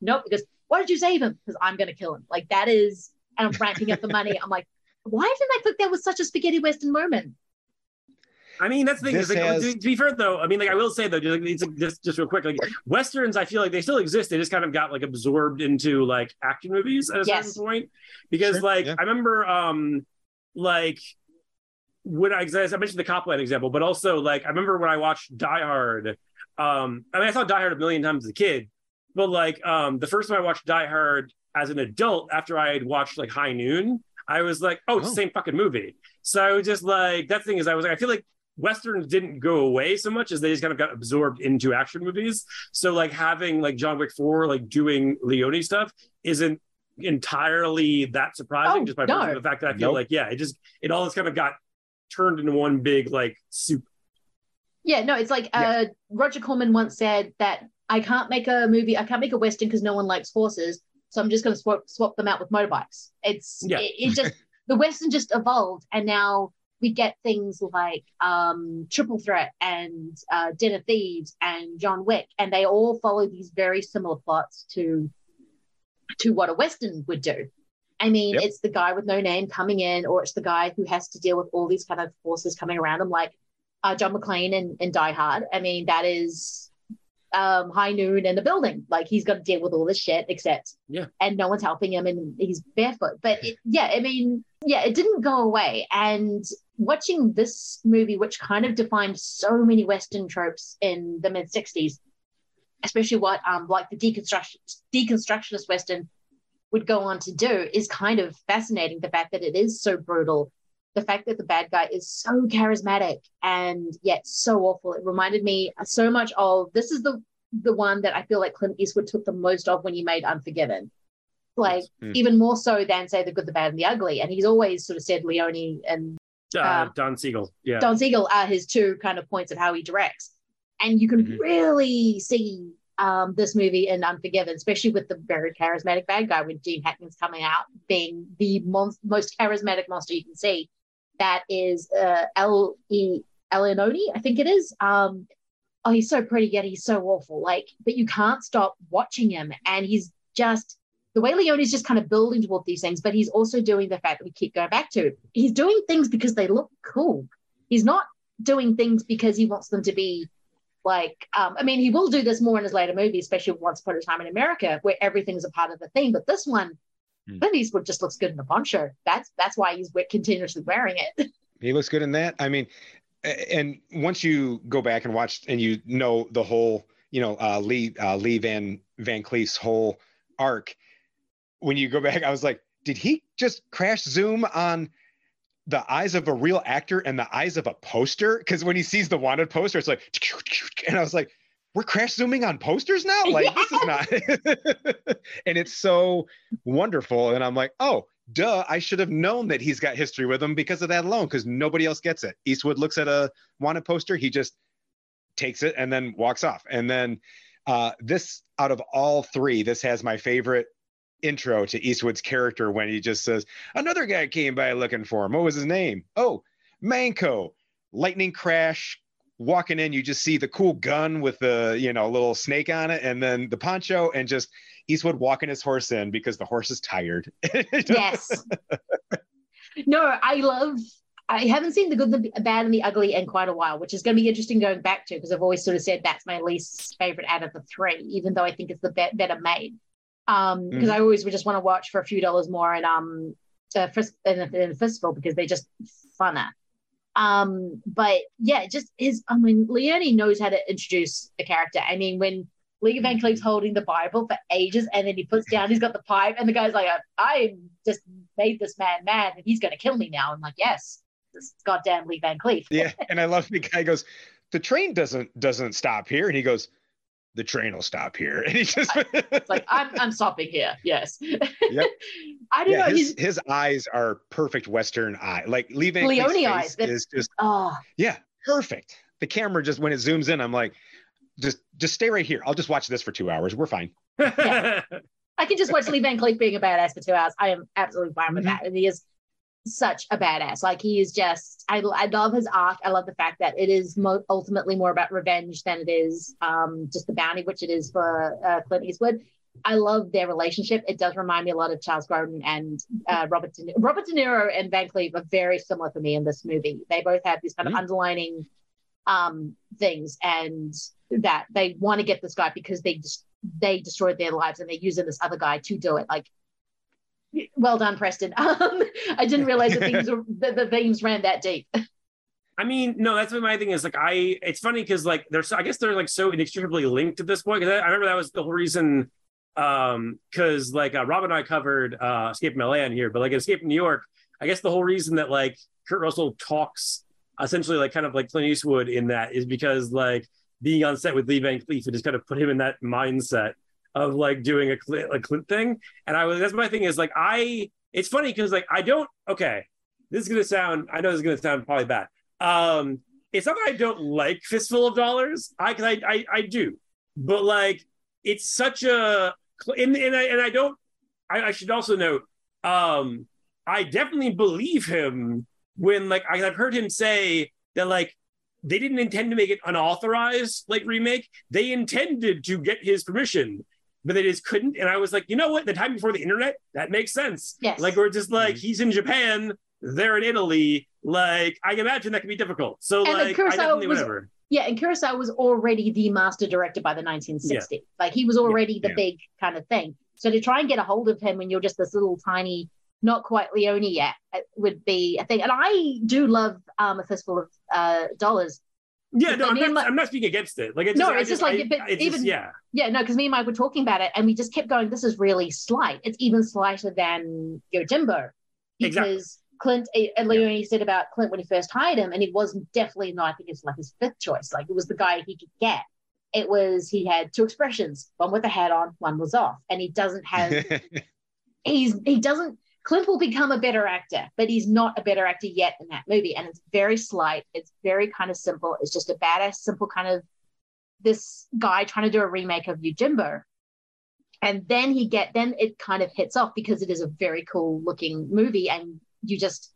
nope, because why did you save him? Because I'm going to kill him. Like that is, and I'm ramping up the money. I'm like, why didn't I think that was such a spaghetti Western moment? I mean, that's the thing. Is, like, has... to, to be fair, though, I mean, like I will say, though, it's like, just, just real quick, like Westerns, I feel like they still exist. They just kind of got like absorbed into like action movies at a yes. certain point. Because sure, like, yeah. I remember um, like, When I, I mentioned the Copland example, but also like I remember when I watched Die Hard. Um, I mean, I saw Die Hard a million times as a kid, but like um, the first time I watched Die Hard as an adult, after I had watched like High Noon, I was like, oh, it's oh. the same fucking movie. So I was just like, that thing is, I was like, I feel like Westerns didn't go away so much as they just kind of got absorbed into action movies. So like having like John Wick four, like doing Leone stuff isn't entirely that surprising, oh, just by no. virtue of the fact that I feel nope. like, yeah, it just, it all just kind of got turned into one big like soup. Yeah, no, it's like yeah. uh Roger Corman once said that I can't make a movie, I can't make a Western because no one likes horses, so I'm just going to swap swap them out with motorbikes. It's yeah. it, it just the Western just evolved, and now we get things like um Triple Threat and uh Dinner Thieves and John Wick, and they all follow these very similar plots to to what a Western would do. I mean, yep. it's the guy with no name coming in, or it's the guy who has to deal with all these kind of forces coming around him, like uh, John McClane in, in Die Hard. I mean, that is um, High Noon in the building. Like, he's got to deal with all this shit, except, yeah. and no one's helping him, and he's barefoot. But, it, yeah, I mean, yeah, it didn't go away. And watching this movie, which kind of defined so many Western tropes in the mid-sixties, especially what, um, like, the deconstruction, deconstructionist Western would go on to do, is kind of fascinating. The fact that it is so brutal, the fact that the bad guy is so charismatic and yet so awful. It reminded me so much of, this is the the one that I feel like Clint Eastwood took the most of when he made Unforgiven, like mm. even more so than say The Good, the Bad and the Ugly. And he's always sort of said Leone and uh, uh, Don Siegel yeah Don Siegel are his two kind of points of how he directs, and you can mm-hmm. really see Um, this movie in Unforgiven, especially with the very charismatic bad guy, with Gene Hackman's coming out being the mon- most charismatic monster you can see. That is uh, El E Elinoni, I think it is. Um, oh, he's so pretty, yet he's so awful. Like, but you can't stop watching him, and he's just the way Leone's just kind of building toward these things. But he's also doing the fact that we keep going back to. He's doing things because they look cool. He's not doing things because he wants them to be. Like, um, I mean, he will do this more in his later movies, especially Once Upon a Time in America, where everything's a part of the theme. But this one, mm. Clint Eastwood just looks good in a poncho. That's that's why he's continuously wearing it. He looks good in that. I mean, and once you go back and watch, and you know the whole, you know, uh, Lee uh, Lee Van Van Cleef's whole arc. When you go back, I was like, did he just crash Zoom on the eyes of a real actor and the eyes of a poster? Because when he sees the wanted poster, it's like, and I was like, we're crash zooming on posters now? Like, yes! This is not. And it's so wonderful. And I'm like, oh, duh, I should have known that he's got history with him because of that alone, because nobody else gets it. Eastwood looks at a wanted poster, he just takes it and then walks off. And then uh, this, out of all three, this has my favorite intro to Eastwood's character, when he just says, another guy came by looking for him. What was his name? Oh, Manco. Lightning crash, walking in, you just see the cool gun with the, you know, little snake on it, and then the poncho, and just Eastwood walking his horse in because the horse is tired. Yes. No, I love, I haven't seen The Good, the Bad and the Ugly in quite a while, which is going to be interesting going back to, because I've always sort of said that's my least favorite out of the three, even though I think it's the be- better made. Um, because mm. I always would just want to watch for a few dollars more and um, uh, fris- in, a, in a Fistful, because they're just funner. Um, but yeah, just his, I mean, Leone knows how to introduce a character. I mean, when Lee Van Cleef's holding the Bible for ages, and then he puts down, he's got the pipe, and the guy's like, I, I just made this man mad, and he's going to kill me now. I'm like, yes, this goddamn Lee Van Cleef. Yeah, and I love the guy goes, the train doesn't doesn't stop here, and he goes, the train will stop here, and he just I, like, I'm I'm stopping here. Yes. Yep. I don't yeah, know. His, his eyes are perfect Western eye, like Lee Van Cleef's face eyes. Is just oh. yeah, perfect. The camera just, when it zooms in, I'm like, Just just stay right here. I'll just watch this for two hours. We're fine. Yeah. I can just watch Lee Van Cleef being a badass for two hours. I am absolutely fine with that. And he is such a badass. Like, he is just, I, I love his arc. I love the fact that it is mo- ultimately more about revenge than it is um, just the bounty, which it is for uh, Clint Eastwood. I love their relationship. It does remind me a lot of Charles Grodin and uh, Robert De Niro. Robert De Niro and Van Cleef are very similar for me in this movie. They both have these kind mm-hmm. of underlining um, things, and that they want to get this guy because they just they destroyed their lives, and they're using this other guy to do it. Like, well done, Preston. Um, I didn't realize the themes were, the, the themes ran that deep. I mean, no, that's what my thing is. Like, I, it's funny because like they're so, I guess they're like so inextricably linked at this point. Because I, I remember that was the whole reason. Um, because like uh, Rob and I covered uh, Escape from L A on here, but like Escape from New York, I guess the whole reason that like Kurt Russell talks essentially like kind of like Clint Eastwood in that is because like, being on set with Lee Van Cleef, it just kind of put him in that mindset of like doing a Clint, a Clint thing. And I was, that's my thing is like, I, it's funny because like, I don't, okay, this is going to sound, I know this is going to sound probably bad. Um, it's not that I don't like Fistful of Dollars. I, cause I, I, I do, but like, it's such a, and, and I, and I don't, I, I should also note, um, I definitely believe him when like, I, I've heard him say that like, they didn't intend to make it unauthorized, like remake. They intended to get his permission, but they just couldn't. And I was like, you know what? The time before the internet, that makes sense. Yes. Like, we're just like, mm-hmm. he's in Japan, they're in Italy. Like, I can imagine that can be difficult. So and like, I definitely, was, whatever. Yeah, and Kurosawa was already the master director by the nineteen sixties. Yeah. Like, he was already yeah. the yeah. big kind of thing. So to try and get a hold of him when you're just this little tiny, not quite Leone yet, it would be a thing. And I do love um, A Fistful of uh, Dollars. Yeah, no, I'm not, Mike, I'm not speaking against it. Like, it's no, just, it's just, just like, I, but it's even, just, yeah. Yeah, no, because me and Mike were talking about it, and we just kept going, this is really slight. It's even slighter than Yojimbo. Because exactly. Clint, and Leone yeah. said about Clint when he first hired him, and he was definitely not, I think it's like his fifth choice. Like, it was the guy he could get. It was, he had two expressions, one with a hat on, one was off. And he doesn't have, he's, he doesn't, Clint will become a better actor, but he's not a better actor yet in that movie. And it's very slight. It's very kind of simple. It's just a badass, simple kind of this guy trying to do a remake of Yojimbo. And then he get, then it kind of hits off because it is a very cool looking movie, and you just,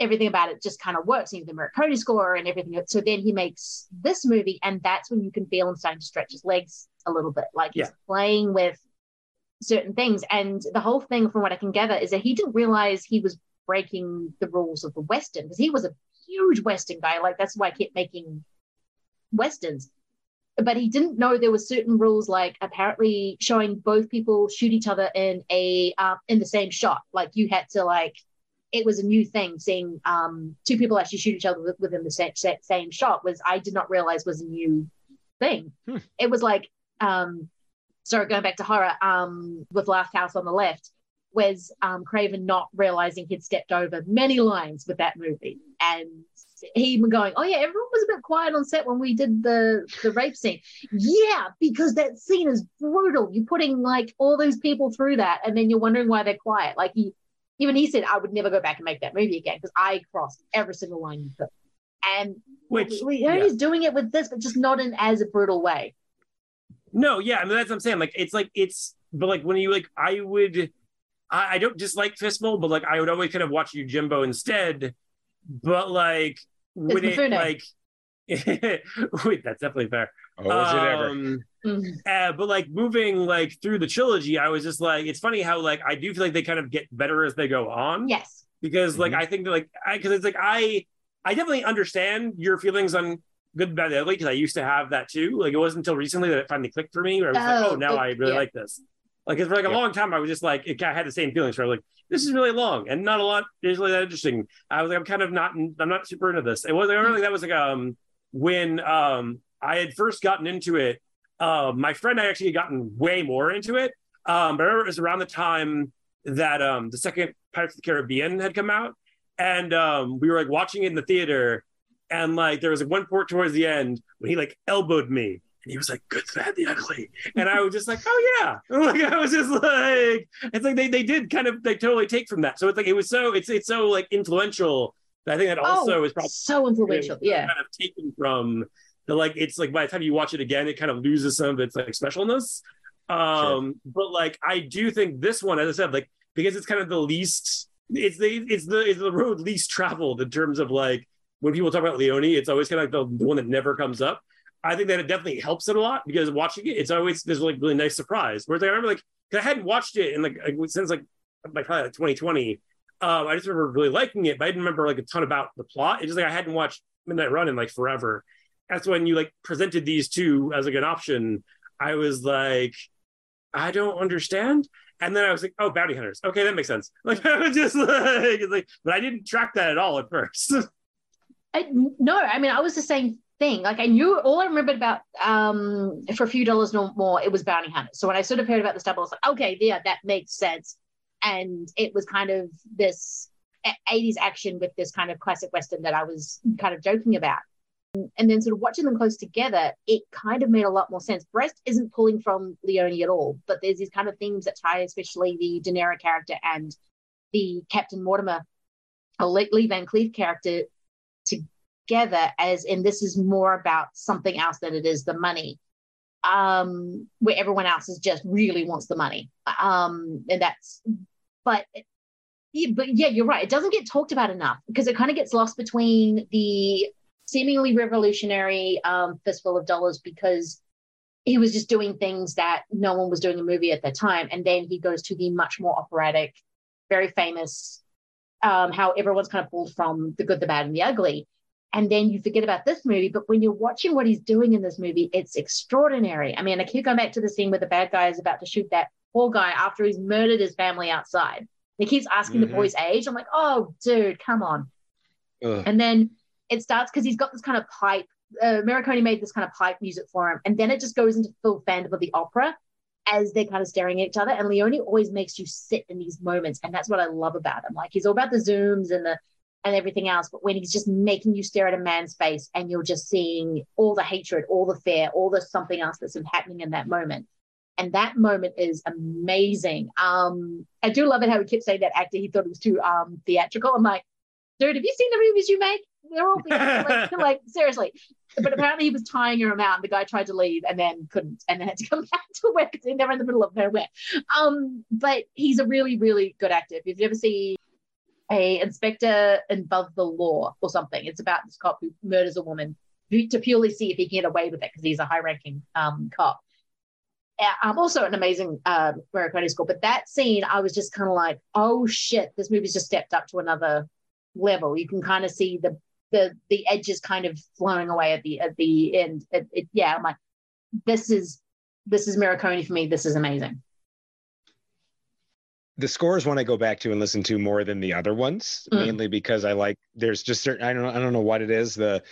everything about it just kind of works. You have the Morricone score and everything. So then he makes this movie, and that's when you can feel him starting to stretch his legs a little bit. Like he's yeah. playing with certain things, and the whole thing from what I can gather is that he didn't realize he was breaking the rules of the Western, because he was a huge Western guy. Like, that's why I kept making Westerns, but he didn't know there were certain rules, like apparently showing both people shoot each other in a uh, in the same shot. Like, you had to, like, it was a new thing, seeing um two people actually shoot each other within the same, same shot was, I did not realize was a new thing. hmm. It was like um sorry, going back to horror, um, with Last House on the Left, was um, Craven not realizing he'd stepped over many lines with that movie. And he was going, oh yeah, everyone was a bit quiet on set when we did the, the rape scene. Yeah, because that scene is brutal. You're putting like all those people through that, and then you're wondering why they're quiet. Like, he, even he said, I would never go back and make that movie again, because I crossed every single line you put. And Which, Leone's yeah. doing it with this, but just not in as a brutal way. No, yeah, I mean, that's what I'm saying. Like, it's like, it's, but like, when you, like, I would, I, I don't dislike Fistful, but like, I would always kind of watch Yojimbo instead. But like, when it, like, wait, that's definitely fair. Oh, um, is it ever? Uh, but like, moving like through the trilogy, I was just like, it's funny how like, I do feel like they kind of get better as they go on. Yes. because mm-hmm. like I think that like I because it's like I I definitely understand your feelings on Good, Bad, and Ugly because I used to have that too. Like it wasn't until recently that it finally clicked for me where I was oh, like, oh, now it, I really yeah. like this. Like it's for like a yeah. long time I was just like it, I had the same feelings where I was like, this is really long and not a lot is really that interesting. I was like, I'm kind of not I'm not super into this. It was like, I remember like, that was like um when um I had first gotten into it. Uh, my friend and I actually had gotten way more into it. Um, but I remember it was around the time that um, the second Pirates of the Caribbean had come out. And um, we were like watching it in the theater. And like there was like, one part towards the end when he like elbowed me. And he was like, Good, the Bad, the Ugly. And I was just like, oh yeah. Like I was just like, it's like they they did kind of, they totally take from that. So it's like, it was so, it's it's so like influential. I think that also oh, is probably so influential. Yeah. Kind of taken from the like, it's like by the time you watch it again, it kind of loses some of its like specialness. Um, sure. But like, I do think this one, as I said, like, because it's kind of the least, it's the, it's the, it's the road least traveled in terms of like, when people talk about Leone, it's always kind of like the, the one that never comes up. I think that it definitely helps it a lot because watching it, it's always this like really nice surprise. Whereas like, I remember like, cause I hadn't watched it in like, since like, like probably like twenty twenty. Um, I just remember really liking it, but I didn't remember like a ton about the plot. It's just like, I hadn't watched Midnight Run in like forever. That's when you like presented these two as like an option. I was like, I don't understand. And then I was like, oh, bounty hunters. Okay, that makes sense. Like I was just like, like but I didn't track that at all at first. I, no, I mean, I was the same thing. Like I knew, all I remembered about um, for a few dollars no more, it was bounty hunters. So when I sort of heard about the stuff, I was like, okay, yeah, that makes sense. And it was kind of this eighties action with this kind of classic Western that I was kind of joking about. And then sort of watching them close together, it kind of made a lot more sense. Brest isn't pulling from Leone at all, but there's these kind of themes that tie, especially the De Niro character and the Captain Mortimer, or Lee Van Cleef character together, as in this is more about something else than it is the money, um, where everyone else is just really wants the money. Um, and that's, but, but yeah, you're right. It doesn't get talked about enough because it kind of gets lost between the seemingly revolutionary um, Fistful of Dollars, because he was just doing things that no one was doing in a movie at the time. And then he goes to the much more operatic, very famous, um, how everyone's kind of pulled from The Good, the Bad and the Ugly. And then you forget about this movie. But when you're watching what he's doing in this movie, it's extraordinary. I mean, I keep going back to the scene where the bad guy is about to shoot that poor guy after he's murdered his family outside. He keeps asking mm-hmm. the boy's age. I'm like, oh, dude, come on. Ugh. And then it starts because he's got this kind of pipe. Uh, Morricone made this kind of pipe music for him. And then it just goes into full Phantom of the Opera as they're kind of staring at each other. And Leone always makes you sit in these moments. And that's what I love about him. Like, he's all about the zooms and the and everything else. But when he's just making you stare at a man's face and you're just seeing all the hatred, all the fear, all the something else that's happening in that moment. And that moment is amazing. Um, I do love it how he kept saying that actor, he thought it was too um, theatrical. I'm like, dude, have you seen the movies you make? They're all like, they're like, seriously. But apparently he was tying her out and the guy tried to leave and then couldn't and then had to come back to work because they were in the middle of nowhere. Um, but he's a really, really good actor. If you've ever seen a Inspector Above the Law or something, it's about this cop who murders a woman to purely see if he can get away with it because he's a high-ranking um, cop. I'm also an amazing uh, Morricone score, but that scene, I was just kind of like, oh shit, this movie's just stepped up to another level. You can kind of see the the the edges kind of flowing away at the at the end. It, it, yeah, I'm like, this is this is Morricone for me. This is amazing. The score is one I go back to and listen to more than the other ones, mm. mainly because I like. There's just certain. I don't. I don't know what it is. The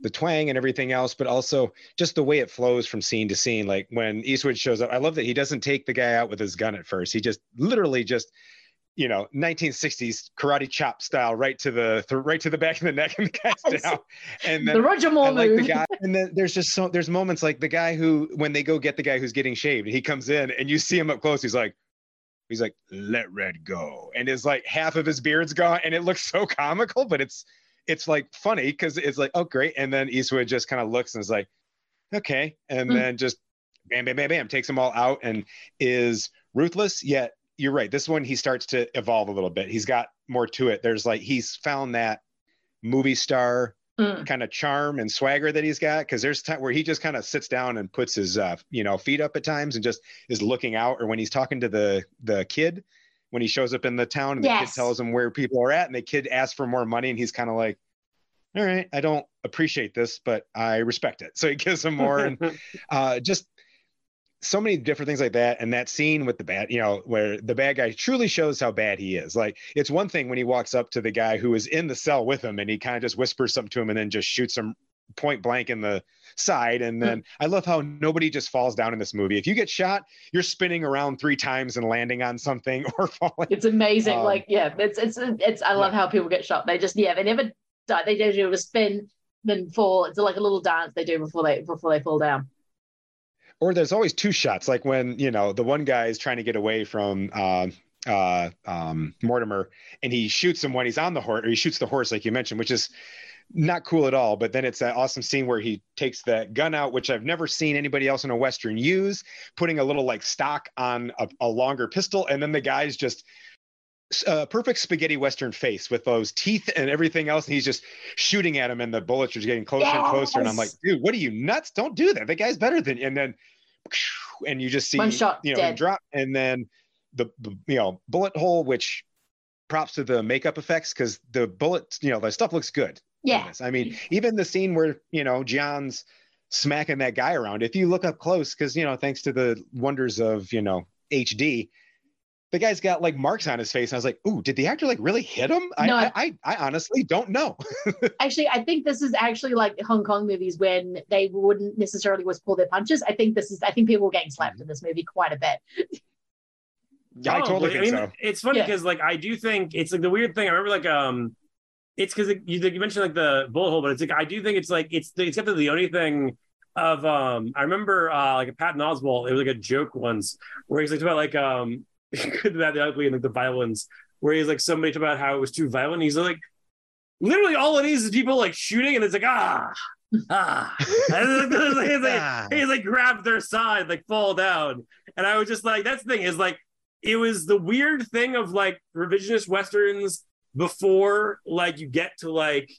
the twang and everything else, but also just the way it flows from scene to scene. Like when Eastwood shows up, I love that he doesn't take the guy out with his gun at first. He just literally just, you know, nineteen sixties karate chop style, right to the th- right to the back of the neck, and the guy's yes. down. And then the Roger Moore like the guy, and then there's just so there's moments like the guy who when they go get the guy who's getting shaved, he comes in and you see him up close. He's like. He's like, let Red go. And it's like half of his beard's gone. And it looks so comical, but it's it's like funny because it's like, oh, great. And then Eastwood just kind of looks and is like, okay. And mm. then just bam, bam, bam, bam, takes them all out and is ruthless. Yet you're right. This one, he starts to evolve a little bit. He's got more to it. There's like, he's found that movie star mm. kind of charm and swagger that he's got. Because there's time where he just kind of sits down and puts his uh, you know, feet up at times and just is looking out, or when he's talking to the the kid when he shows up in the town and yes. the kid tells him where people are at, and the kid asks for more money, and he's kind of like, all right, I don't appreciate this, but I respect it. So he gives him more, and uh, just so many different things like that. And that scene with the bad, you know, where the bad guy truly shows how bad he is. Like, it's one thing when he walks up to the guy who is in the cell with him and he kind of just whispers something to him and then just shoots him point blank in the side. And then I love how nobody just falls down in this movie. If you get shot, you're spinning around three times and landing on something or falling. It's amazing. Um, like, yeah, it's, it's, it's, I love yeah. how people get shot. They just, yeah, they never die. They just do a spin, then fall. It's like a little dance they do before they, before they fall down. Or there's always two shots, like when, you know, the one guy is trying to get away from uh, uh, um, Mortimer, and he shoots him when he's on the horse, or he shoots the horse, like you mentioned, which is not cool at all. But then it's that awesome scene where he takes that gun out, which I've never seen anybody else in a Western use, putting a little like stock on a, a longer pistol. And then the guy's just a perfect spaghetti Western face with those teeth and everything else. And he's just shooting at him, and the bullets are getting closer yes. and closer. And I'm like, dude, what are you, nuts? Don't do that. That guy's better than you. And then, and you just see, one shot, you know, him drop. And then the, you know, bullet hole, which props to the makeup effects, because the bullet, you know, the stuff looks good. Yeah, I mean, even the scene where, you know, John's smacking that guy around, if you look up close, because, you know, thanks to the wonders of, you know, H D, the guy's got like marks on his face. And I was like, ooh, did the actor like really hit him? I, no, I, I, I honestly don't know. Actually, I think this is actually like Hong Kong movies when they wouldn't necessarily always pull their punches. I think this is, I think people were getting slapped in this movie quite a bit. Yeah, I totally think I mean, so. It's funny because yeah. like, I do think it's like the weird thing. I remember like, um, it's because it, you, you mentioned like the bullet hole, but it's like, I do think it's like, it's the, it's got the Leone thing of, um, I remember uh, like a Patton Oswalt, it was like a joke once where he's like about like, um, Good, the Bad, the Ugly, and like the violence, where he's like, somebody talked about how it was too violent. He's like, literally all it is is people like shooting, and it's like, ah, ah. And it's like, it's like, he's like, grab their side, like fall down. And I was just like, that's the thing is like, it was the weird thing of like revisionist Westerns before like you get to like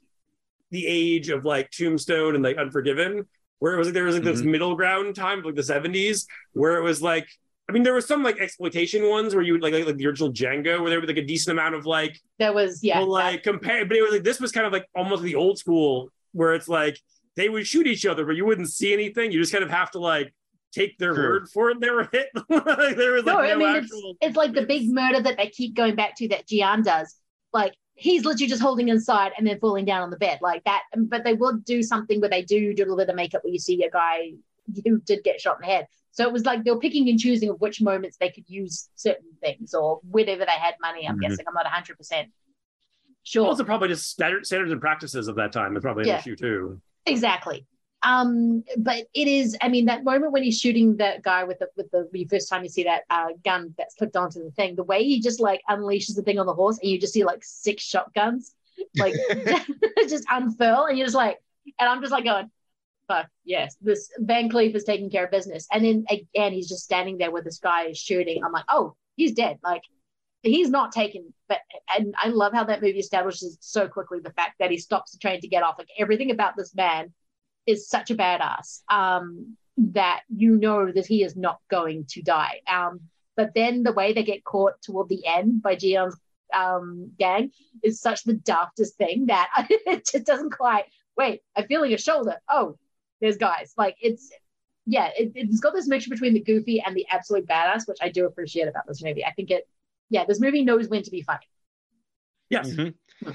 the age of like Tombstone and like Unforgiven, where it was like, there was like mm-hmm. this middle ground time, like the seventies, where it was like, I mean, there were some like exploitation ones where you would like, like like the original Django, where there was like a decent amount of like that was yeah well, like compare, but it was like this was kind of like almost the old school where it's like they would shoot each other, but you wouldn't see anything. You just kind of have to like take their True. word for it. They were hit. Like, there was like no, no I mean, actual. It's, it's like the big murder that they keep going back to that Gian does. Like he's literally just holding inside and then falling down on the bed like that. But they will do something where they do do a little bit of makeup where you see a guy who did get shot in the head. So it was like they were picking and choosing of which moments they could use certain things or whenever they had money, I'm mm-hmm. guessing. I'm not one hundred percent sure. Also probably just standards and practices of that time is probably yeah. an issue too. Exactly. Um, but it is, I mean, that moment when he's shooting that guy with the, with the, the first time you see that uh, gun that's clipped onto the thing, the way he just like unleashes the thing on the horse and you just see like six shotguns, like just unfurl, and you're just like, and I'm just like going, fuck yes, this Van Cleef is taking care of business. And then again, he's just standing there with this guy shooting. I'm like, oh, he's dead. Like, he's not taken. But and I love how that movie establishes so quickly the fact that he stops the train to get off. Like, everything about this man is such a badass um, that you know that he is not going to die. Um, but then the way they get caught toward the end by Gion's um, gang is such the daftest thing that it just doesn't quite, wait, I'm feeling your shoulder. Oh, there's guys. Like, it's, yeah, it, it's got this mixture between the goofy and the absolute badass, which I do appreciate about this movie. I think it, yeah, this movie knows when to be funny. Yes. Mm-hmm.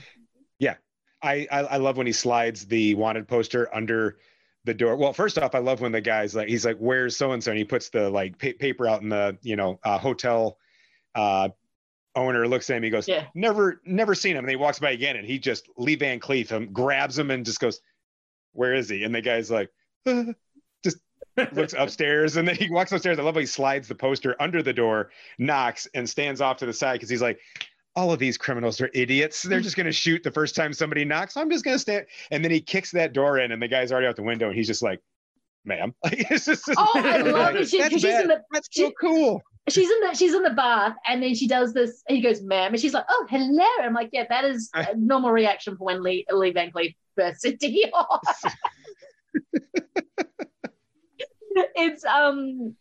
Yeah. I, I, I love when he slides the wanted poster under the door. Well, first off, I love when the guy's like, he's like, where's so-and-so? And he puts the like pa- paper out in the, you know, uh, hotel uh, owner looks at him. He goes, yeah. never, never seen him. And he walks by again, and he just, Lee Van Cleef him, grabs him and just goes, where is he? And the guy's like, uh, just looks upstairs. And then he walks upstairs. I love how he slides the poster under the door, knocks, and stands off to the side because he's like, all of these criminals are idiots. They're just going to shoot the first time somebody knocks. I'm just going to stand. And then he kicks that door in, and the guy's already out the window, and he's just like, ma'am. Like, it's just, oh, I love it. She, that's she's in the, that's she, so cool. She's in the she's in the bath, and then she does this. He goes, ma'am. And she's like, oh, hello. I'm like, yeah, that is a normal reaction for when Lee, Lee Van Cleef bursts into your it's um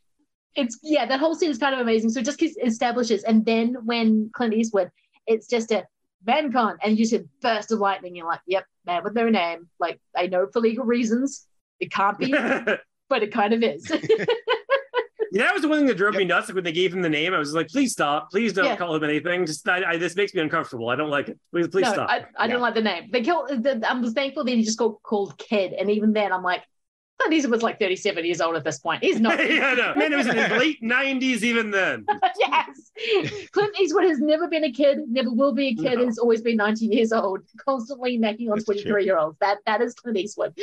it's, yeah, that whole scene is kind of amazing. So it just establishes, and then when Clint Eastwood, it's just a VanCon, and you should burst of lightning. You're like, yep, man with no name. Like, I know for legal reasons it can't be, but it kind of is. Yeah, that was the one thing that drove yep. me nuts. Like when they gave him the name, I was like, please stop. Please don't yeah. call him anything. Just I, I, this makes me uncomfortable. I don't like it. Please, please no, stop. I, I yeah. don't like the name. They killed, the, I was thankful that he just got called Kid. And even then, I'm like, Clint Eastwood was like thirty-seven years old at this point. He's not. Yeah, no. Man, it was in his late nineties even then. Yes. Clint Eastwood has never been a kid, never will be a kid. No. He's always been nineteen years old, constantly necking on twenty-three-year-olds. That That is Clint Eastwood.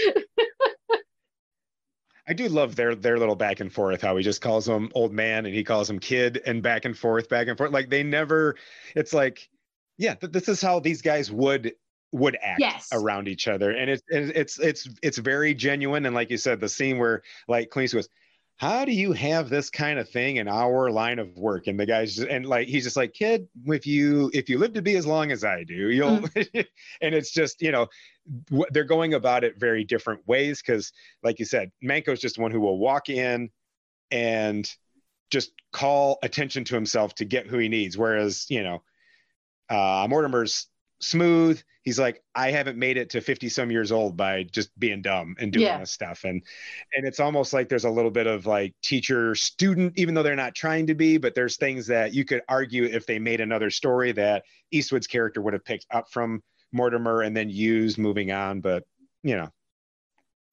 I do love their their little back and forth, how he just calls him old man and he calls him kid, and back and forth, back and forth. Like they never, it's like, yeah, th- this is how these guys would would act yes. around each other. And it's it's it's it's very genuine. And like you said, the scene where like Clint Eastwood goes, how do you have this kind of thing in our line of work? And the guy's just, and like he's just like, kid, if you if you live to be as long as I do, you'll. Mm-hmm. And it's just, you know, they're going about it very different ways, because like you said, Manco's just one who will walk in and just call attention to himself to get who he needs, whereas, you know, uh Mortimer's smooth. He's like, I haven't made it to fifty some years old by just being dumb and doing yeah. this stuff. And and it's almost like there's a little bit of like teacher student, even though they're not trying to be, but there's things that you could argue if they made another story that Eastwood's character would have picked up from Mortimer and then used moving on. But you know,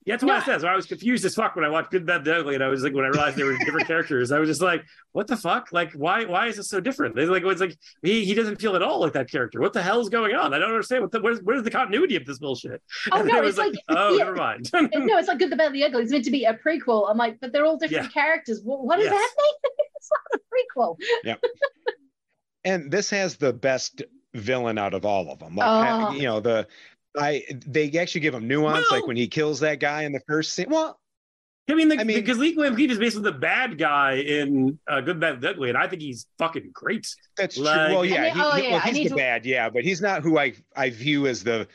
yeah, that's what no. I said. So I was confused as fuck when I watched Good, Bad, the Ugly, and I was like, when I realized they were different characters, I was just like, what the fuck? Like, why? Why is this so different? They like, it's like he he doesn't feel at all like that character. What the hell is going on? I don't understand. What the, where's where's the continuity of this bullshit? Oh and no, it's like, like oh, yeah, never mind. No, it's like Good, the Bad, the Ugly. It's meant to be a prequel. I'm like, but they're all different yeah. characters. What, what is yes. happening? It's not a prequel. Yeah. And this has the best villain out of all of them. Like, oh. I, you know the. I they actually give him nuance, well, like when he kills that guy in the first scene. Well, I mean, the, I mean because Lee Van Cleef is basically the bad guy in uh, Good, Bad, and Ugly, and I think he's fucking great. That's like, true. Well, yeah, then, he, oh, he, yeah well, he's the to... bad, yeah, but he's not who I I view as the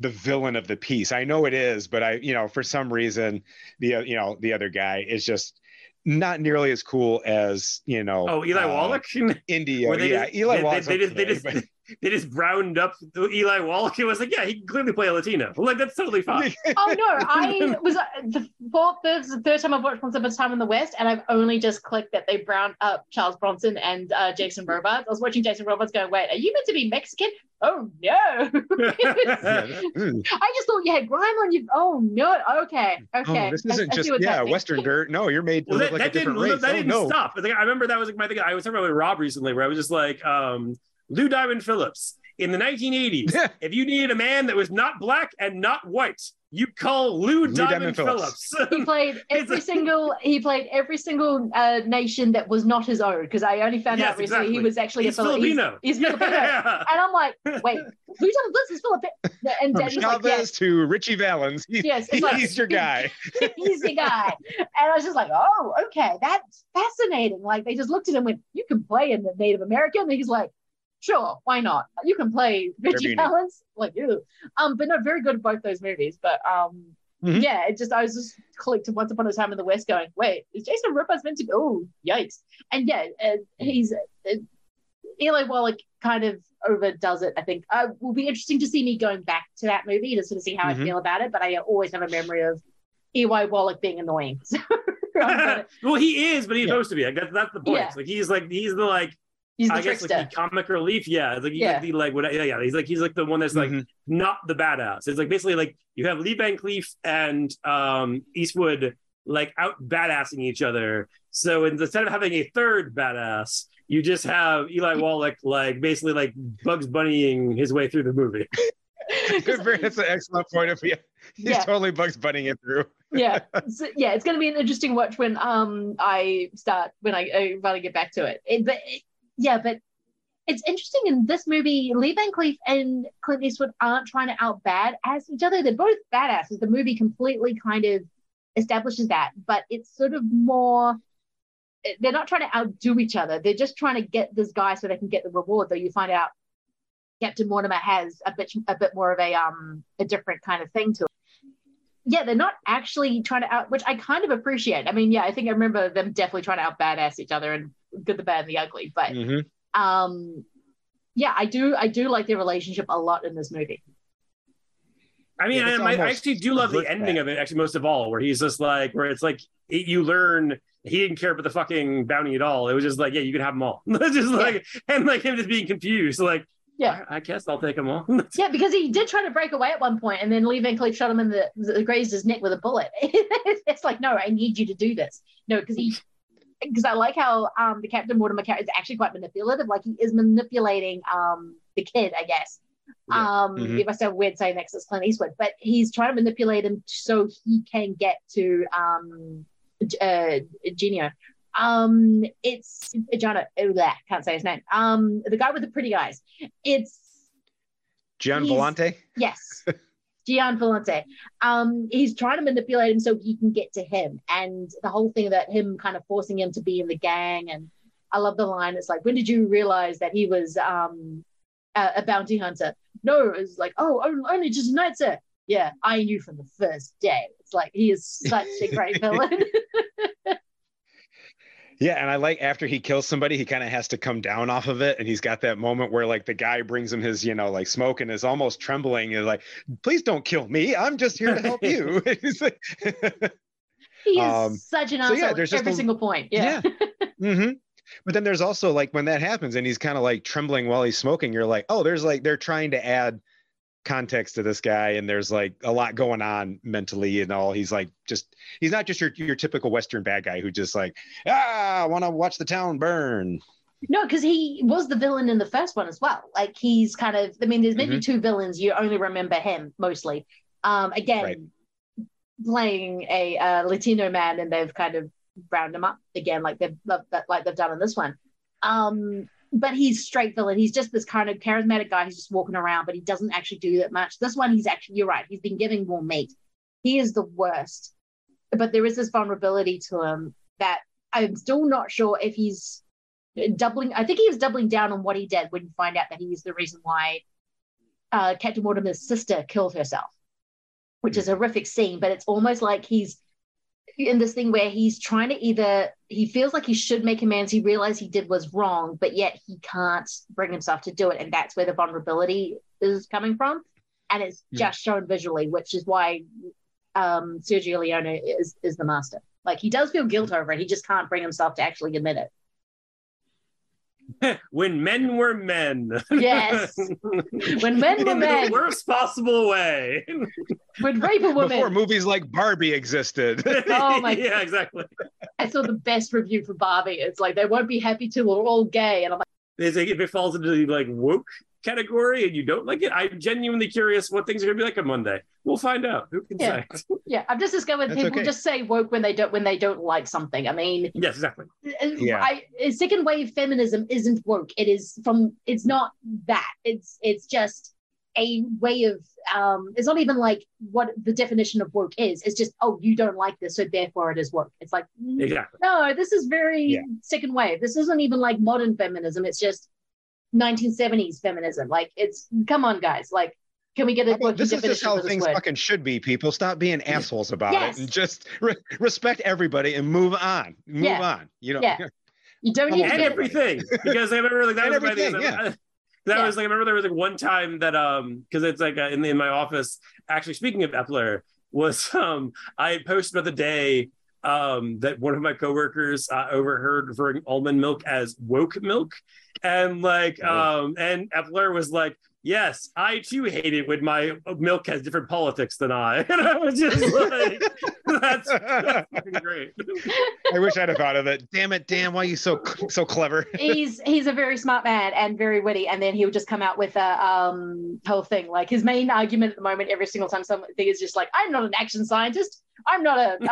the villain of the piece. I know it is, but I you know for some reason the you know the other guy is just not nearly as cool as you know. Oh, Eli uh, Wallach, India. Yeah, just, Eli Wallach. They, they, they, they just. But... They just browned up Eli Wallach. It was like, yeah, he can clearly play a Latino. Like, that's totally fine. Oh, no. I was uh, the fourth, third, third time I've watched Once Upon a Time in the West, and I've only just clicked that they browned up Charles Bronson and uh, Jason Robards. I was watching Jason Robards going, wait, are you meant to be Mexican? Oh, no. I just thought you had grime on you. Oh, no. Okay. Okay. Oh, this isn't I, just, I yeah, Western dirt. No, you're made to well, look that, like that a different race. That oh, didn't no. stop. Like, I remember that was like my thing. I was talking about Rob recently, where I was just like, um, Lou Diamond Phillips, in the nineteen eighties, yeah. if you needed a man that was not black and not white, you call Lou, Lou Diamond, Diamond Phillips. Phillips. He played every single he played every single uh, nation that was not his own, because I only found yes, out recently exactly. he was actually he's a Filipino. He's, he's yeah. Filipino. And I'm like, wait, Lou Diamond Phillips is Filipino. And Dad was like, yes. to Richie Valens. He, yes, it's like, he's your guy. He's your guy. And I was just like, oh, okay, that's fascinating. Like they just looked at him and went, you can play in the Native American. And he's like, sure, why not? You can play Richie Valens, like you. Um, but no, very good at both those movies. But um, mm-hmm. yeah, it just I was just clicked to Once Upon a Time in the West, going, wait, is Jason Robards meant to be? Oh, yikes! And yeah, uh, he's uh, Eli Wallach kind of overdoes it. I think uh, it will be interesting to see me going back to that movie to sort of see how mm-hmm. I feel about it. But I always have a memory of Eli Wallach being annoying. So gonna... well, he is, but he's yeah. supposed to be. Like, that's that's the point. Yeah. Like he's like he's the like. He's the I trickster. guess like the comic relief, yeah. It's like he's yeah. like the like what yeah, yeah. He's like he's like the one that's like mm-hmm. not the badass. It's like basically like you have Lee Van Cleef and um, Eastwood like out badassing each other. So instead of having a third badass, you just have Eli Wallach like basically like Bugs Bunnying his way through the movie. Good for, that's an excellent point of view. He's yeah. totally Bugs Bunnying it through. yeah, so, yeah. It's going to be an interesting watch when um I start when I, I finally get back to it, it but. It, Yeah, but it's interesting in this movie, Lee Van Cleef and Clint Eastwood aren't trying to out-badass each other. They're both badasses. The movie completely kind of establishes that, but it's sort of more, they're not trying to outdo each other. They're just trying to get this guy so they can get the reward, though you find out Captain Mortimer has a bit, a bit more of a um a different kind of thing to it. yeah, they're not actually trying to out, which I kind of appreciate. I mean, yeah, I think I remember them definitely trying to out badass each other and Good, the Bad and the Ugly. But mm-hmm. um, yeah, I do, I do like their relationship a lot in this movie. I mean, yeah, I, I actually do love the ending bad. of it, actually, most of all, where he's just like, where it's like, it, you learn he didn't care about the fucking bounty at all. It was just like, yeah, you can have them all. Just like, yeah. And like him just being confused, like, yeah, I, I guess I'll take them all. Yeah, because he did try to break away at one point, and then Lee Van Cleef shot him in the, the grazed his neck with a bullet. It's like, no, I need you to do this. No, because he, because I like how um, the Captain Mortimer character is actually quite manipulative. Like he is manipulating um, the kid, I guess. Yeah. Um, mm-hmm. It must have weird saying next to Clint Eastwood, but he's trying to manipulate him so he can get to um, uh, Genio. Um, it's Gianna. I can't say his name. Um, the guy with the pretty eyes. It's Gian Volonté. Yes, Gian Volonté. Um, he's trying to manipulate him so he can get to him, and the whole thing that him kind of forcing him to be in the gang. And I love the line. It's like, when did you realize that he was um. a bounty hunter? No, it's like, oh, only just a night, sir. Yeah, I knew from the first day. It's like, he is such a great villain. Yeah, and I like after he kills somebody, he kind of has to come down off of it, and he's got that moment where like the guy brings him his, you know, like smoke, and is almost trembling, and like, please don't kill me. I'm just here to help you. Like, he is um, such an asshole. So yeah, there's every just a, single point. Yeah. Yeah. Mm-hmm. But then there's also like when that happens and he's kind of like trembling while he's smoking, you're like, oh, there's like, they're trying to add context to this guy. And there's like a lot going on mentally and all. He's like, just, he's not just your, your typical Western bad guy who just like, ah, I want to watch the town burn. No, because he was the villain in the first one as well. Like he's kind of, I mean, there's maybe mm-hmm. two villains. You only remember him mostly. Um, again, right. Playing a uh, Latino man, and they've kind of round him up again, like they've like they've done in this one. Um, but he's straight villain. He's just this kind of charismatic guy who's just walking around, but he doesn't actually do that much. This one, he's actually, you're right, he's been giving more meat. He is the worst. But there is this vulnerability to him that I'm still not sure if he's doubling. I think he was doubling down on what he did when you find out that he is the reason why uh, Captain Mortimer's sister killed herself, which is a horrific scene, but it's almost like he's in this thing where he's trying to either, he feels like he should make amends, he realized he did was wrong, but yet he can't bring himself to do it, and that's where the vulnerability is coming from, and it's just yeah. shown visually, which is why um, Sergio Leone is is the master. Like he does feel guilt over it, he just can't bring himself to actually admit it. When men were men. Yes. When men were in men. In the worst possible way. When rape a woman. Before movies like Barbie existed. Oh my God. Yeah, exactly. I saw the best review for Barbie. It's like, they won't be happy till we're all gay. And I'm like, it's like, if it falls into the like woke category and you don't like it, I'm genuinely curious what things are going to be like on Monday. We'll find out. Who can yeah. say? Yeah, I've just discovered That's people okay. just say woke when they don't when they don't like something. I mean, yes, exactly. Yeah. I, second wave feminism isn't woke. It is from. It's not that. It's it's just a way of. Um, it's not even like what the definition of woke is. It's just, oh, you don't like this, so therefore it is woke. It's like exactly. No, this is very yeah. second wave. This isn't even like modern feminism. It's just nineteen seventies feminism. Like, it's, come on, guys. Like, can we get a well, this is just how things word? Fucking should be, people. Stop being assholes about yes. it, and just re- respect everybody and move on. Move yeah. on. You know, yeah. you don't need and everything because I remember like that and was my thing. Yeah. Like, that yeah. was like I remember there was like one time that um because it's like uh, in the, in my office. Actually, speaking of Epler, was um I had posted about the day um that one of my coworkers uh, overheard referring almond milk as woke milk, and like um and Epler was like, yes, I too hate it when my milk has different politics than I. And I was just like, that's, that's fucking great. I wish I'd have thought of it. Damn it, damn, why are you so so clever? He's he's a very smart man and very witty. And then he'll just come out with a um, whole thing. Like his main argument at the moment, every single time something is just like, I'm not an action scientist. I'm not a,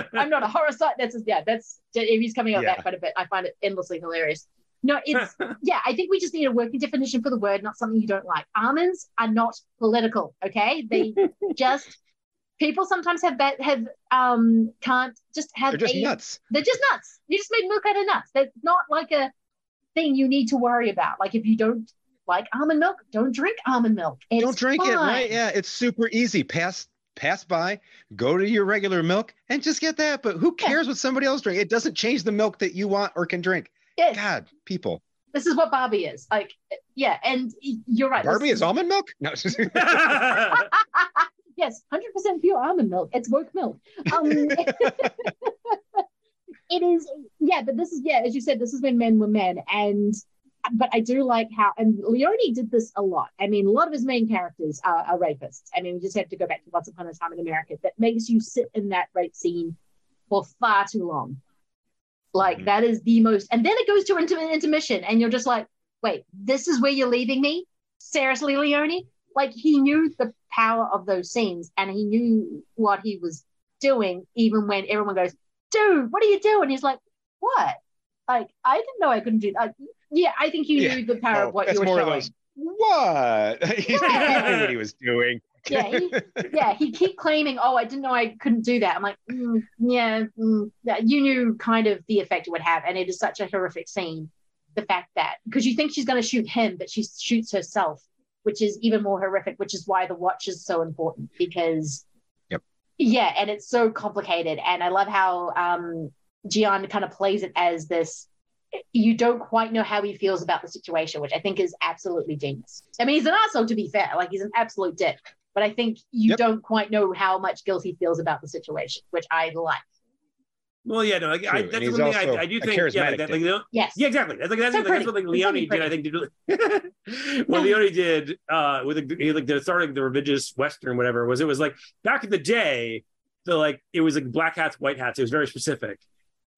um, I'm not a horror sci-. That's just, yeah, that's, he's coming out yeah. that quite a bit. I find it endlessly hilarious. No, it's, yeah, I think we just need a working definition for the word, not something you don't like. Almonds are not political, okay? They just, people sometimes have, that, have um can't just have. They're just a, nuts. They're just nuts. You just made milk out of nuts. That's not like a thing you need to worry about. Like if you don't like almond milk, don't drink almond milk. It's don't drink fine. It, right? Yeah, it's super easy. Pass pass by, go to your regular milk and just get that. But who cares yeah. what somebody else drink? It doesn't change the milk that you want or can drink. Yes. God, people. This is what Barbie is. Like, yeah, and you're right. Barbie is almond milk? No. Yes, one hundred percent pure almond milk. It's woke milk. Um, it is, yeah, but this is, yeah, as you said, this is when men were men. And, but I do like how, and Leone did this a lot. I mean, a lot of his main characters are, are rapists. I mean, we just have to go back to Once Upon a Time in America. That makes you sit in that rape scene for far too long. Like, mm-hmm. that is the most, and then it goes to inter- intermission, and you're just like, wait, this is where you're leaving me? Seriously, Leone? Like, he knew the power of those scenes, and he knew what he was doing, even when everyone goes, dude, what are you doing? He's like, what? Like, I didn't know I couldn't do that. Yeah, I think you yeah. knew the power oh, of what you were more showing. Those, what? He knew what he was doing. yeah, he, yeah, he keep claiming, oh, I didn't know I couldn't do that. I'm like, mm, yeah, mm, you knew kind of the effect it would have. And it is such a horrific scene, the fact that, because you think she's going to shoot him, but she shoots herself, which is even more horrific, which is why the watch is so important, because, yep. yeah, and it's so complicated. And I love how um, Gian kind of plays it as this, you don't quite know how he feels about the situation, which I think is absolutely genius. I mean, he's an asshole, to be fair. Like, he's an absolute dick. But I think you yep. don't quite know how much guilt he feels about the situation, which I like. Well, yeah, no, I, I, that's the thing I, I do think. Yeah, that, like, no, yes. yeah, exactly. That's, like, that's, so like, that's what like, Leone did, I think. Did, what Leone did uh, with the, like the starting the religious Western, whatever, was it was like back in the day, the like it was like black hats, white hats. It was very specific,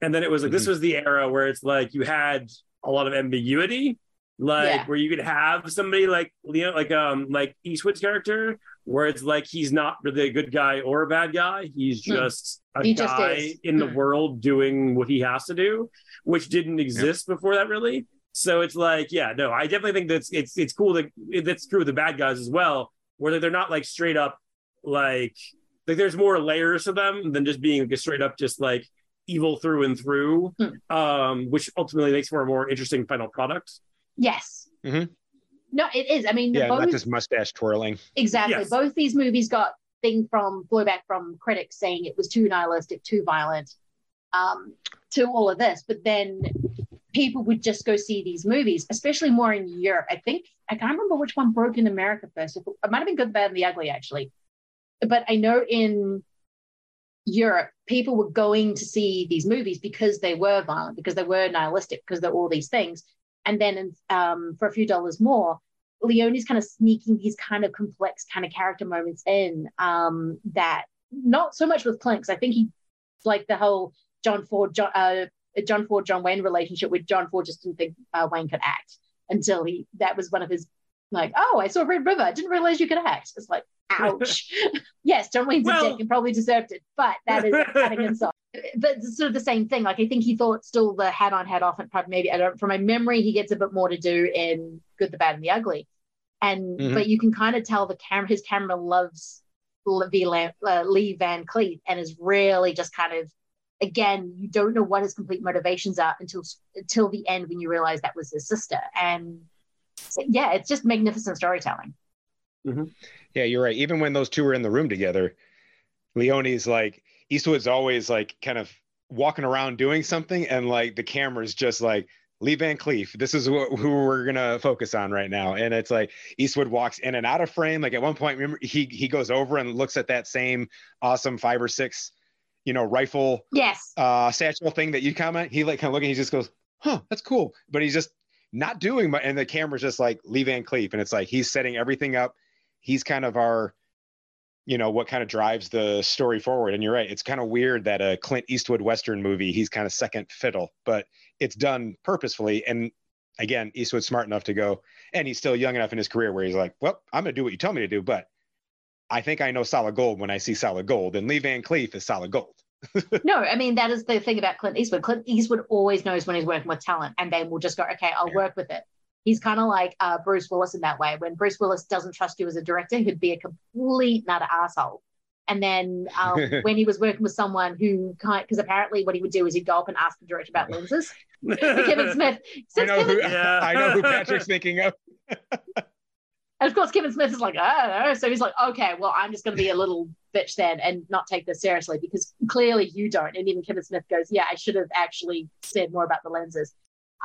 and then it was like mm-hmm. this was the era where it's like you had a lot of ambiguity, like yeah. where you could have somebody like Leone, like um, like Eastwood's character. Where it's like he's not really a good guy or a bad guy. He's just hmm. a he guy just in the hmm. world doing what he has to do, which didn't exist yeah. before that, really. So it's like, yeah, no, I definitely think that's it's it's cool that that's true with the bad guys as well, where they're not like straight up, like, like there's more layers to them than just being like, straight up just like evil through and through, hmm. um, which ultimately makes for a more interesting final product. Yes. Mm-hmm. No, it is. I mean, yeah, both, not just mustache twirling. Exactly. Yes. Both these movies got thing from blowback from critics saying it was too nihilistic, too violent, um, to all of this. But then people would just go see these movies, especially more in Europe. I think I can't remember which one broke in America first. It might have been Good, the Bad, and the Ugly, actually. But I know in Europe, people were going to see these movies because they were violent, because they were nihilistic, because they're all these things. And then um, for a few dollars more, Leone's kind of sneaking these kind of complex kind of character moments in um, that not so much with Clint, because I think he, like the whole John Ford, John, uh, John Ford, John Wayne relationship where John Ford just didn't think uh, Wayne could act until he, that was one of his, like, oh, I saw Red River. I didn't realize you could act. It's like, ouch. Yes, John Wayne's well, a dick and probably deserved it, but that is cutting himself. But it's sort of the same thing. Like, I think he thought still the hat on, hat off, and probably maybe, I don't, from my memory, he gets a bit more to do in Good, the Bad, and the Ugly. And, mm-hmm. but you can kind of tell the camera, his camera loves Lee Van Cleef and is really just kind of, again, you don't know what his complete motivations are until, until the end when you realize that was his sister. And so, yeah, it's just magnificent storytelling. Mm-hmm. Yeah, you're right. Even when those two were in the room together, Leone's like, Eastwood's always like kind of walking around doing something, and like the camera's just like, Lee Van Cleef, this is what, who we're gonna focus on right now. And it's like Eastwood walks in and out of frame. Like at one point, remember he he goes over and looks at that same awesome five or six, you know, rifle yes uh, satchel thing that you comment. He like kind of looking, he just goes, huh, that's cool. But he's just not doing much, and the camera's just like Lee Van Cleef, and it's like he's setting everything up. He's kind of our, you know, what kind of drives the story forward. And you're right, it's kind of weird that a Clint Eastwood Western movie, he's kind of second fiddle, but it's done purposefully. And again, Eastwood's smart enough to go, and he's still young enough in his career where he's like, well, I'm going to do what you tell me to do, but I think I know solid gold when I see solid gold. And Lee Van Cleef is solid gold. No, I mean, that is the thing about Clint Eastwood. Clint Eastwood always knows when he's working with talent, and they will just go, okay, I'll yeah. work with it. He's kind of like uh, Bruce Willis in that way. When Bruce Willis doesn't trust you as a director, he'd be a complete nut asshole. And then um, when he was working with someone who can't, because apparently what he would do is he'd go up and ask the director about lenses. Kevin Smith. I know, Kevin, who, yeah. I know who Patrick's thinking of. And of course, Kevin Smith is like, I don't know. So he's like, okay, well, I'm just going to be a little bitch then and not take this seriously, because clearly you don't. And even Kevin Smith goes, yeah, I should have actually said more about the lenses.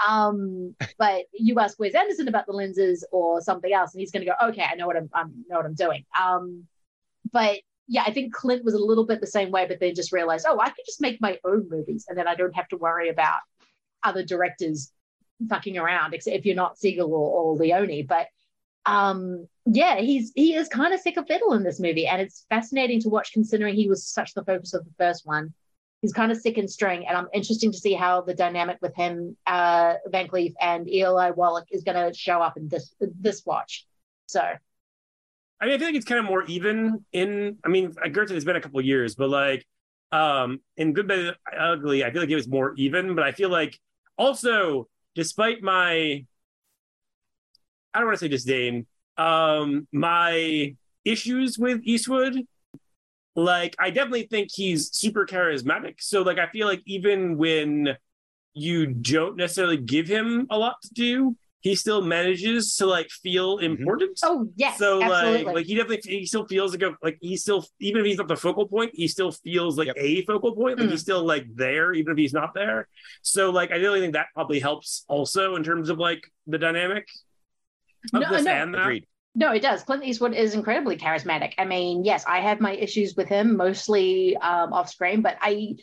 Um, but you ask Wes Anderson about the lenses or something else, and he's going to go, okay, I know what I'm, I know what I'm doing. Um, but yeah, I think Clint was a little bit the same way, but then just realized, oh, I can just make my own movies, and then I don't have to worry about other directors fucking around, except if you're not Siegel or, or Leone. But um, yeah, he's he is kind of sick of fiddle in this movie, and it's fascinating to watch considering he was such the focus of the first one. He's kind of sick and string, and I'm interested to see how the dynamic with him, uh, Van Cleef and Eli Wallach, is going to show up in this this watch. So, I mean, I feel like it's kind of more even in. I mean, granted, it's been a couple of years, but like um, in Good, Bad, Ugly, I feel like it was more even. But I feel like also, despite my, I don't want to say disdain, um, my issues with Eastwood, like, I definitely think he's super charismatic. So, like, I feel like even when you don't necessarily give him a lot to do, he still manages to, like, feel important. Oh, yes, so, absolutely. Like, like, he definitely, he still feels like, a, like, he still, even if he's not the focal point, he still feels like yep. a focal point. Like, mm. he's still, like, there, even if he's not there. So, like, I really think that probably helps also in terms of, like, the dynamic of no, this no. and that. Agreed. No, it does. Clint Eastwood is incredibly charismatic. I mean, yes, I have my issues with him, mostly um, off screen, but I,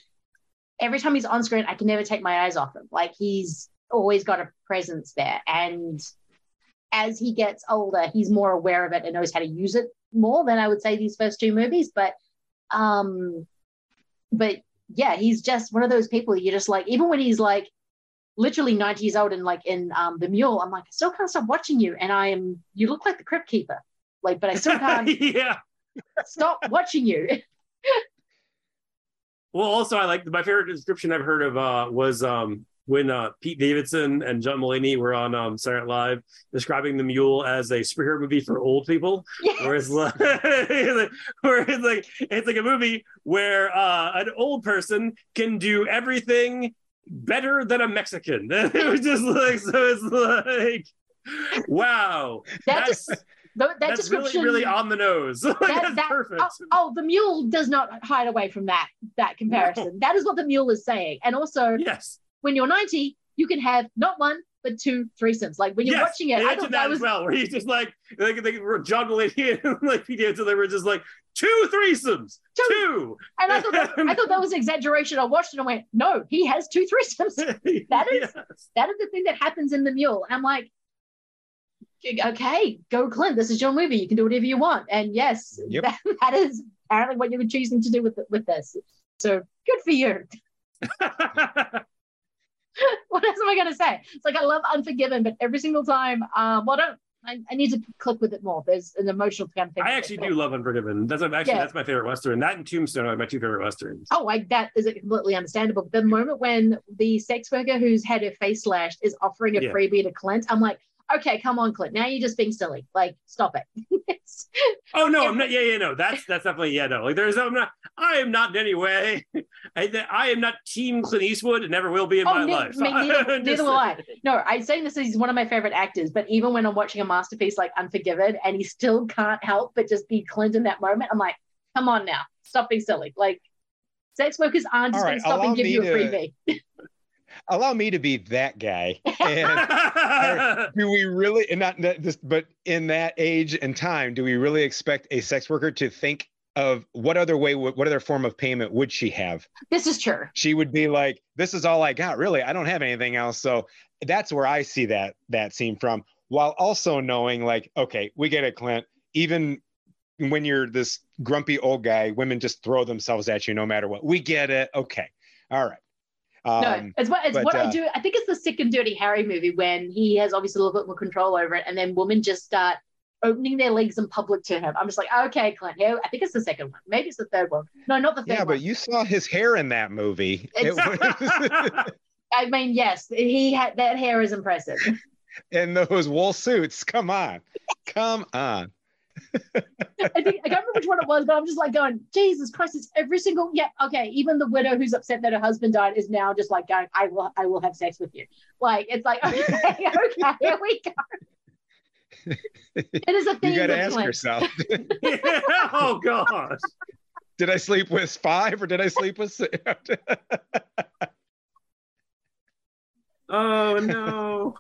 every time he's on screen, I can never take my eyes off him. Like, he's always got a presence there. And as he gets older, he's more aware of it and knows how to use it more than I would say these first two movies. But, um, but yeah, he's just one of those people you're just like, even when he's like literally ninety years old and like in um The Mule, I'm like, I still can't stop watching you, and I am, you look like the Crypt Keeper, like, but I still can't yeah stop watching you. Well, also, I like, my favorite description I've heard of uh was um when uh Pete Davidson and John Mulaney were on um Saturday Night Live describing The Mule as a superhero movie for old people. Yes. Where it's like, where it's like it's like a movie where uh an old person can do everything better than a Mexican. It was just like, so it's like, wow, that that's, just, that that's description, really, really on the nose. That, that's that, perfect. Oh, oh, The Mule does not hide away from that that comparison. No. That is what The Mule is saying. And also, yes, when you're ninety, you can have not one but two threesomes. Like, when you're yes, watching it, I thought that was, as well, where he's just like, like they were John Mulaney and like P D, until they were just like, two threesomes, two. two. And I thought, that, I thought that was exaggeration. I watched it and went, no, he has two threesomes. That is yes. that is the thing that happens in The Mule. And I'm like, okay, go Clint, this is your movie. You can do whatever you want. And yes, yep. that, that is apparently what you were choosing to do with with this. So good for you. What else am I going to say? It's like, I love Unforgiven, but every single time, um, well, I don't, I, I need to click with it more. There's an emotional kind of thing. I actually do love Unforgiven. That's actually yeah. that's my favorite Western. That and Tombstone are my two favorite Westerns. Oh, I, that is completely understandable. The moment when the sex worker who's had her face slashed is offering a yeah. freebie to Clint, I'm like, okay, come on, Clint. Now you're just being silly. Like, stop it. Oh no, I'm not. Yeah, yeah, no. That's that's definitely yeah, no. Like, there's I'm not. I am not in any way. I, I am not Team Clint Eastwood. It never will be in oh, my ne- life. Me, neither neither will I. No, I'm saying this is he's one of my favorite actors. But even when I'm watching a masterpiece like Unforgiven, and he still can't help but just be Clint in that moment, I'm like, come on now, stop being silly. Like, sex workers aren't just right, going to stop and give you a freebie. To... Allow me to be that guy. And do we really, and not this, but in that age and time, do we really expect a sex worker to think of what other way, what other form of payment would she have? This is true. She would be like, this is all I got, really. I don't have anything else. So that's where I see that that scene from, while also knowing, like, okay, we get it, Clint. Even when you're this grumpy old guy, women just throw themselves at you no matter what. We get it. Okay. All right. Um, no, it's what, it's but, what uh, I do. I think it's the Sick and Dirty Harry movie, when he has obviously a little bit more control over it, and then women just start opening their legs in public to him. I'm just like, okay, Clint, here, I think it's the second one. Maybe it's the third one. No, not the third yeah, one. Yeah, but you saw his hair in that movie. It was... I mean, yes, he had that hair is impressive. And those wool suits. Come on. Come on. I think I can't remember which one it was, but I'm just like going, Jesus Christ, it's every single yeah, okay. Even the widow who's upset that her husband died is now just like going, I will I will have sex with you. Like, it's like, okay, okay, here we go. It is a thing. You gotta ask Clint. Yourself. Yeah, oh gosh. Did I sleep with five or did I sleep with six? Oh, no.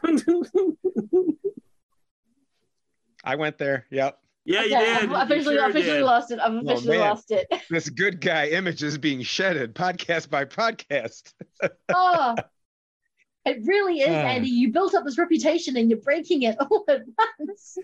I went there. Yep. Yeah, okay, you did. I've officially, sure officially did. lost it. I've officially oh, lost it. This good guy image is being shedded podcast by podcast. Oh, it really is, uh, Andy. You built up this reputation and you're breaking it all at once.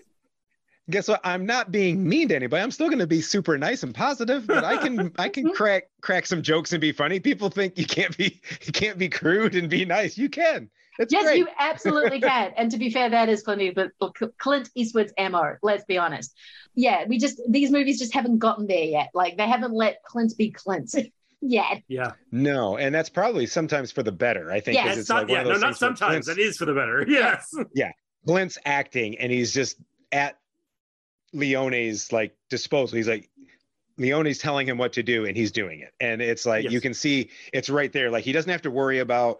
Guess what? I'm not being mean to anybody. I'm still going to be super nice and positive, but I can I can crack crack some jokes and be funny. People think you can't be you can't be crude and be nice. You can. It's yes, great. You absolutely can. And to be fair, that is Clint Eastwood, Clint Eastwood's M O. Let's be honest. Yeah, we just these movies just haven't gotten there yet. Like they haven't let Clint be Clint yet. Yeah. No, and that's probably sometimes for the better. I think. Yeah, it's not, like yeah, no, not sometimes. It is for the better. Yes. Yeah, Clint's acting, and he's just at Leone's like disposal. He's like, Leone's telling him what to do and he's doing it, and it's like yes. You can see it's right there. Like he doesn't have to worry about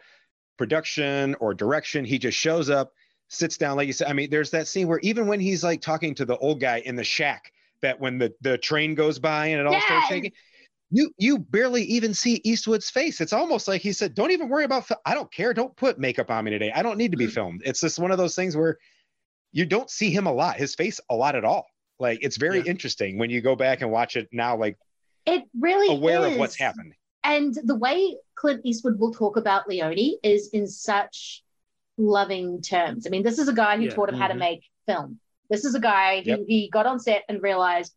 production or direction. He just shows up, sits down, like you said. I mean, there's that scene where even when he's like talking to the old guy in the shack, that when the the train goes by and it all yes. starts shaking, you you barely even see Eastwood's face. It's almost like he said, don't even worry about fil- I don't care, don't put makeup on me today, I don't need to be filmed. It's just one of those things where you don't see him a lot, his face a lot at all. Like, it's very yeah. interesting when you go back and watch it now, like, it really aware is. Of what's happened. And the way Clint Eastwood will talk about Leone is in such loving terms. I mean, this is a guy who yeah. taught him mm-hmm. how to make film. This is a guy who yep. he got on set and realized,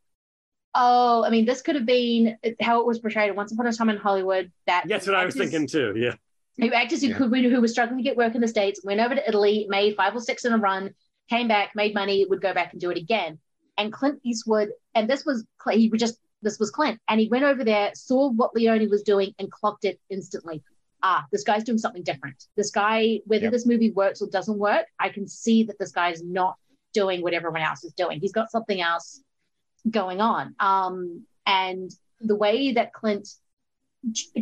oh, I mean, this could have been how it was portrayed Once Upon a Time in Hollywood. That That's what actors, I was thinking too, yeah. Who actors who, yeah. could, who were struggling to get work in the States, went over to Italy, made five or six in a run, came back, made money, would go back and do it again. And Clint Eastwood, and this was he just this was Clint, and he went over there, saw what Leone was doing, and clocked it instantly. Ah, this guy's doing something different. This guy, whether yep. this movie works or doesn't work, I can see that this guy's not doing what everyone else is doing. He's got something else going on. Um, and the way that Clint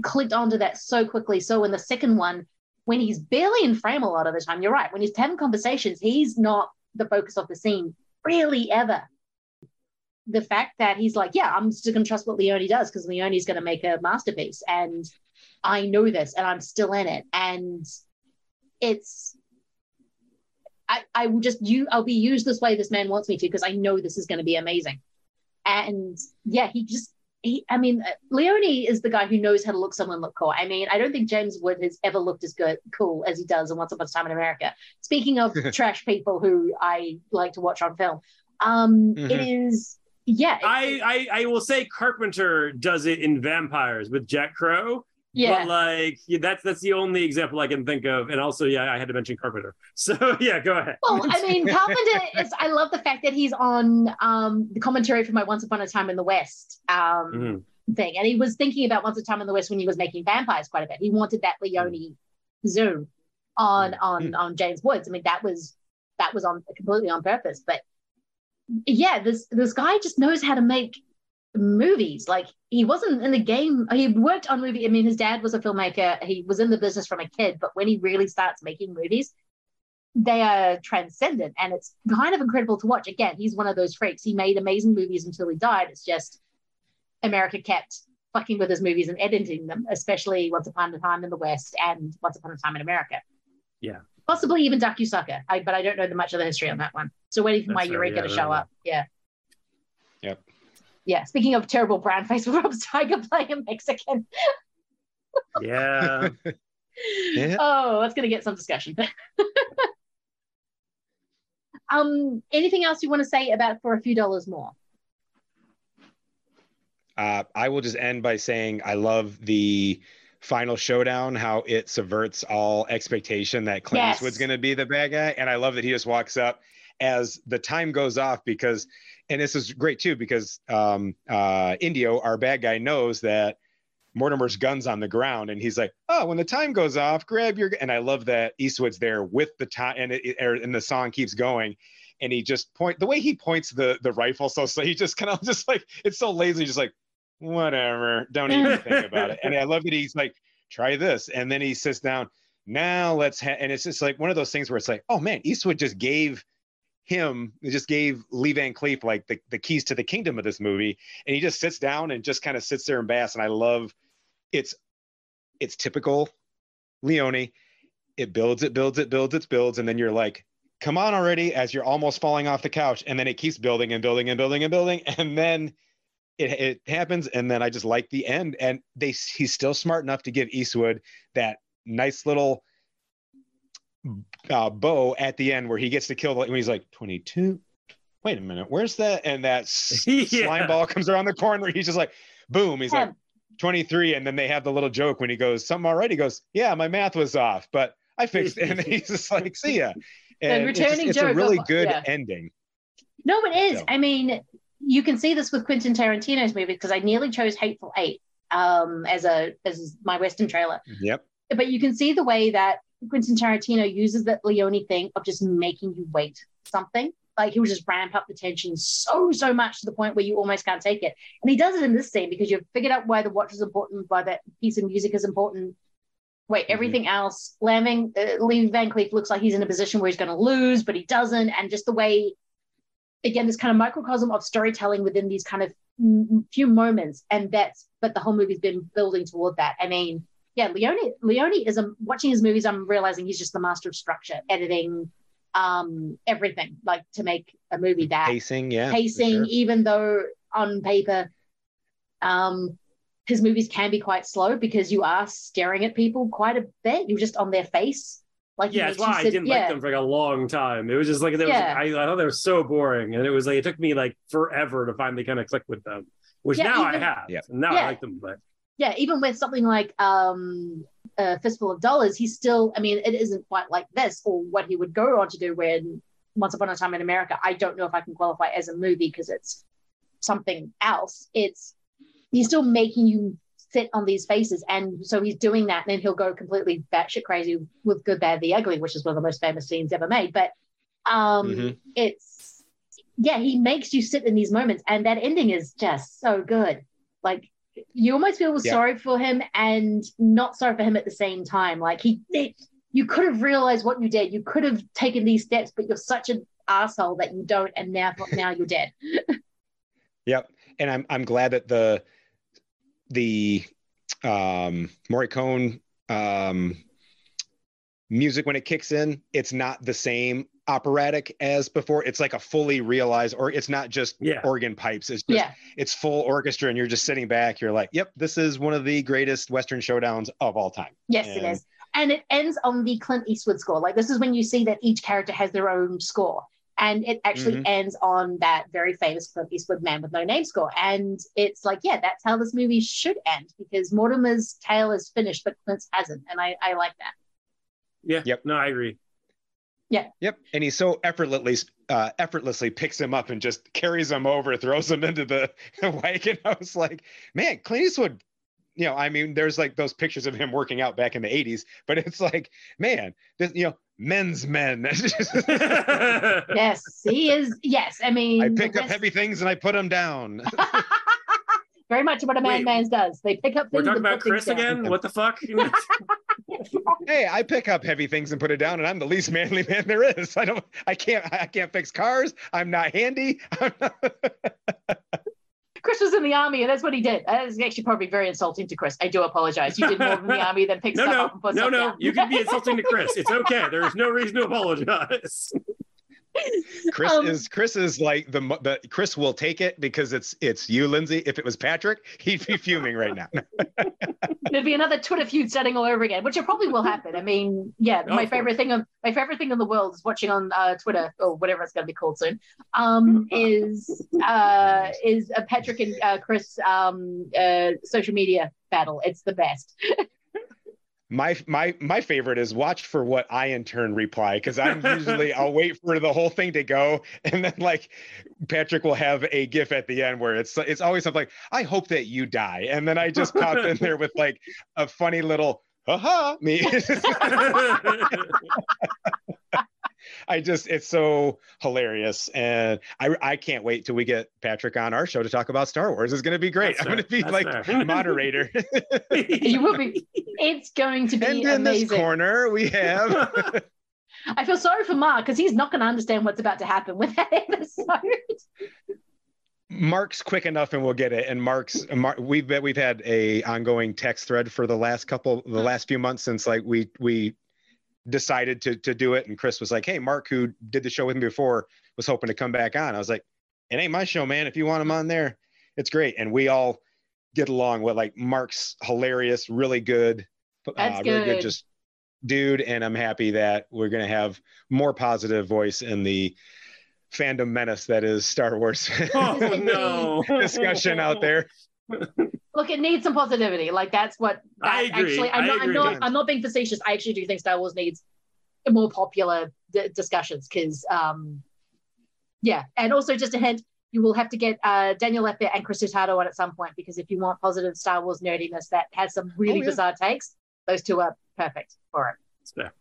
clicked onto that so quickly. So in the second one, when he's barely in frame a lot of the time, you're right. When he's having conversations, he's not the focus of the scene really ever. The fact that he's like, yeah, I'm still going to trust what Leone does because Leone's going to make a masterpiece, and I know this, and I'm still in it. And it's, I, I will just, you, I'll be used this way this man wants me to because I know this is going to be amazing. And yeah, he just, he, I mean, Leone is the guy who knows how to look someone look cool. I mean, I don't think James Wood has ever looked as good cool as he does in Once Upon a Time in America. Speaking of trash people who I like to watch on film, um, mm-hmm. it is. Yeah, I, I I will say Carpenter does it in Vampires with Jack Crow. Yeah, but like yeah, that's that's the only example I can think of. And also, yeah, I had to mention Carpenter. So yeah, go ahead. Well, I mean, Carpenter is. I love the fact that he's on um, the commentary for my Once Upon a Time in the West um, mm-hmm. thing, and he was thinking about Once Upon a Time in the West when he was making Vampires quite a bit. He wanted that Leone mm-hmm. zoom on on mm-hmm. on James Woods. I mean, that was that was on completely on purpose, but. Yeah, this this guy just knows how to make movies. Like, he wasn't in the game. He worked on movies. I mean, his dad was a filmmaker. He was in the business from a kid. But when he really starts making movies, they are transcendent. And it's kind of incredible to watch. Again, he's one of those freaks. He made amazing movies until he died. It's just America kept fucking with his movies and editing them, especially Once Upon a Time in the West and Once Upon a Time in America. Yeah. Possibly even Dakusuka, I, but I don't know much of the history on that one. So waiting for That's my Eureka right, yeah, to show right. up. Yeah. Yep. Yeah. Speaking of terrible brown face, Rob's Tiger playing a Mexican. yeah. yeah. Oh, that's going to get some discussion. um, anything else you want to say about For a Few Dollars More? Uh, I will just end by saying I love the final showdown, how it subverts all expectation that Clint yes. Eastwood's going to be the bad guy. And I love that he just walks up as the time goes off because, and this is great too, because um, uh, Indio, our bad guy, knows that Mortimer's gun's on the ground. And he's like, oh, when the time goes off, grab your, and I love that Eastwood's there with the time and, it, and the song keeps going. And he just point, the way he points the, the rifle. So, so he just kind of just like, it's so lazy. Just like, whatever, don't even think about it. And I love that he's like, try this. And then he sits down, now let's, ha-. and it's just like one of those things where it's like, oh man, Eastwood just gave him, it just gave Lee Van Cleef like the, the keys to the kingdom of this movie. And he just sits down and just kind of sits there and basks. And I love it's it's typical Leone. It builds, it builds, it builds, it builds. And then you're like, come on already, as you're almost falling off the couch. And then it keeps building and building and building and building. And then it, it happens. And then I just like the end. And they he's still smart enough to give Eastwood that nice little uh, bow at the end where he gets to kill, when he's like, twenty-two, wait a minute, where's that? And that yeah. slime ball comes around the corner. He's just like, boom. He's yeah. like, twenty-three. And then they have the little joke when he goes, something already. He goes, yeah, my math was off, but I fixed it. And he's just like, see ya. And, and it's, just, it's a really good yeah. ending. No, it is. So. I mean, you can see this with Quentin Tarantino's movie, because I nearly chose Hateful Eight um, as a as my Western trailer. Yep. But you can see the way that Quentin Tarantino uses that Leone thing of just making you wait something. Like, he will just ramp up the tension so, so much to the point where you almost can't take it. And he does it in this scene, because you've figured out why the watch is important, why that piece of music is important. Wait, everything mm-hmm. else, Lambing, uh, Lee Van Cleef looks like he's in a position where he's going to lose, but he doesn't. And just the way, again, this kind of microcosm of storytelling within these kind of m- few moments. And that's, but the whole movie's been building toward that. I mean, yeah, Leone, Leone is, um, watching his movies, I'm realizing he's just the master of structure, editing, um everything, like, to make a movie that pacing yeah pacing sure. Even though on paper um his movies can be quite slow, because you are staring at people quite a bit, you're just on their face, like yeah that's why I didn't yeah. like them for like a long time. It was just like, was, yeah. I, I thought they were so boring, and it was like it took me like forever to finally kind of click with them, which yeah, now even, I have yeah. now yeah. I like them. But yeah, even with something like um a Fistful of Dollars, he's still, I mean, it isn't quite like this or what he would go on to do when Once Upon a Time in America, I don't know if I can qualify as a movie because it's something else. It's, he's still making you sit on these faces, and so he's doing that, and then he'll go completely batshit crazy with Good, Bad, the Ugly, which is one of the most famous scenes ever made. But um, mm-hmm. it's, yeah, he makes you sit in these moments, and that ending is just so good. Like, you almost feel yeah. sorry for him and not sorry for him at the same time. Like, he, it, you could have realized what you did. You could have taken these steps, but you're such an asshole that you don't. And now, now you're dead. Yep. And I'm, I'm glad that the, the um, Morricone um, music, when it kicks in, it's not the same operatic as before. It's like a fully realized, or it's not just yeah. organ pipes, it's just yeah. it's full orchestra, and you're just sitting back, you're like, yep, this is one of the greatest Western showdowns of all time. Yes, and it is. And it ends on the Clint Eastwood score. Like, this is when you see that each character has their own score, and it actually mm-hmm. ends on that very famous Clint Eastwood Man with No Name score. And it's like, yeah, that's how this movie should end, because Mortimer's tale is finished, but Clint's hasn't, and I, I like that. Yeah, yep, no, I agree. Yeah. Yep. And he so effortlessly uh, effortlessly picks him up and just carries him over, throws him into the wagon. I was like, man, Clint Eastwood, you know, I mean, there's like those pictures of him working out back in the eighties, but it's like, man, this, you know, men's men. Yes, he is. Yes. I mean, I pick up heavy things and I put them down. Very much what a man Wait, man's does. They pick up things. We're talking about Chris again? What the fuck? Hey, I pick up heavy things and put it down, and I'm the least manly man there is. I don't, I can't, I can't fix cars. I'm not handy. I'm not... Chris was in the army, and that's what he did. That is actually probably very insulting to Chris. I do apologize. You did more in the army than pick no, stuff no, up and put no, stuff no. down. You can be insulting to Chris. It's okay. There is no reason to apologize. Chris um, is Chris is like the, the Chris will take it because it's it's you, Lindsay. If it was Patrick, he'd be fuming right now. There'd be another Twitter feud starting all over again, which it probably will happen. I mean, yeah, no, my favorite course. thing of my favorite thing in the world is watching on uh, Twitter, or whatever it's going to be called soon. Um, is uh, is a Patrick and uh, Chris um, uh, social media battle? It's the best. My my my favorite is watch for what I in turn reply, because I'm usually I'll wait for the whole thing to go, and then like Patrick will have a GIF at the end where it's it's always something like, I hope that you die, and then I just pop in there with like a funny little haha me. I just it's so hilarious, and I I can't wait till we get Patrick on our show to talk about Star Wars. It's going to be great. That's I'm going to be like fair. moderator. You will be. It's going to be and in amazing. This corner we have. I feel sorry for Mark because he's not going to understand what's about to happen with that episode. Mark's quick enough and we'll get it. And Mark's, Mark, we've been, we've had a ongoing text thread for the last couple, the last few months since like we we decided to to do it. And Chris was like, hey, Mark, who did the show with me before, was hoping to come back on. I was like, it ain't my show, man. If you want him on there, it's great. And we all get along with like Mark's hilarious, really good, That's uh, good. really good, just dude. And I'm happy that we're going to have more positive voice in the fandom menace that is Star Wars oh, no. discussion out there. Look, it needs some positivity. Like that's what that I agree. Actually, I'm I not, agree. I'm not, I'm not being facetious. I actually do think Star Wars needs more popular d- discussions because, um, yeah. And also just a hint, you will have to get uh, Daniel Leppert and Chris Hurtado on at some point because if you want positive Star Wars nerdiness that has some really oh, yeah. bizarre takes, those two are perfect for it. It's fair.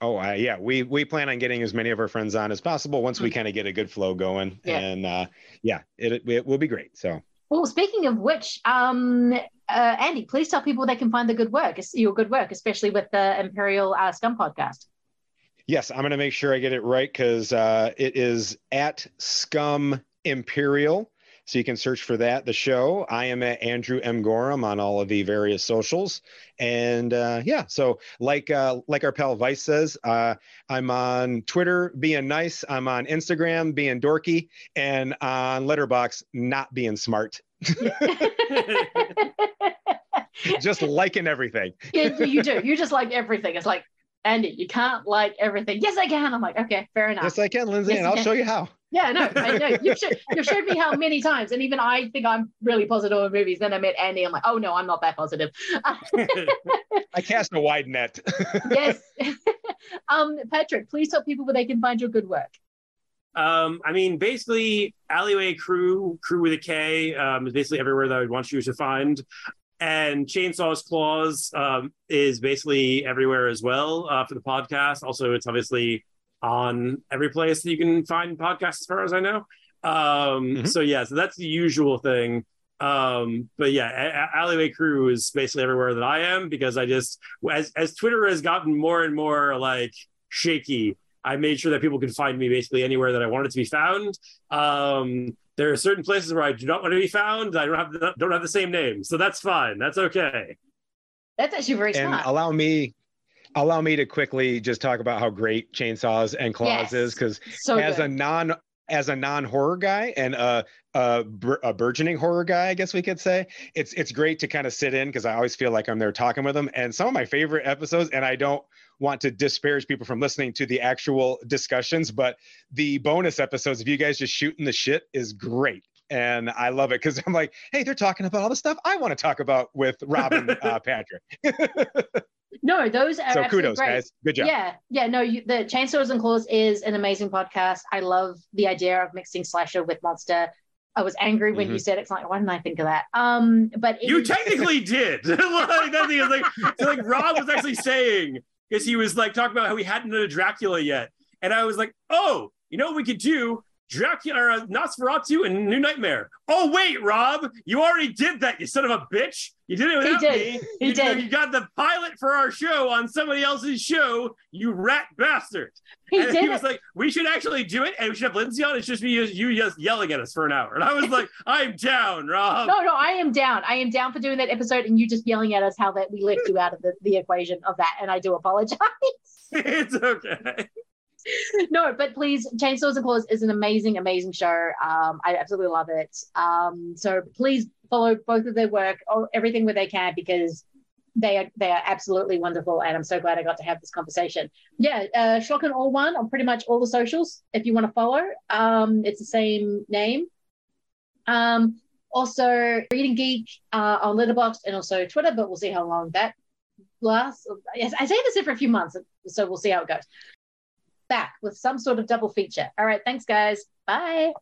Oh, uh, yeah. We we plan on getting as many of our friends on as possible once we kind of get a good flow going. Yeah. And uh, yeah, it, it will be great. So, well, speaking of which, um, uh, Andy, please tell people they can find the good work, your good work, especially with the Imperial uh, Scum podcast. Yes, I'm going to make sure I get it right because uh, it is at Scum Imperial. So you can search for that, the show. I am at Andrew M. Gorham on all of the various socials. And uh, yeah, so like uh, like our pal Vice says, uh, I'm on Twitter being nice. I'm on Instagram being dorky. And on Letterboxd not being smart. Just liking everything. Yeah, you do. You just like everything. It's like, Andy, you can't like everything. Yes, I can. I'm like, okay, fair enough. Yes, I can, Lindsay, yes, and I'll can. show you how. Yeah, no, I know. You've, show, you've showed me how many times. And even I think I'm really positive on movies. Then I met Andy. I'm like, oh, no, I'm not that positive. I cast a wide net. Yes. um, Patrick, please tell people where they can find your good work. Um, I mean, basically, Alleyway Crew, Crew with a K, um, is basically everywhere that I would want you to find. And Chainsaws Claws um, is basically everywhere as well uh, for the podcast. Also, it's obviously on every place that you can find podcasts as far as I know. Um, mm-hmm. So yeah, so that's the usual thing. Um, but yeah, a- Alleyway Crew is basically everywhere that I am because I just, as, as Twitter has gotten more and more like shaky, I made sure that people could find me basically anywhere that I wanted to be found. Um, there are certain places where I do not want to be found. I don't have the, don't have the same name. So that's fine. That's okay. That's actually very smart. And allow me Allow me to quickly just talk about how great Chainsaws and Claws yes. is, because so as good. a non as a non horror guy and a, a a burgeoning horror guy, I guess we could say, it's it's great to kind of sit in because I always feel like I'm there talking with them. And some of my favorite episodes, and I don't want to disparage people from listening to the actual discussions, but the bonus episodes of you guys just shooting the shit is great. And I love it because I'm like, hey, they're talking about all the stuff I want to talk about with Rob and uh, Patrick. No, those are so kudos, great. guys. Good job. Yeah, yeah. No, you, the Chainsaws and Claws is an amazing podcast. I love the idea of mixing slasher with monster. I was angry when mm-hmm. you said it. It's like, why didn't I think of that? Um, but it, you technically did. Like, that thing is like, so like Rob was actually saying because he was like talking about how we hadn't done a Dracula yet, and I was like, oh, you know what we could do. Dracula, or Nosferatu, and New Nightmare. Oh wait, Rob, you already did that, you son of a bitch. You did it without he did. me. He you, did. You got the pilot for our show on somebody else's show, you rat bastard. He and did. He was like, we should actually do it, and we should have Lindsay on. It's just me, you just yelling at us for an hour. And I was like, I'm down, Rob. No, no, I am down. I am down for doing that episode, and you just yelling at us how that we left you out of the, the equation of that, and I do apologize. It's okay. No, but please, Chainsaws and Claws is an amazing, amazing show. Um, I absolutely love it. Um, so please follow both of their work, or everything where they can, because they are they are absolutely wonderful. And I'm so glad I got to have this conversation. Yeah, uh, Shlocken All One on pretty much all the socials. If you want to follow, um, it's the same name. Um, also, Reading Geek uh, on Letterboxd and also Twitter. But we'll see how long that lasts. I say this every few months, so we'll see how it goes. Back with some sort of double feature. All right, thanks guys. Bye.